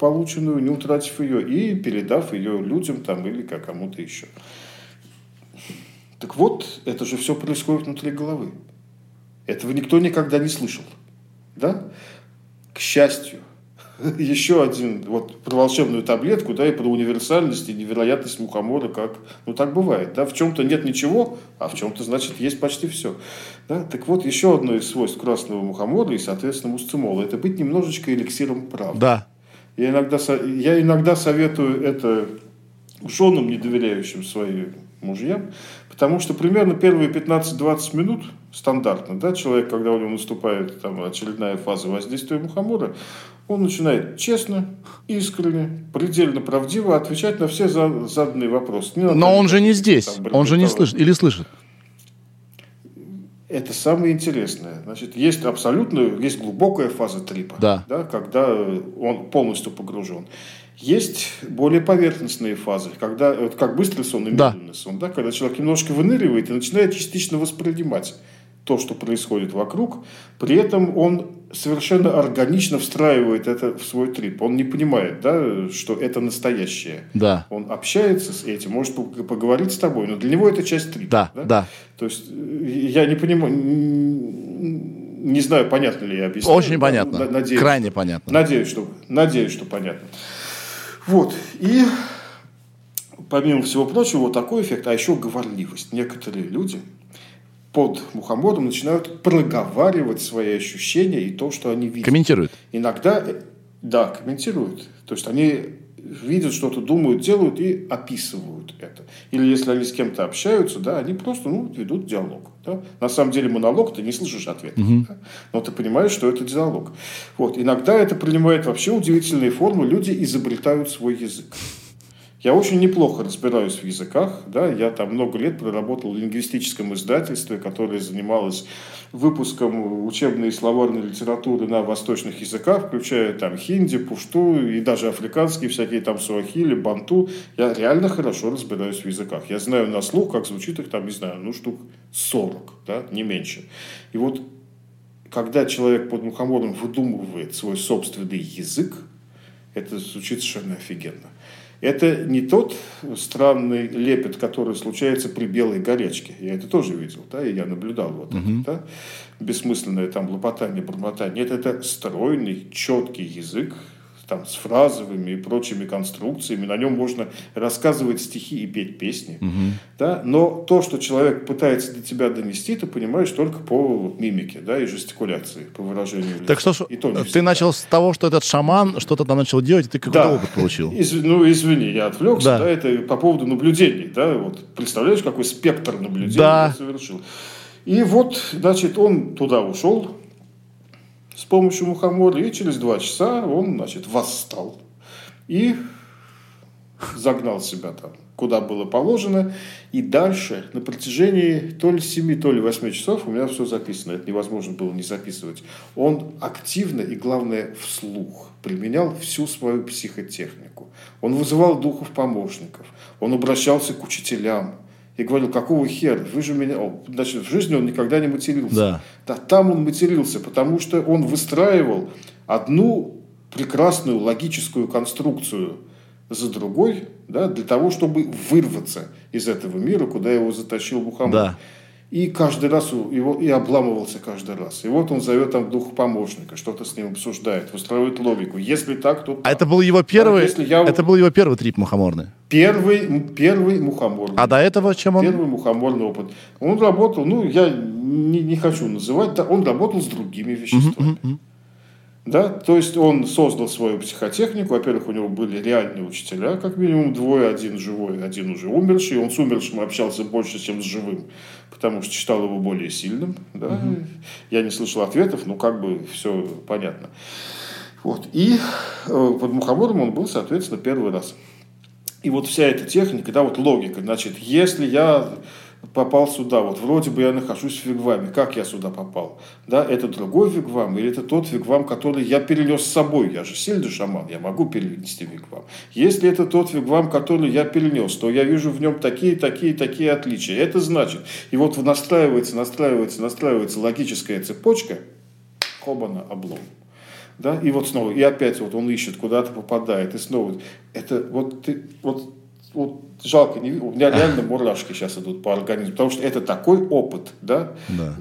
полученную, не утратив ее, и передав ее людям там, или кому-то еще. Так вот, это же все происходит внутри головы. Этого никто никогда не слышал. Да? К счастью. Еще один, вот, про волшебную таблетку, да, и про универсальность и невероятность мухомора, как... так бывает, да, в чем-то нет ничего, а в чем-то, значит, есть почти все, да, так вот, еще одно из свойств красного мухомора и, соответственно, мустимула, это быть немножечко эликсиром правды. Да. Я иногда советую это женам, не доверяющим своим мужьям, потому что примерно первые 15-20 минут стандартно, да, человек, когда у него наступает там, очередная фаза воздействия мухомора, он начинает честно, искренне, предельно правдиво отвечать на все заданные вопросы. Но он же не здесь, он же не слышит или слышит. Это самое интересное. Значит, есть глубокая фаза трипа, да. Да, когда он полностью погружен. Есть более поверхностные фазы, когда, вот как быстрый сон и медленный сон, да, когда человек немножко выныривает и начинает частично воспринимать то, что происходит вокруг, при этом он совершенно органично встраивает это в свой трип. Он не понимает, да, что это настоящее. Да. Он общается с этим, может поговорить с тобой, но для него это часть трипа. Да, да? Да. То есть, я не понимаю, не знаю, понятно ли я объясняю. Очень понятно, надеюсь, крайне понятно. Надеюсь, что понятно. Вот, и помимо всего прочего, вот такой эффект, а еще говорливость. Некоторые люди под мухомором начинают проговаривать свои ощущения и то, что они видят. Комментируют. Иногда, да, комментируют. То есть, они видят что-то, думают, делают и описывают это. Или если они с кем-то общаются, да, они просто ведут диалог. Да? На самом деле монолог, ты не слышишь ответа. Угу. Да? Но ты понимаешь, что это диалог. Вот. Иногда это принимает вообще удивительные формы. Люди изобретают свой язык. Я очень неплохо разбираюсь в языках, да, я там много лет проработал в лингвистическом издательстве, которое занималось выпуском учебной и словарной литературы на восточных языках, включая там хинди, пушту и даже африканские всякие там суахили, банту. Я реально хорошо разбираюсь в языках. Я знаю на слух, как звучит их там, не знаю, ну штук 40, да, не меньше. И вот когда человек под мухомором выдумывает свой собственный язык, это звучит совершенно офигенно. Это не тот странный лепет, который случается при белой горячке. Я это тоже видел, да, и я наблюдал вот это, да? Бессмысленное там лопотание, бормотание. Нет, это стройный, четкий язык, там, с фразовыми и прочими конструкциями. На нем можно рассказывать стихи и петь песни, да? Но то, что человек пытается до тебя донести, ты понимаешь только по вот, мимике, да, и жестикуляции, по выражению лица. Так что ж, ты начал с того, что этот шаман что-то там начал делать, и ты какой-то опыт получил. Извини, я отвлекся, да, это по поводу наблюдений, да, вот, представляешь, какой спектр наблюдений я совершил. И вот, значит, он туда ушел с помощью мухомора, и через 2 часа он, значит, восстал и загнал себя там, куда было положено, и дальше на протяжении то ли 7, то ли 8 часов у меня все записано, это невозможно было не записывать. Он активно и, главное, вслух применял всю свою психотехнику. Он вызывал духов-помощников, он обращался к учителям, и говорил, какого хера, вы же меня... Значит, в жизни он никогда не матерился. Да, там он матерился, потому что он выстраивал одну прекрасную логическую конструкцию за другой, да, для того, чтобы вырваться из этого мира, куда его затащил Мухаммад. Да. И каждый раз его и обламывался каждый раз. И вот он зовет там духа помощника, что-то с ним обсуждает, выстраивает логику. Если так, то... А это был его первый, это был его первый трип мухоморный? Первый мухоморный. А до этого чем он? Первый мухоморный опыт. Он работал, ну, я не хочу называть, да, он работал с другими веществами. Да? То есть, он создал свою психотехнику. Во-первых, у него были реальные учителя, как минимум 2. Один живой, один уже умерший. Он с умершим общался больше, чем с живым, потому что считал его более сильным. Да? Я не слышал ответов, но как бы все понятно. Вот. И под мухомором он был, соответственно, первый раз. И вот вся эта техника, да, вот логика. Значит, если я... попал сюда, вот вроде бы я нахожусь в вигваме, как я сюда попал, да, это другой вигвам или это тот вигвам, который я перенес с собой, я же сильный шаман, я могу перенести вигвам. Если это тот вигвам, который я перенес, то я вижу в нем такие отличия, это значит, и вот настраивается логическая цепочка, хобана, облом. Да, и вот снова, и опять вот он ищет, куда-то попадает, и снова, это вот ты, вот жалко, у меня реально мурашки сейчас идут по организму, потому что это такой опыт, да,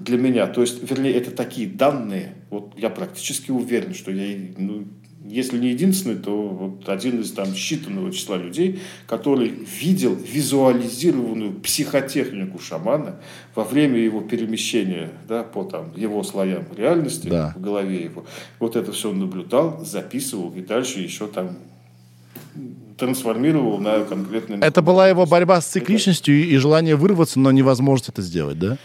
для меня. То есть, вернее, это такие данные. Вот я практически уверен, что я, ну, если не единственный, то вот один из там считанного числа людей, который видел визуализированную психотехнику шамана во время его перемещения, да, по там, его слоям реальности, да, в голове его. Вот это все он наблюдал, записывал и дальше еще там... трансформировал на конкретный... Это была его борьба с цикличностью и желание вырваться, но невозможность это сделать, да?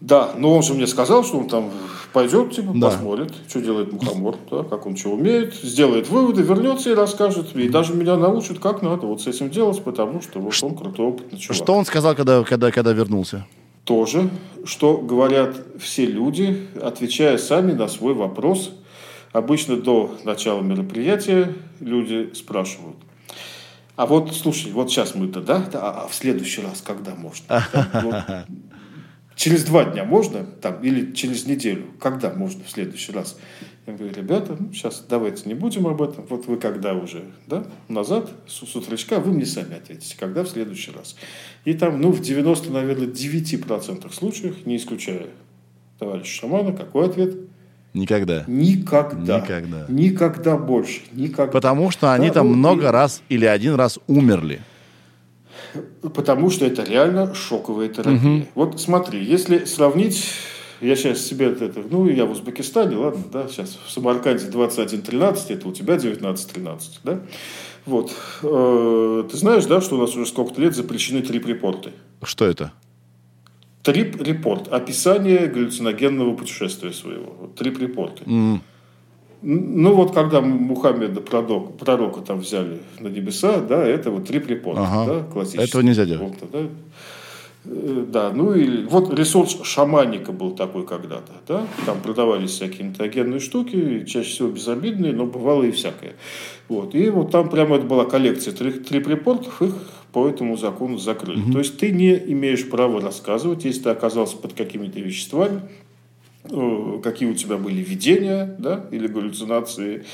Да, но он же мне сказал, что он там пойдет, типа, посмотрит, что делает мухомор, да, как он что умеет, сделает выводы, вернется и расскажет, и даже меня научит, как надо вот с этим делать, потому что вот он крутой опытный чувак. Что он сказал, когда вернулся? Тоже, что говорят все люди, отвечая сами на свой вопрос. Обычно до начала мероприятия люди спрашивают: а вот, слушай, вот сейчас мы-то, да, а в следующий раз когда можно? Да, вот, через 2 дня можно, там, или через неделю, когда можно в следующий раз? Я говорю, ребята, ну, сейчас давайте не будем об этом, вот вы когда уже, да, назад, с утречка, вы мне сами ответите, когда в следующий раз. И там, ну, в 90, наверное, 9% случаев, не исключая товарища шамана, какой ответ? Никогда. Никогда. Никогда больше. Никогда. Потому что они там много раз или один раз умерли. Потому что это реально шоковая терапия. Вот смотри, если сравнить... Я сейчас себе это... Ну, я в Узбекистане, ладно, да, сейчас в Самарканде 21:13, это у тебя 19:13, да? Вот. Ты знаешь, да, что у нас уже сколько-то лет запрещены трип-репорты? Что это? Трип-репорт. Описание галлюциногенного путешествия своего. Трип-репорты. Ну, вот когда Мухаммеда, пророка там взяли на небеса, да, это вот три препоны, да, классические. Этого нельзя делать. Да? Да, ну и вот ресурс шаманика был такой когда-то, да, там продавались всякие мутагенные штуки, чаще всего безобидные, но бывало и всякое. Вот, и вот там прямо это была коллекция трипрепортов, их по этому закону закрыли. То есть ты не имеешь права рассказывать, если ты оказался под какими-то веществами, какие у тебя были видения, да, или галлюцинации,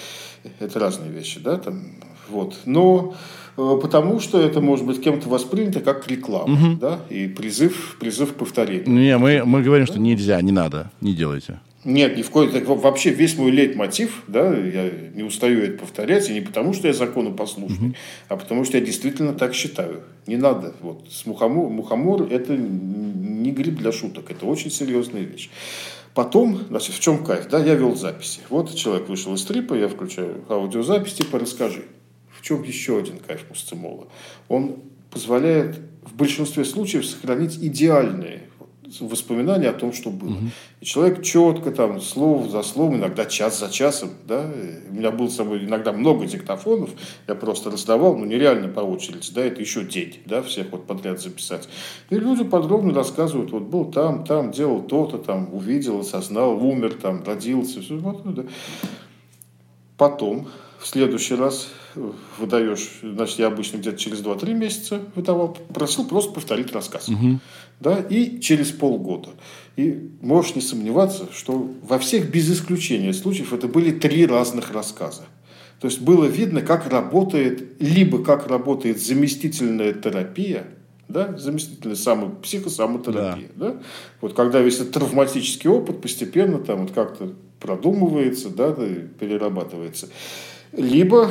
это разные вещи, да, там, вот, но... Потому что это может быть кем-то воспринято как реклама, да, и призыв к повторению. Не, мы говорим, да? Что нельзя, не надо, не делайте. Нет, ни в коем случае. Вообще весь мой лейтмотив, да, я не устаю это повторять, и не потому, что я законопослушный, а потому, что я действительно так считаю. Не надо. Вот, с мухомор это не гриб для шуток, это очень серьезная вещь. Потом, значит, в чем кайф, да, я вел записи. Вот человек вышел из трипа, я включаю аудиозапись, типа расскажи. В чем еще один кайф Мусцимола? Он позволяет в большинстве случаев сохранить идеальные воспоминания о том, что было. И человек четко, там, слово за словом, иногда час за часом. Да? У меня было с собой иногда много диктофонов, я просто раздавал, ну, нереально по очереди, да, это еще день, да, всех вот подряд записать. И люди подробно рассказывают, вот был там, делал то-то, там, увидел, осознал, умер, там, родился. Все, вот, да. Потом, в следующий раз... выдаешь, значит, я обычно где-то через 2-3 месяца выдавал, просил просто повторить рассказ. Да, и через полгода. И можешь не сомневаться, что во всех без исключения случаев это были 3 разных рассказа. То есть было видно, как работает, либо как работает заместительная терапия, да, заместительная психосамотерапия. Да? Вот когда весь этот травматический опыт постепенно там вот как-то продумывается, да, перерабатывается. Либо,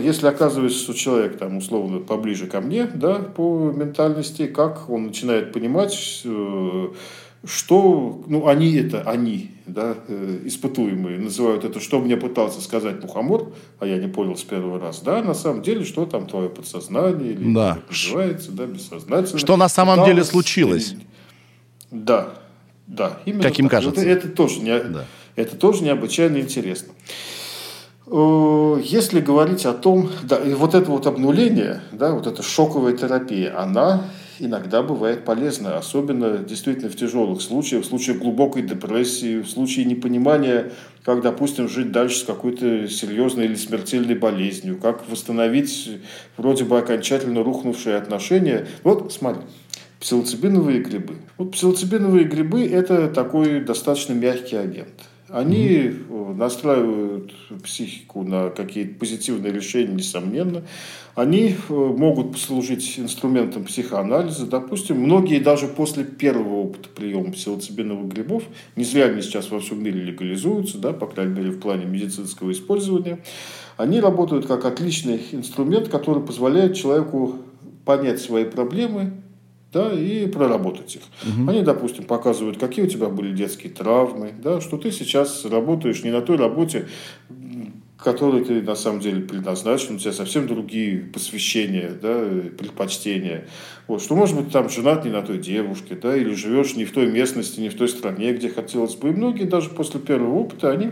если оказывается, что человек, там, условно, поближе ко мне, да, по ментальности, как он начинает понимать, что, ну, они, испытуемые, называют это, что мне пытался сказать мухомор, а я не понял с первого раза, да, на самом деле, что там твое подсознание, или как называется, да, бессознательно. Что на самом деле случилось. Да, да, именно так. Каким кажется. Это тоже необычайно интересно. Если говорить о том, да, и вот это вот обнуление, да, вот эта шоковая терапия, она иногда бывает полезна, особенно действительно в тяжелых случаях, в случае глубокой депрессии, в случае непонимания, как, допустим, жить дальше с какой-то серьезной или смертельной болезнью, как восстановить вроде бы окончательно рухнувшие отношения. Вот, смотри. Псилоцибиновые грибы. Вот псилоцибиновые грибы – это такой достаточно мягкий агент. Они настраивают психику на какие-то позитивные решения, несомненно. Они могут послужить инструментом психоанализа. Допустим, многие даже после первого опыта приема псилоцибиновых грибов, не зря они сейчас во всем мире легализуются, да, по крайней мере, в плане медицинского использования, они работают как отличный инструмент, который позволяет человеку понять свои проблемы, да, и проработать их. Они, допустим, показывают, какие у тебя были детские травмы, да, что ты сейчас работаешь не на той работе, которой ты на самом деле предназначен, у тебя совсем другие посвящения, да, предпочтения. Вот, что, может быть, там женат не на той девушке, да, или живешь не в той местности, не в той стране, где хотелось бы. И многие даже после первого опыта, они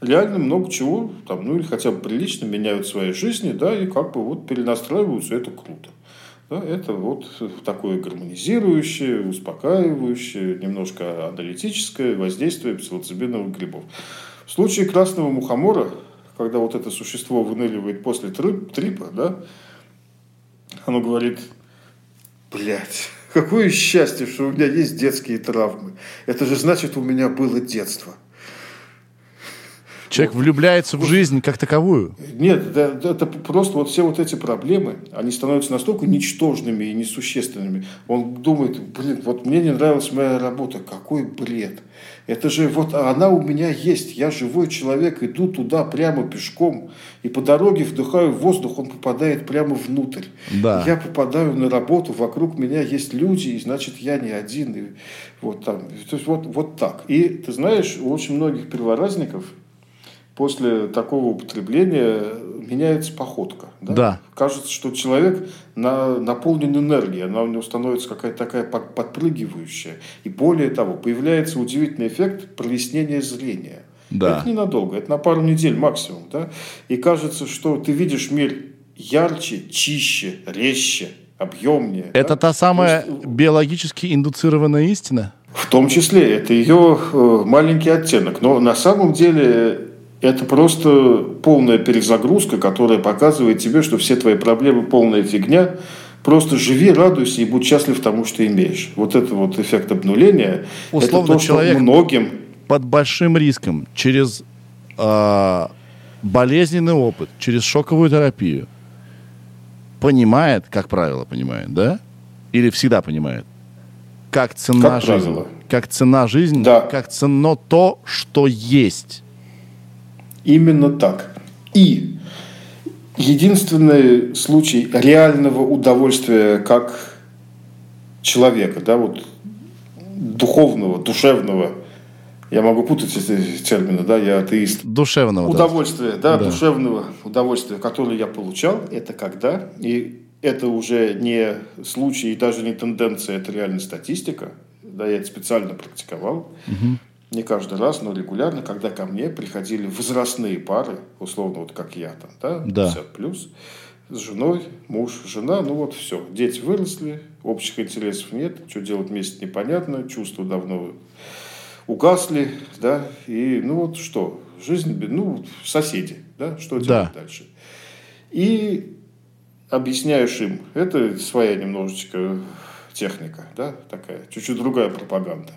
реально много чего, там, ну или хотя бы прилично меняют в своей жизни, да, и как бы вот перенастраиваются, это круто. Да, это вот такое гармонизирующее, успокаивающее, немножко аналитическое воздействие псилоцибиновых грибов. В случае красного мухомора, когда вот это существо выныривает после трипа, да, оно говорит: блядь, какое счастье, что у меня есть детские травмы. Это же значит, у меня было детство. Человек влюбляется в жизнь как таковую. Нет, да, это просто вот все вот эти проблемы, они становятся настолько ничтожными и несущественными. Он думает: блин, вот мне не нравилась моя работа, какой бред. Это же вот она у меня есть, я живой человек, иду туда прямо пешком, и по дороге вдыхаю воздух, он попадает прямо внутрь. Да. Я попадаю на работу, вокруг меня есть люди, и значит, я не один. И вот там. То есть вот так. И ты знаешь, у очень многих перворазников после такого употребления меняется походка. Да? Да. Кажется, что человек наполнен энергией. Она у него становится какая-то такая подпрыгивающая. И более того, появляется удивительный эффект прояснения зрения. Да. Это ненадолго, это на пару недель максимум. Да? И кажется, что ты видишь мир ярче, чище, резче, объемнее. Это да? Та самая биологически индуцированная истина? В том числе, это ее маленький оттенок. Но на самом деле это просто полная перезагрузка, которая показывает тебе, что все твои проблемы полная фигня. Просто живи, радуйся и будь счастлив тому, что имеешь. Вот это вот эффект обнуления. Условно, это то, что многим... под большим риском через болезненный опыт, через шоковую терапию понимает, как правило, понимает, да? Или всегда понимает, как цена жизни. Как цена жизни, да. Как ценно то, что есть. Именно так. И единственный случай реального удовольствия как человека, да, вот духовного, душевного, я могу путать эти термины, да, я атеист. Душевного. Удовольствие, да, да, душевного удовольствия, которое я получал, это когда, и это уже не случай и даже не тенденция, это реально статистика, да, я это специально практиковал. Угу. Не каждый раз, но регулярно, когда ко мне приходили возрастные пары, условно, вот как я там, да, 50 плюс, с женой, муж, жена, ну вот все, дети выросли, общих интересов нет, что делать вместе непонятно, чувства давно угасли, да, и ну вот что, жизнь, ну, соседи, да, что делать дальше. И объясняешь им, это своя немножечко техника, да, такая, чуть-чуть другая пропаганда.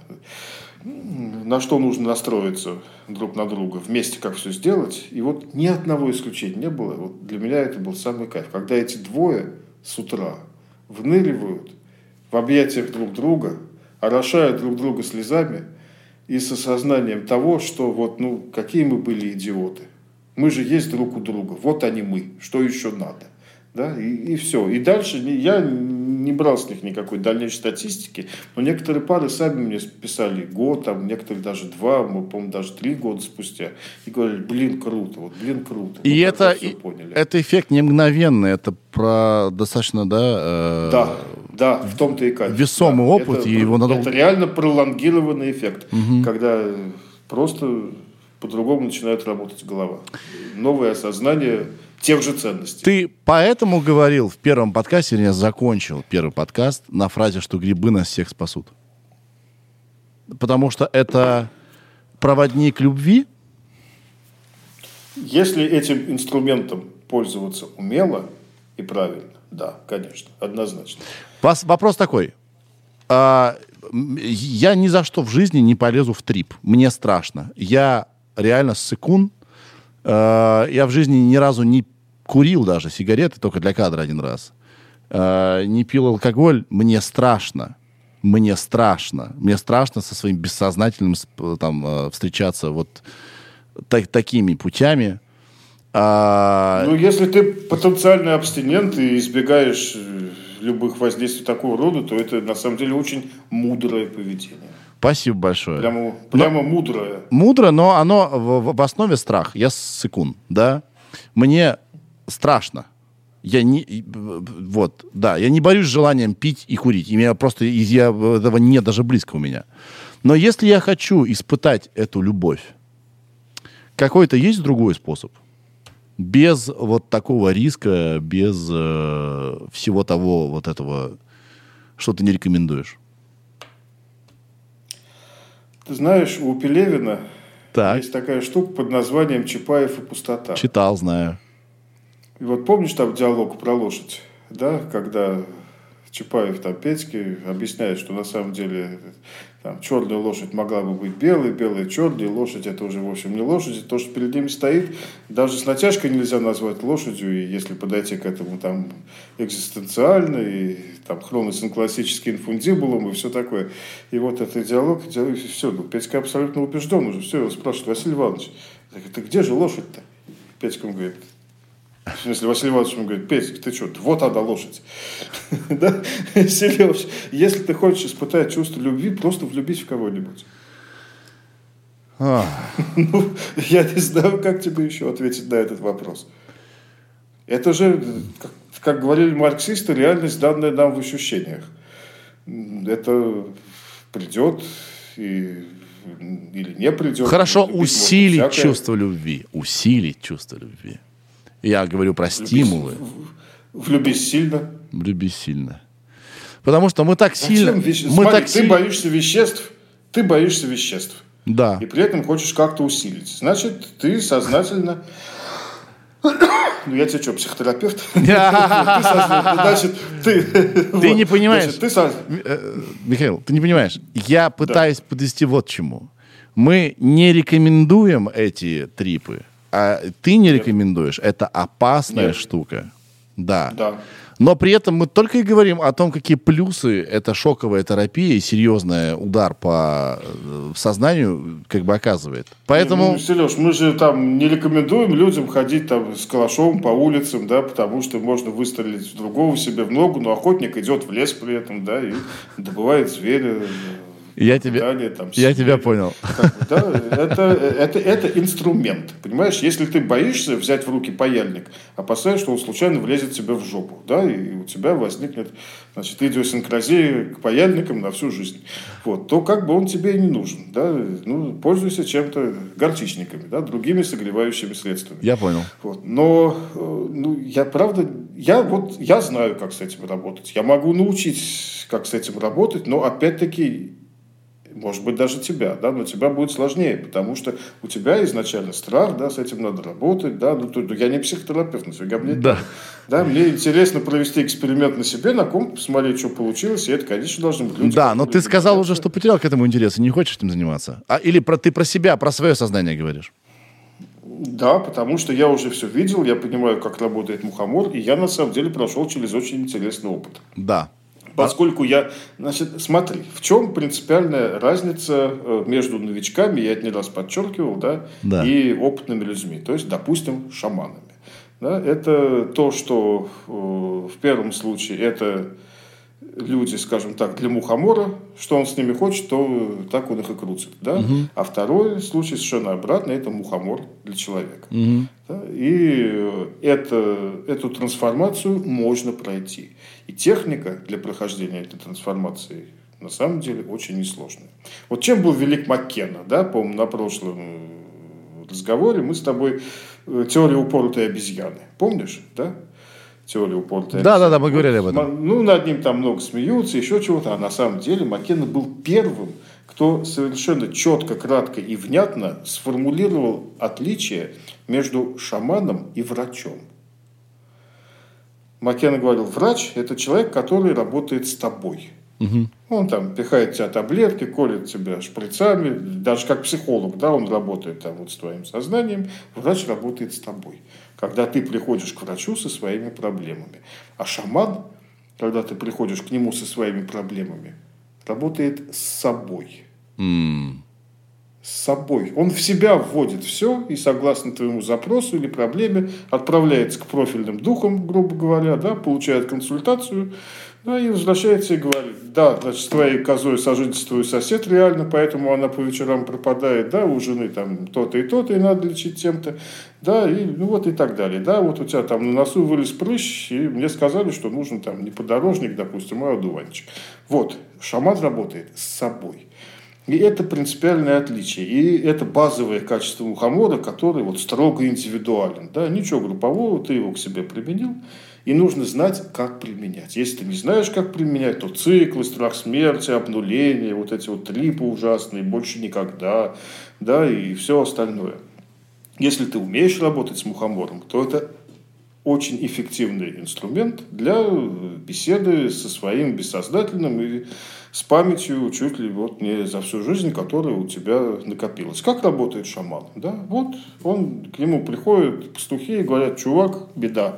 На что нужно настроиться друг на друга, вместе как все сделать. И вот ни одного исключения не было. Вот для меня это был самый кайф. Когда эти двое с утра выныривают в объятиях друг друга, орошают друг друга слезами и с осознанием того, что вот, ну, какие мы были идиоты. Мы же есть друг у друга. Вот они мы. Что еще надо? Да? И все. И дальше я... не брал с них никакой дальнейшей статистики, но некоторые пары сами мне писали год, там, некоторые даже 2, по-моему, даже 3 года спустя, и говорили, блин, круто, вот, блин, круто. И вот это эффект не мгновенный, это про достаточно, да... Да, в том-то и кайф. Весомый опыт, это, и его надо... Это реально пролонгированный эффект, угу. Когда просто по-другому начинает работать голова. Новое осознание... тех же ценностей. Ты поэтому говорил в первом подкасте, я закончил первый подкаст на фразе, что грибы нас всех спасут. Потому что это проводник любви? Если этим инструментом пользоваться умело и правильно, да, конечно, однозначно. Вопрос такой. Я ни за что в жизни не полезу в трип. Мне страшно. Я реально ссыкун. Я в жизни ни разу не курил даже сигареты, только для кадра один раз. Не пил алкоголь. Мне страшно. Мне страшно. Мне страшно со своим бессознательным там, встречаться вот такими путями. Ну, если ты потенциальный абстинент и избегаешь любых воздействий такого рода, то это, на самом деле, очень мудрое поведение. Спасибо большое. Прямо мудрое. Мудро, но оно в основе страх. Я ссыкун, да. Мне страшно. Я не борюсь с желанием пить и курить. Я этого нет даже близко у меня. Но если я хочу испытать эту любовь, какой-то есть другой способ? Без вот такого риска, без всего того вот этого, что ты не рекомендуешь? Ты знаешь, у Пелевина есть такая штука под названием «Чапаев и пустота». Читал, знаю. И вот помнишь там диалог про лошадь, да, когда Чапаев там Петьке объясняет, что на самом деле там, черная лошадь могла бы быть белой, белая черная, лошадь это уже в общем не лошадь, то, что перед ними стоит, даже с натяжкой нельзя назвать лошадью, и если подойти к этому там экзистенциально, и там хроносинклассический инфундибулум и все такое. И вот этот диалог и все, Петька абсолютно убежден уже, все, его спрашивает: Василий Иванович, ты где же лошадь-то? Петька говорит, в смысле, Василий Иванович ему говорит: Петь, ты что, вот она лошадь. Да? Сереж, если ты хочешь испытать чувство любви, просто влюбись в кого-нибудь. Ну, я не знаю, как тебе еще ответить на этот вопрос. Это же, как говорили марксисты, реальность, данная нам в ощущениях. Это придет и... или не придет. Хорошо, усилить чувство любви. Усилить чувство любви. Я говорю про стимулы. Влюбись сильно. Влюбись сильно. Потому что мы так сильно... Ты боишься веществ. Да. И при этом хочешь как-то усилить. Значит, ты сознательно... Ну, я тебе что, психотерапевт? Значит, ты не понимаешь. Михаил, ты не понимаешь. Я пытаюсь подвести вот к чему. Мы не рекомендуем эти трипы. А ты не рекомендуешь. Это опасная штука. Да. Но при этом мы только и говорим о том, какие плюсы эта шоковая терапия и серьезный удар по сознанию как бы оказывает. Поэтому... Сереж, мы же там не рекомендуем людям ходить там с калашом по улицам, да, потому что можно выстрелить в другого себе в ногу, но охотник идет в лес при этом, да, и добывает зверя. Я тебя понял. Это инструмент. Понимаешь, если ты боишься взять в руки паяльник, опасаясь, что он случайно влезет тебе в жопу, да, и у тебя возникнет, значит, идиосинкразия к паяльникам на всю жизнь, вот, то как бы он тебе и не нужен, да, ну, пользуйся чем-то, горчичниками, да, другими согревающими средствами. Я понял. Вот. Но, ну, я правда, я знаю, как с этим работать, я могу научить, как с этим работать, но, опять-таки, может быть, даже тебя, да, но тебя будет сложнее, потому что у тебя изначально страх, да, с этим надо работать, да, ну, я не психотерапевт, нафига мне, да. Да, мне интересно провести эксперимент на себе, на ком, посмотреть, что получилось, и это, конечно, должны быть люди. Да, но ты сказал уже, что потерял к этому интерес и не хочешь этим заниматься, или ты про себя, про свое сознание говоришь? Да, потому что я уже все видел, я понимаю, как работает мухомор, и я, на самом деле, прошел через очень интересный опыт. Да. Поскольку я... Значит, смотри, в чем принципиальная разница между новичками, я это не раз подчеркивал, да. и опытными людьми, то есть, допустим, шаманами. Да, это то, что в первом случае это люди, скажем так, для мухомора, что он с ними хочет, то так он их и крутит. Да? Угу. А второй случай совершенно обратно, это мухомор для человека. Угу. Да? И эту трансформацию можно пройти. И техника для прохождения этой трансформации на самом деле очень несложная. Вот чем был велик Маккенна, да, по-моему, на прошлом разговоре мы с тобой теорию упоротой обезьяны. Помнишь, да? Теорию упоротой обезьяны. Да, мы говорили об этом. Ну, над ним там много смеются, еще чего-то. А на самом деле Маккенна был первым, кто совершенно четко, кратко и внятно сформулировал отличие между шаманом и врачом. Маккенна говорил, врач – это человек, который работает с тобой. Угу. Он там пихает тебя таблетки, колет тебя шприцами, даже как психолог, да, он работает там вот с твоим сознанием, врач работает с тобой. Когда ты приходишь к врачу со своими проблемами. А шаман, когда ты приходишь к нему со своими проблемами, работает с собой. С собой. Он в себя вводит все и, согласно твоему запросу или проблеме, отправляется к профильным духам, грубо говоря, да, получает консультацию, да, и возвращается и говорит, да, значит, с твоей козой сожительствует сосед реально, поэтому она по вечерам пропадает, да, у жены там то-то, и надо лечить тем-то, да, и ну вот и так далее, да, вот у тебя там на носу вылез прыщ, и мне сказали, что нужен там не подорожник, допустим, а одуванчик. Вот, шаман работает с собой. И это принципиальное отличие. И это базовое качество мухомора, который вот строго индивидуален. Да? Ничего группового, ты его к себе применил. И нужно знать, как применять. Если ты не знаешь, как применять, то циклы, страх смерти, обнуление, вот эти вот трипы ужасные, больше никогда, да, и все остальное. Если ты умеешь работать с мухомором, то это очень эффективный инструмент для беседы со своим бессознательным и с памятью чуть ли вот не за всю жизнь, которая у тебя накопилась. Как работает шаман? Да? Вот он, к нему приходят пастухи и говорят, чувак, беда.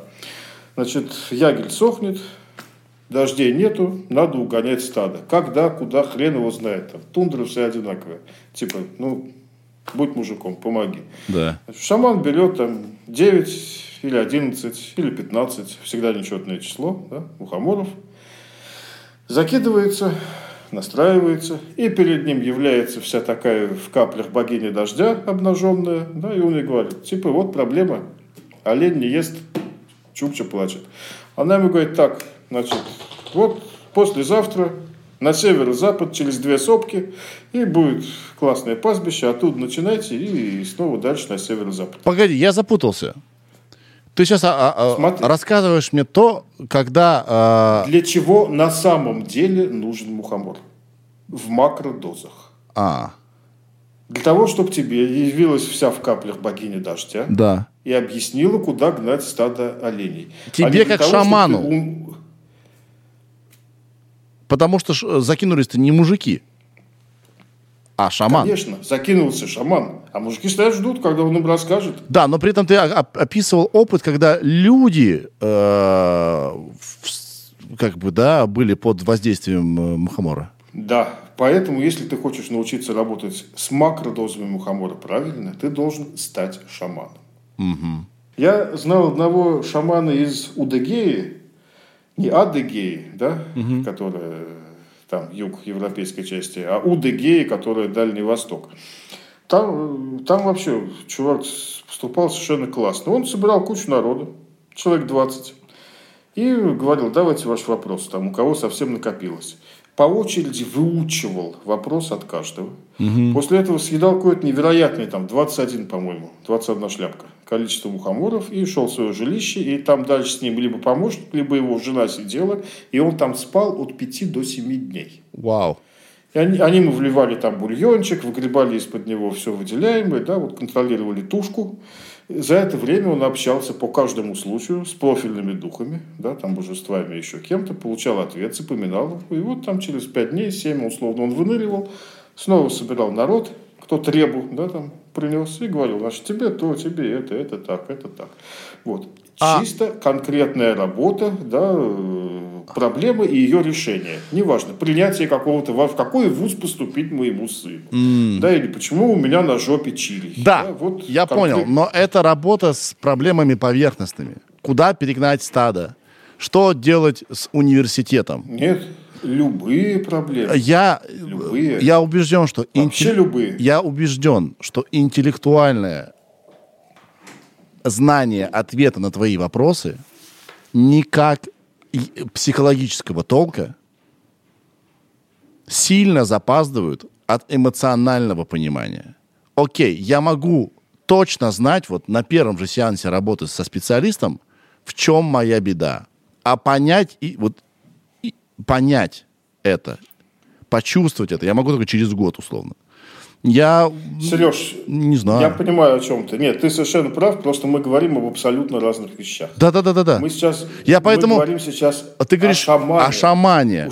Значит, ягель сохнет, дождей нету, надо угонять стадо. Когда, куда, хрен его знает. Там тундра вся одинаковая. Типа, ну, будь мужиком, помоги. Да. Значит, шаман берет там 9... или 11, или 15, всегда нечетное число, да, мухоморов, закидывается, настраивается, и перед ним является вся такая в каплях богиня дождя обнаженная, да, и он ей говорит, типа, вот проблема, олень не ест, чукча плачет. Она ему говорит, так, значит, вот послезавтра На северо-запад через две сопки, и будет классное пастбище. Оттуда начинайте и снова дальше на северо-запад. Погоди, я запутался. Ты сейчас рассказываешь мне то, когда... Для чего на самом деле нужен мухомор? В макродозах. Для того, чтобы тебе явилась вся в каплях богиня дождя. Да. И объяснила, куда гнать стадо оленей. Тебе как того, шаману. Потому что закинулись-то не мужики, а шаман. Конечно, закинулся шаман. А мужики стоят, ждут, когда он им расскажет. Да, но при этом ты описывал опыт, когда люди были под воздействием мухомора. Да, поэтому, если ты хочешь научиться работать с макродозами мухомора правильно, ты должен стать шаманом. Угу. Я знал одного шамана из Удэгеи, не Адыгеи, да, угу. которая там юг европейской части, а Удэгеи, которая Дальний Восток. Там вообще чувак поступал совершенно классно. Он собирал кучу народу, человек 20, и говорил: давайте ваш вопрос, там, у кого совсем накопилось. По очереди выучивал вопрос от каждого. Угу. После этого съедал какой-то невероятный, там, 21, по-моему, 21 шляпка, количество мухоморов, и шел в свое жилище, и там дальше с ним либо помощник, либо его жена сидела, и он там спал от 5 до 7 дней. Вау. И они ему вливали там бульончик, выгребали из-под него все выделяемое, да, вот контролировали тушку. За это время он общался по каждому случаю с профильными духами, да, там божествами, еще кем-то, получал ответ, запоминал. И вот там через 5 дней, 7 условно, он выныривал, снова собирал народ, кто требу, да, там принес, и говорил: значит, тебе то, тебе это так, это так. Вот. Чисто конкретная работа, да, проблемы и ее решение. Неважно, принятие какого-то, в какой вуз поступить моему сыну. Да, или почему у меня на жопе чили. Да, вот я понял, но это работа с проблемами поверхностными. Куда перегнать стадо? Что делать с университетом? Нет, любые проблемы. Я убежден, что... Вообще любые. Я убежден, что интеллектуальное знание ответа на твои вопросы никак психологического толка сильно запаздывают от эмоционального понимания. Окей, я могу точно знать вот на первом же сеансе работы со специалистом, в чем моя беда. А понять это, почувствовать это я могу только через год условно. Сереж, не знаю. Я понимаю, о чем ты. Нет, ты совершенно прав, просто мы говорим об абсолютно разных вещах. Да. Мы говорим сейчас о шамане. У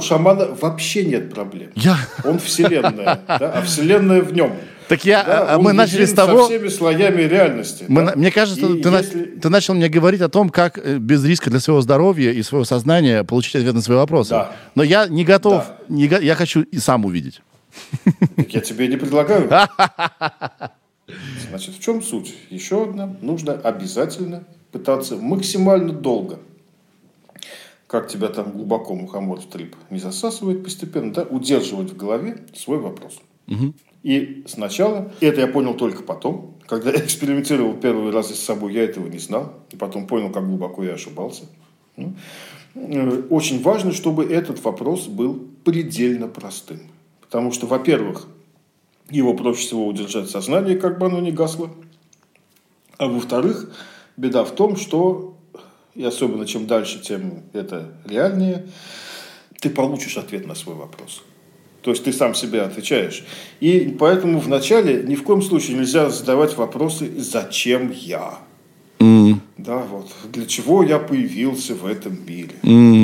шамана вообще нет проблем. Он вселенная, а вселенная в нем. Так мы начали с того... со всеми слоями реальности. Мне кажется, ты начал мне говорить о том, как без риска для своего здоровья и своего сознания получить ответ на свои вопросы. Да. Но я не готов, я хочу и сам увидеть. Так я тебе не предлагаю. Значит, в чем суть? Еще одна. Нужно обязательно пытаться максимально долго. Как тебя там глубоко мухомор в трип не засасывает постепенно, да? Удерживать в голове свой вопрос. Угу. И сначала, это я понял только потом, когда я экспериментировал первый раз с собой, я этого не знал. И потом понял, как глубоко я ошибался. Очень важно, чтобы этот вопрос был предельно простым. Потому что, во-первых, его проще всего удержать в сознании, как бы оно ни гасло. А во-вторых, беда в том, что, и особенно чем дальше, тем это реальнее, ты получишь ответ на свой вопрос. То есть, ты сам себе отвечаешь. И поэтому вначале ни в коем случае нельзя задавать вопросы «Зачем я?». Да, вот. Для чего я появился в этом мире?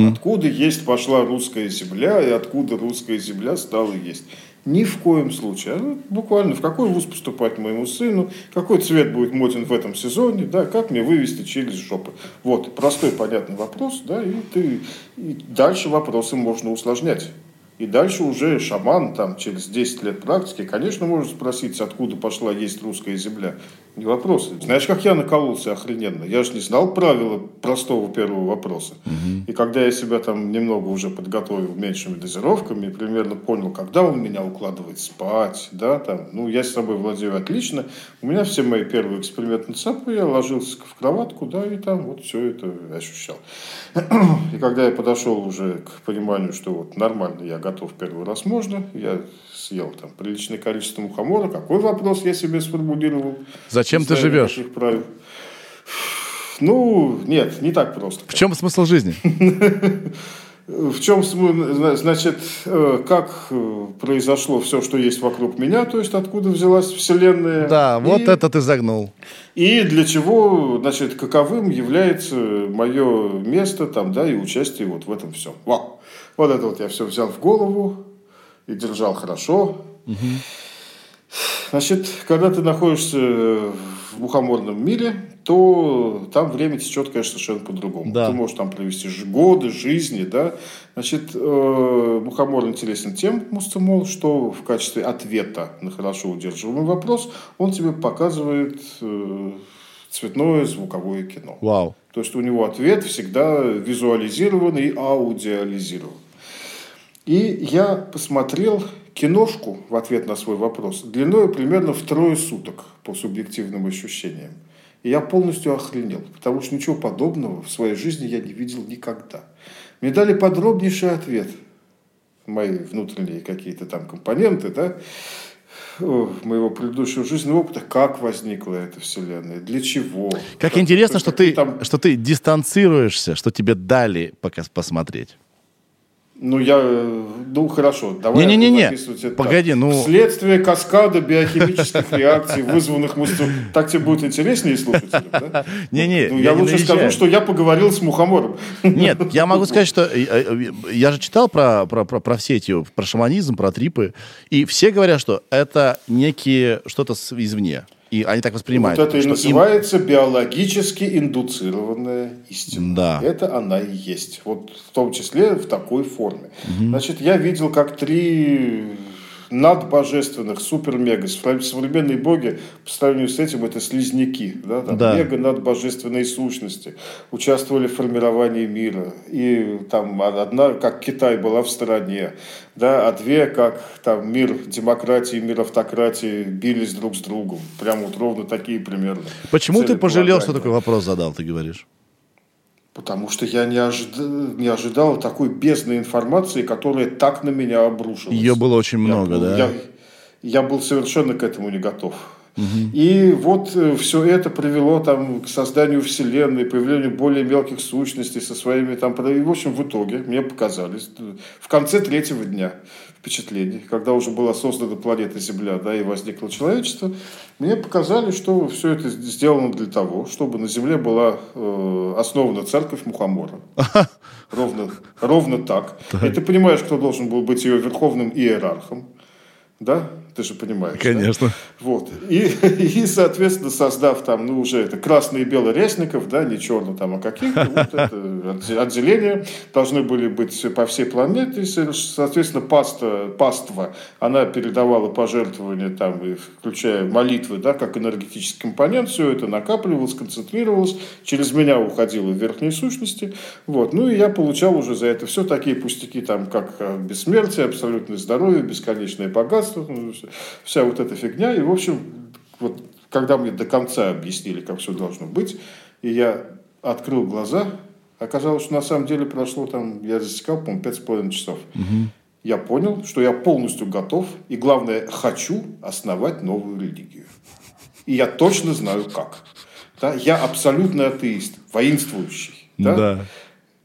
Откуда пошла русская земля, и откуда русская земля стала есть? Ни в коем случае. Буквально, в какой вуз поступать моему сыну, какой цвет будет моден в этом сезоне, да, как мне вывести чили из жопы. Вот, простой, понятный вопрос, да, и дальше вопросы можно усложнять. И дальше уже шаман там, через 10 лет практики, конечно, может спросить, откуда пошла есть русская земля. Не вопрос. Знаешь, как я накололся охрененно? Я же не знал правила простого первого вопроса. И когда я себя там немного уже подготовил меньшими дозировками, примерно понял, когда он меня укладывает спать, да, там, ну, я с собой владею отлично. У меня все мои первые эксперименты на ЦАПу, я ложился в кроватку, да, и там вот все это ощущал. И когда я подошел уже к пониманию, что вот нормально я готов первый раз можно, я съел там приличное количество мухомора, какой вопрос я себе сформулировал? Зачем ты живешь? Ну, нет, не так просто. В чем смысл жизни? В чем, значит, как произошло все, что есть вокруг меня, то есть откуда взялась Вселенная. Да, вот это ты загнул. И для чего, значит, каковым является мое место там, да, и участие вот в этом всем. Вау. Вот это вот я все взял в голову и держал хорошо. Угу. Значит, когда ты находишься в мухоморном мире, то там время течет, конечно, совершенно по-другому. Да. Ты можешь там провести годы жизни, да. Значит, мухомор интересен тем, мол, что в качестве ответа на хорошо удерживаемый вопрос он тебе показывает цветное звуковое кино. Вау. То есть у него ответ всегда визуализирован и аудиализирован. И я посмотрел киношку в ответ на свой вопрос длиной примерно втрое суток по субъективным ощущениям. И я полностью охренел, потому что ничего подобного в своей жизни я не видел никогда. Мне дали подробнейший ответ. Мои внутренние какие-то там компоненты, да, моего предыдущего жизненного опыта, как возникла эта вселенная, для чего. Как интересно, что ты дистанцируешься, что тебе дали пока посмотреть. Ну, я... Ну, хорошо. Давай записывать это. Погоди, так. Ну... Вследствие каскада биохимических реакций, вызванных мусором. Так тебе будет интереснее слушателям, да? Не-не. Я лучше скажу, что я поговорил с мухомором. Нет, я могу сказать, что... Я же читал про все эти... Про шаманизм, про трипы. И все говорят, что это некие... Что-то извне. И они так воспринимают. Вот это и называется биологически индуцированная истина. Да. Это она и есть. Вот в том числе в такой форме. Угу. Значит, я видел, как три надбожественных супер-мега. Современные боги по сравнению с этим это слизняки. Да? Да. Мега-надбожественные сущности. Участвовали в формировании мира. И там одна, как Китай, была в стране. Да, а две, как там мир демократии, мир автократии, бились друг с другом. Прям вот ровно такие примерно. Почему ты пожалел, что такой вопрос задал, ты говоришь? Потому что я не ожидал такой бездны информации, которая так на меня обрушилась. Ее было очень много, да? Я был совершенно к этому не готов. Угу. И вот все это привело там, к созданию Вселенной, появлению более мелких сущностей со своими там... В общем, в итоге мне показались в конце третьего дня впечатлений, когда уже была создана планета Земля, да, и возникло человечество, мне показали, что все это сделано для того, чтобы на Земле была основана церковь Мухомора. Ровно так. И ты понимаешь, кто должен был быть ее верховным иерархом. Да? Ты же понимаешь. Конечно. Да? Вот. И, соответственно, создав там, ну, уже это красный и белый рясников, да, не черный там, а каких-то, вот это отделения должны были быть по всей планете. И, соответственно, паства, она передавала пожертвования, там, включая молитвы, да, как энергетический компонент, все это накапливалось, концентрировалось, через меня уходило в верхние сущности. Вот. Ну, и я получал уже за это все такие пустяки, там, как бессмертие, абсолютное здоровье, бесконечное богатство, вся вот эта фигня. И, в общем, вот, когда мне до конца объяснили, как все должно быть, и я открыл глаза, оказалось, что на самом деле прошло там, я засекал, по-моему, 5,5 часов. Угу. Я понял, что я полностью готов и, главное, хочу основать новую религию. И я точно знаю, как. Да? Я абсолютный атеист, воинствующий. Да. Да.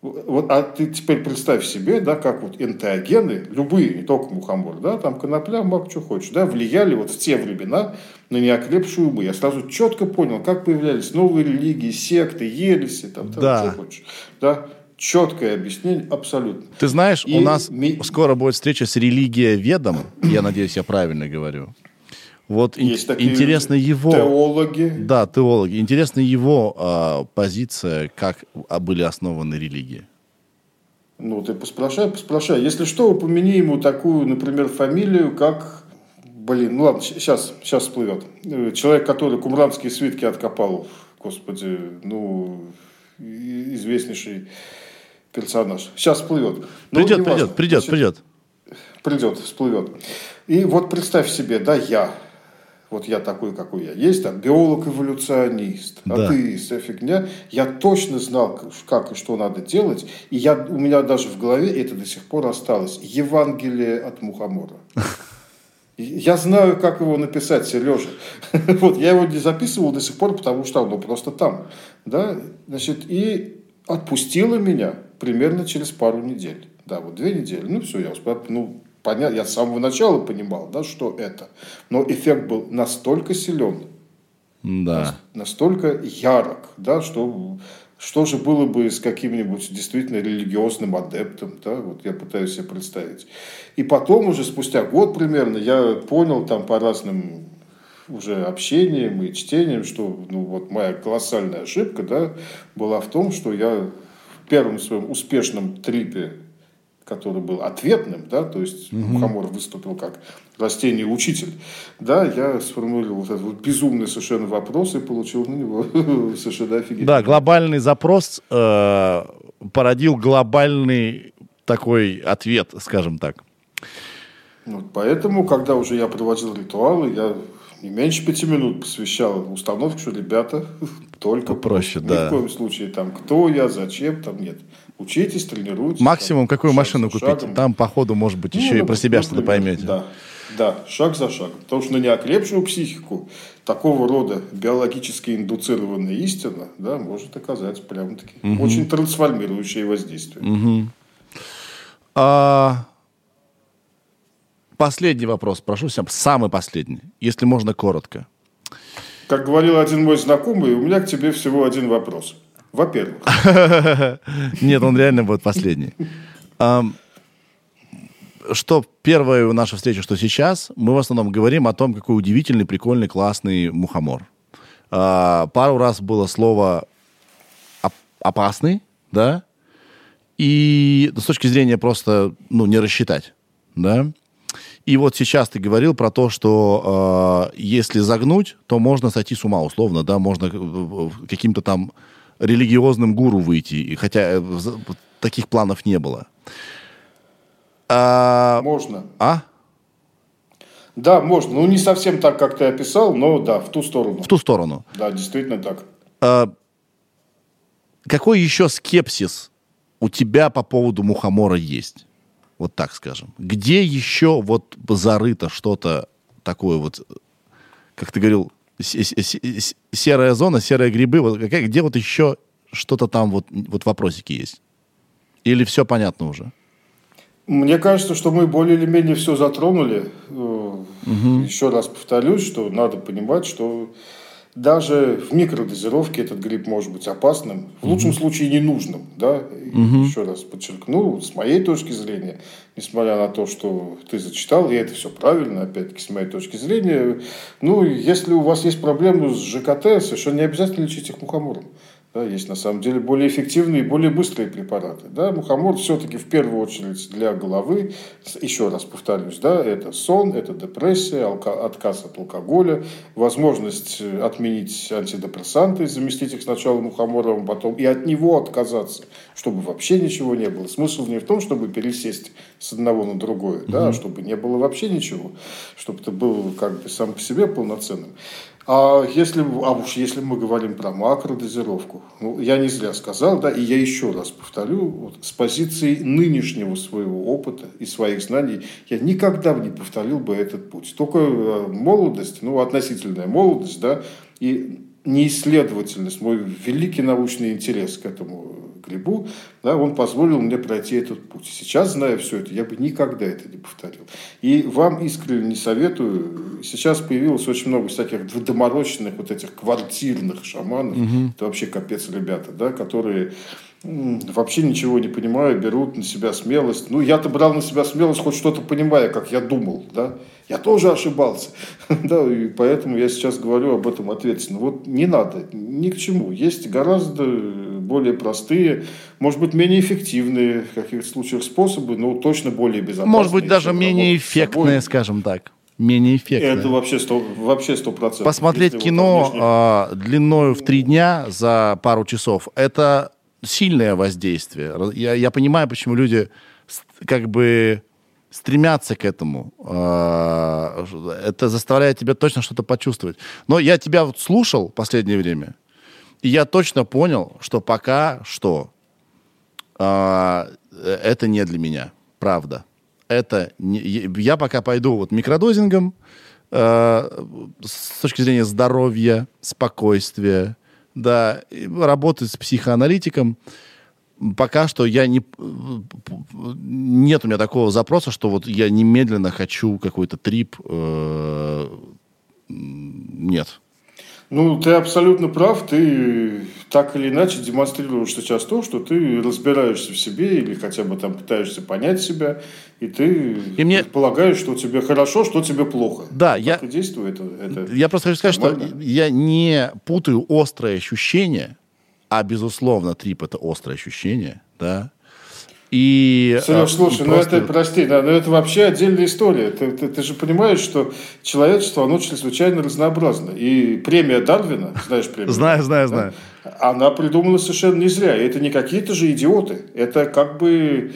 Вот, а ты теперь представь себе, да, как вот энтеогены, любые, не только мухомор, да, там конопля, мак, что хочешь, да, влияли вот в те времена на неокрепшие умы. Я сразу четко понял, как появлялись новые религии, секты, ереси, там да. Что хочешь. Да, четкое объяснение абсолютно. Ты знаешь, у нас скоро будет встреча с религиоведом, я надеюсь, я правильно говорю. Вот интересно его... Теологи. Да, теологи. Интересна его позиция, как были основаны религии. Ну, ты поспрашай. Если что, упомяни ему такую, например, фамилию, как... Сейчас всплывет. Человек, который кумранские свитки откопал, господи, ну, известнейший персонаж. Сейчас всплывет. Придет, всплывет. И вот представь себе, да, я. Вот я такой, какой я. Есть там биолог-эволюционист, да. Атеист, вся фигня. Я точно знал, как и что надо делать. И у меня даже в голове это до сих пор осталось. Евангелие от Мухаммора. Я знаю, как его написать, Сережа. Вот, я его не записывал до сих пор, потому что оно просто там. Да? Значит, и отпустило меня примерно через пару недель. Да, вот 2 недели. Ну, все, я успел... Понятно, я с самого начала понимал, да, что это. Но эффект был настолько силен, да. Настолько ярок, да, что же было бы с каким-нибудь действительно религиозным адептом. Да, вот я пытаюсь себе представить. И потом уже спустя год примерно я понял там по разным уже общениям и чтениям, что ну, вот моя колоссальная ошибка, да, была в том, что я в первом своем успешном трипе, который был ответным, да, то есть Мухаммор выступил как растение-учитель, да, я сформулировал этот вот безумный совершенно вопрос и получил на него совершенно офигительный. Да, глобальный запрос породил глобальный такой ответ, скажем так. Вот поэтому, когда уже я проводил ритуалы, я не меньше 5 минут посвящал установке, что ребята только проще, да. Ни в коем случае там кто я, зачем, там нет. Учитесь, тренируйтесь. Максимум, какую машину купить? Там, по ходу, может быть, еще и про себя что-то поймете. Да, шаг за шагом. Потому что на неокрепшую психику такого рода биологически индуцированная истина, да, может оказать прям-таки очень трансформирующее воздействие. Последний вопрос. Прошу всем, самый последний. Если можно, коротко. Как говорил один мой знакомый, у меня к тебе всего один вопрос. Во-первых. Нет, он реально будет последний. Что первая наша встреча, что сейчас, мы в основном говорим о том, какой удивительный, прикольный, классный мухомор. Пару раз было слово «опасный», да, и с точки зрения просто, ну, не рассчитать, да. И вот сейчас ты говорил про то, что если загнуть, то можно сойти с ума, условно, да, можно каким-то там религиозным гуру выйти, и хотя таких планов не было. Можно. Да, можно. Ну, не совсем так, как ты описал, но да, в ту сторону. В ту сторону. Да, действительно так. Какой еще скепсис у тебя по поводу мухомора есть? Вот так скажем. Где еще вот зарыто что-то такое вот, как ты говорил, серая зона, серые грибы. Вот, где вот еще что-то там вот вопросики есть? Или все понятно уже? Мне кажется, что мы более или менее все затронули. Еще раз повторюсь, что надо понимать, что даже в микродозировке этот гриб может быть опасным, в лучшем случае ненужным. Да? Еще раз подчеркну, с моей точки зрения, несмотря на то, что ты зачитал, и это все правильно, опять-таки, с моей точки зрения, ну, если у вас есть проблемы с ЖКТ, совершенно не обязательно лечить их мухомором. Да, есть, на самом деле, более эффективные и более быстрые препараты. Да, мухомор все-таки в первую очередь для головы, еще раз повторюсь, да, это сон, это депрессия, отказ от алкоголя, возможность отменить антидепрессанты, заместить их сначала мухомором, потом и от него отказаться, чтобы вообще ничего не было. Смысл не в том, чтобы пересесть с одного на другое, да, чтобы не было вообще ничего, чтобы ты был как бы сам по себе полноценным. А уж если мы говорим про макродозировку, ну, я не зря сказал, да, и я еще раз повторю, вот, с позиции нынешнего своего опыта и своих знаний, я никогда не повторил бы этот путь. Только молодость, ну, относительная молодость, да, и неисследовательность, мой великий научный интерес к этому грибу, да, он позволил мне пройти этот путь. Сейчас, зная все это, я бы никогда это не повторил. И вам искренне советую. Сейчас появилось очень много всяких доморощенных вот этих квартирных шаманов. Это вообще капец, ребята, да, которые вообще ничего не понимают, берут на себя смелость. Ну, я-то брал на себя смелость, хоть что-то понимая, как я думал, да. Я тоже ошибался. Да, и поэтому я сейчас говорю об этом ответственно. Вот не надо ни к чему. Есть гораздо более простые, может быть, менее эффективные в каких-то случаях способы, но точно более безопасные. Может быть, даже менее эффектные, скажем так. Менее эффектные. Это вообще 100%. Посмотреть кино длиною в 3 дня за пару часов – это сильное воздействие. Я понимаю, почему люди как бы стремятся к этому. Это заставляет тебя точно что-то почувствовать. Но я тебя вот слушал в последнее время, и я точно понял, что пока что это не для меня, правда. Это не, я пока пойду вот микродозингом с точки зрения здоровья, спокойствия, да, работы с психоаналитиком. Пока что я нет у меня такого запроса, что вот я немедленно хочу какой-то трип. Нет. Ну, ты абсолютно прав. Ты так или иначе демонстрируешь сейчас то, что ты разбираешься в себе или хотя бы там пытаешься понять себя, и ты полагаешь, что тебе хорошо, что тебе плохо. Да, как я просто хочу сказать, нормально, что я не путаю острые ощущения, а, безусловно, трип – это острое ощущение, да. И, слушай, просто... это вообще отдельная история. Ты же понимаешь, что человечество, оно чрезвычайно разнообразно. И премия Дарвина, знаешь премию? Знаю. Она придумана совершенно не зря. И это не какие-то же идиоты. Это как бы...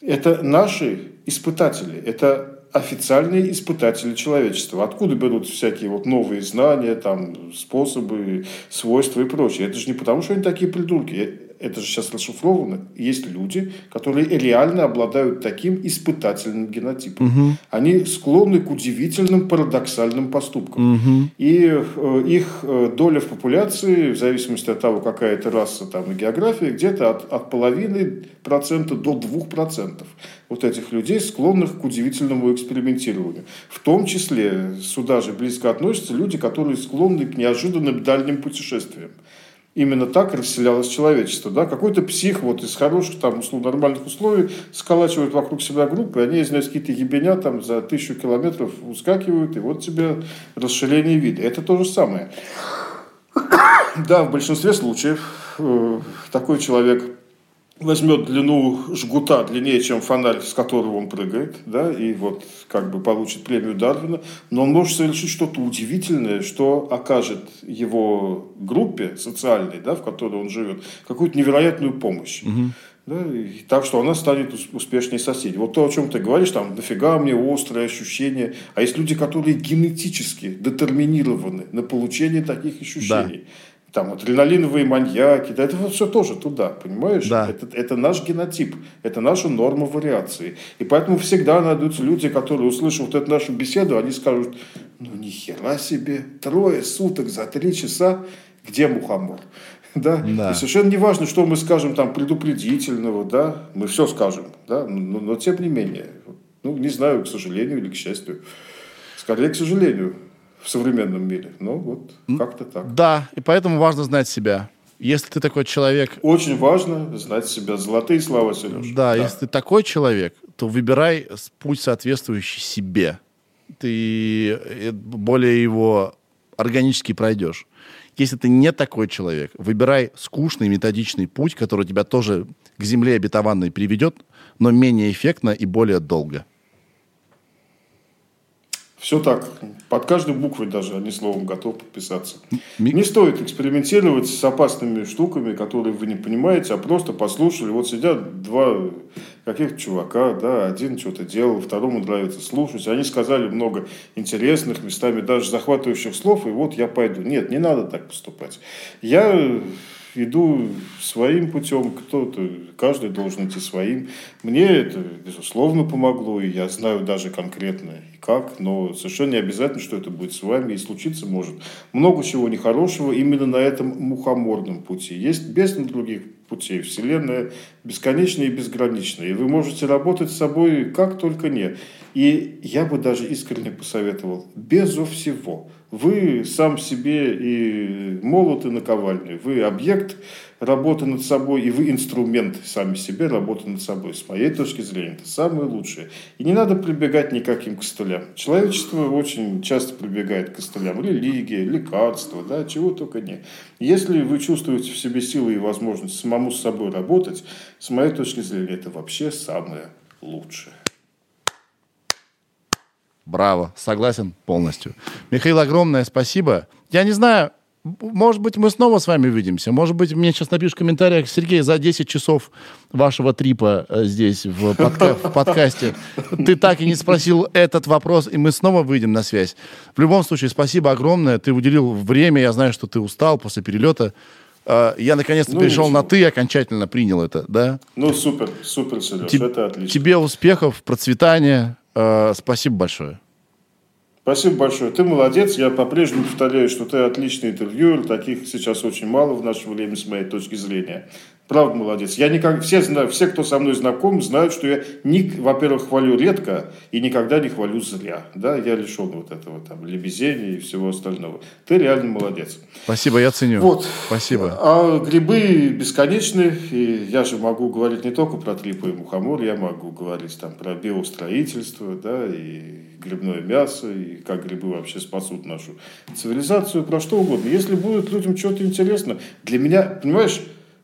Это наши испытатели. Это официальные испытатели человечества. Откуда берутся всякие вот новые знания, там, способы, свойства и прочее? Это же не потому, что они такие придурки. Это же сейчас расшифровано. Есть люди, которые реально обладают таким испытательным генотипом. Угу. Они склонны к удивительным парадоксальным поступкам. Угу. И их доля в популяции, в зависимости от того, какая это раса там, и география, где-то от 0,5% до 2% вот этих людей, склонных к удивительному экспериментированию. В том числе сюда же близко относятся люди, которые склонны к неожиданным дальним путешествиям. Именно так расселялось человечество. Да? Какой-то псих вот, из хороших, там, нормальных условий сколачивает вокруг себя группы, они, извиняюсь, какие-то ебеня там, за 1000 километров ускакивают, и вот тебе расширение вида. Это то же самое. Да, в большинстве случаев такой человек возьмет длину жгута длиннее, чем фонарь, с которого он прыгает, да, и вот как бы получит премию Дарвина, но он может совершить что-то удивительное, что окажет его группе социальной, да, в которой он живет, какую-то невероятную помощь. Угу. Да, и так что она станет успешнее соседей. Вот то, о чем ты говоришь, там, нафига мне острые ощущения. А есть люди, которые генетически детерминированы на получение таких ощущений. Да. Там адреналиновые маньяки, да, это все тоже туда, понимаешь? Да. Это наш генотип, это наша норма вариации. И поэтому всегда найдутся люди, которые, услышав вот эту нашу беседу, они скажут: ну нихера себе, 3 суток за 3 часа, где мухомор? Да? Да. И совершенно не важно, что мы скажем там предупредительного, да, мы все скажем, да, но тем не менее, ну не знаю, к сожалению или к счастью, скорее к сожалению. В современном мире. Ну, вот как-то так. Да, и поэтому важно знать себя. Если ты такой человек... Очень важно знать себя. Золотые слова, Сережа. Да, если ты такой человек, то выбирай путь, соответствующий себе. Ты более его органически пройдешь. Если ты не такой человек, выбирай скучный, методичный путь, который тебя тоже к земле обетованной приведет, но менее эффектно и более долго. Все так. Под каждой буквой даже, одним словом, готов подписаться. Не стоит экспериментировать с опасными штуками, которые вы не понимаете, а просто послушали. Вот сидят 2 каких-то чувака, да, один что-то делал, второму нравится слушать. Они сказали много интересных, местами даже захватывающих слов, и вот я пойду. Нет, не надо так поступать. Я... иду своим путем, каждый должен идти своим. Мне это, безусловно, помогло, и я знаю даже конкретно и как, но совершенно не обязательно, что это будет с вами, и случиться может много чего нехорошего именно на этом мухоморном пути. Есть бездна других путей, Вселенная бесконечная и безграничная, и вы можете работать с собой как только не. И я бы даже искренне посоветовал, безо всего. Вы сам себе и молот, и наковальня. Вы объект работы над собой, и вы инструмент сами себе работы над собой. С моей точки зрения, это самое лучшее. И не надо прибегать никаким костылям. Человечество очень часто прибегает к костылям. Религия, лекарства, да, чего только нет. Если вы чувствуете в себе силы и возможность самому с собой работать, с моей точки зрения, это вообще самое лучшее. Браво, согласен полностью. Михаил, огромное спасибо. Я не знаю, может быть, мы снова с вами увидимся. Может быть, мне сейчас напишешь в комментариях: Сергей, за 10 часов вашего трипа здесь в подкасте ты так и не спросил этот вопрос, и мы снова выйдем на связь. В любом случае, спасибо огромное. Ты уделил время, я знаю, что ты устал после перелета. Я наконец-то перешел на «ты», окончательно принял это, да? Супер, супер, Сереж, это отлично. Тебе успехов, процветания. Спасибо большое. Спасибо большое. Ты молодец. Я по-прежнему повторяю, что ты отличный интервьюер. Таких сейчас очень мало в наше время, с моей точки зрения. Правда, молодец. Я никак... Все, кто со мной знаком, знают, что я, во-первых, хвалю редко и никогда не хвалю зря. Да? Я лишен вот этого там лебезения и всего остального. Ты реально молодец. Спасибо, я ценю. Вот. Спасибо. А грибы бесконечны. И я же могу говорить не только про трипы и мухомор. Я могу говорить там про биостроительство, да, и грибное мясо, и как грибы вообще спасут нашу цивилизацию, про что угодно. Если будет людям что-то интересно, для меня, понимаешь...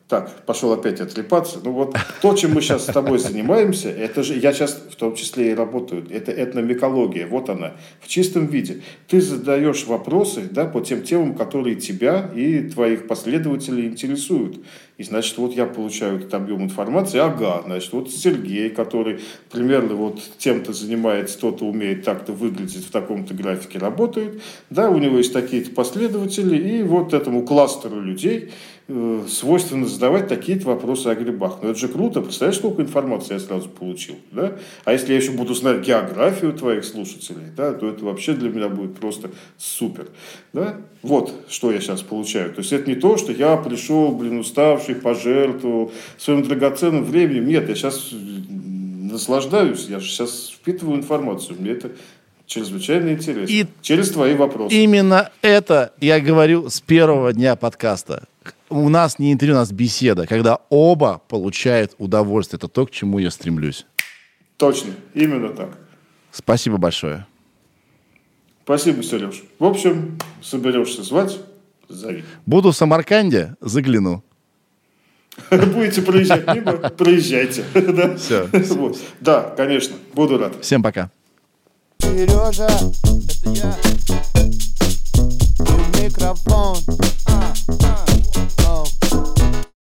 Так, пошел опять отлипаться. То, чем мы сейчас с тобой занимаемся, это же я сейчас в том числе и работаю. Это этномикология. Вот она. В чистом виде. Ты задаешь вопросы, да, по тем темам, которые тебя и твоих последователей интересуют. И, значит, вот я получаю этот объем информации. Ага, значит, вот Сергей, который примерно вот тем-то занимается, то-то умеет, так-то выглядит, в таком-то графике работает. Да, у него есть такие-то последователи. И вот этому кластеру людей свойственно задавать такие-то вопросы о грибах. Но это же круто. Представляешь, сколько информации я сразу получил? Да? А если я еще буду знать географию твоих слушателей, да, то это вообще для меня будет просто супер. Да? Вот, что я сейчас получаю. То есть, это не то, что я пришел, уставший, пожертвовал своим драгоценным временем. Нет, я сейчас наслаждаюсь. Я же сейчас впитываю информацию. Мне это... чрезвычайно интересно. И через твои вопросы. Именно это я говорю с первого дня подкаста. У нас не интервью, у нас беседа, когда оба получают удовольствие. Это то, к чему я стремлюсь. Точно, именно так. Спасибо большое. Спасибо, Сереж. В общем, соберешься звать, зови. Буду в Самарканде, загляну. Будете проезжать мимо, проезжайте. Все. Да, конечно, буду рад. Всем пока. Сережа, это я, микрофон.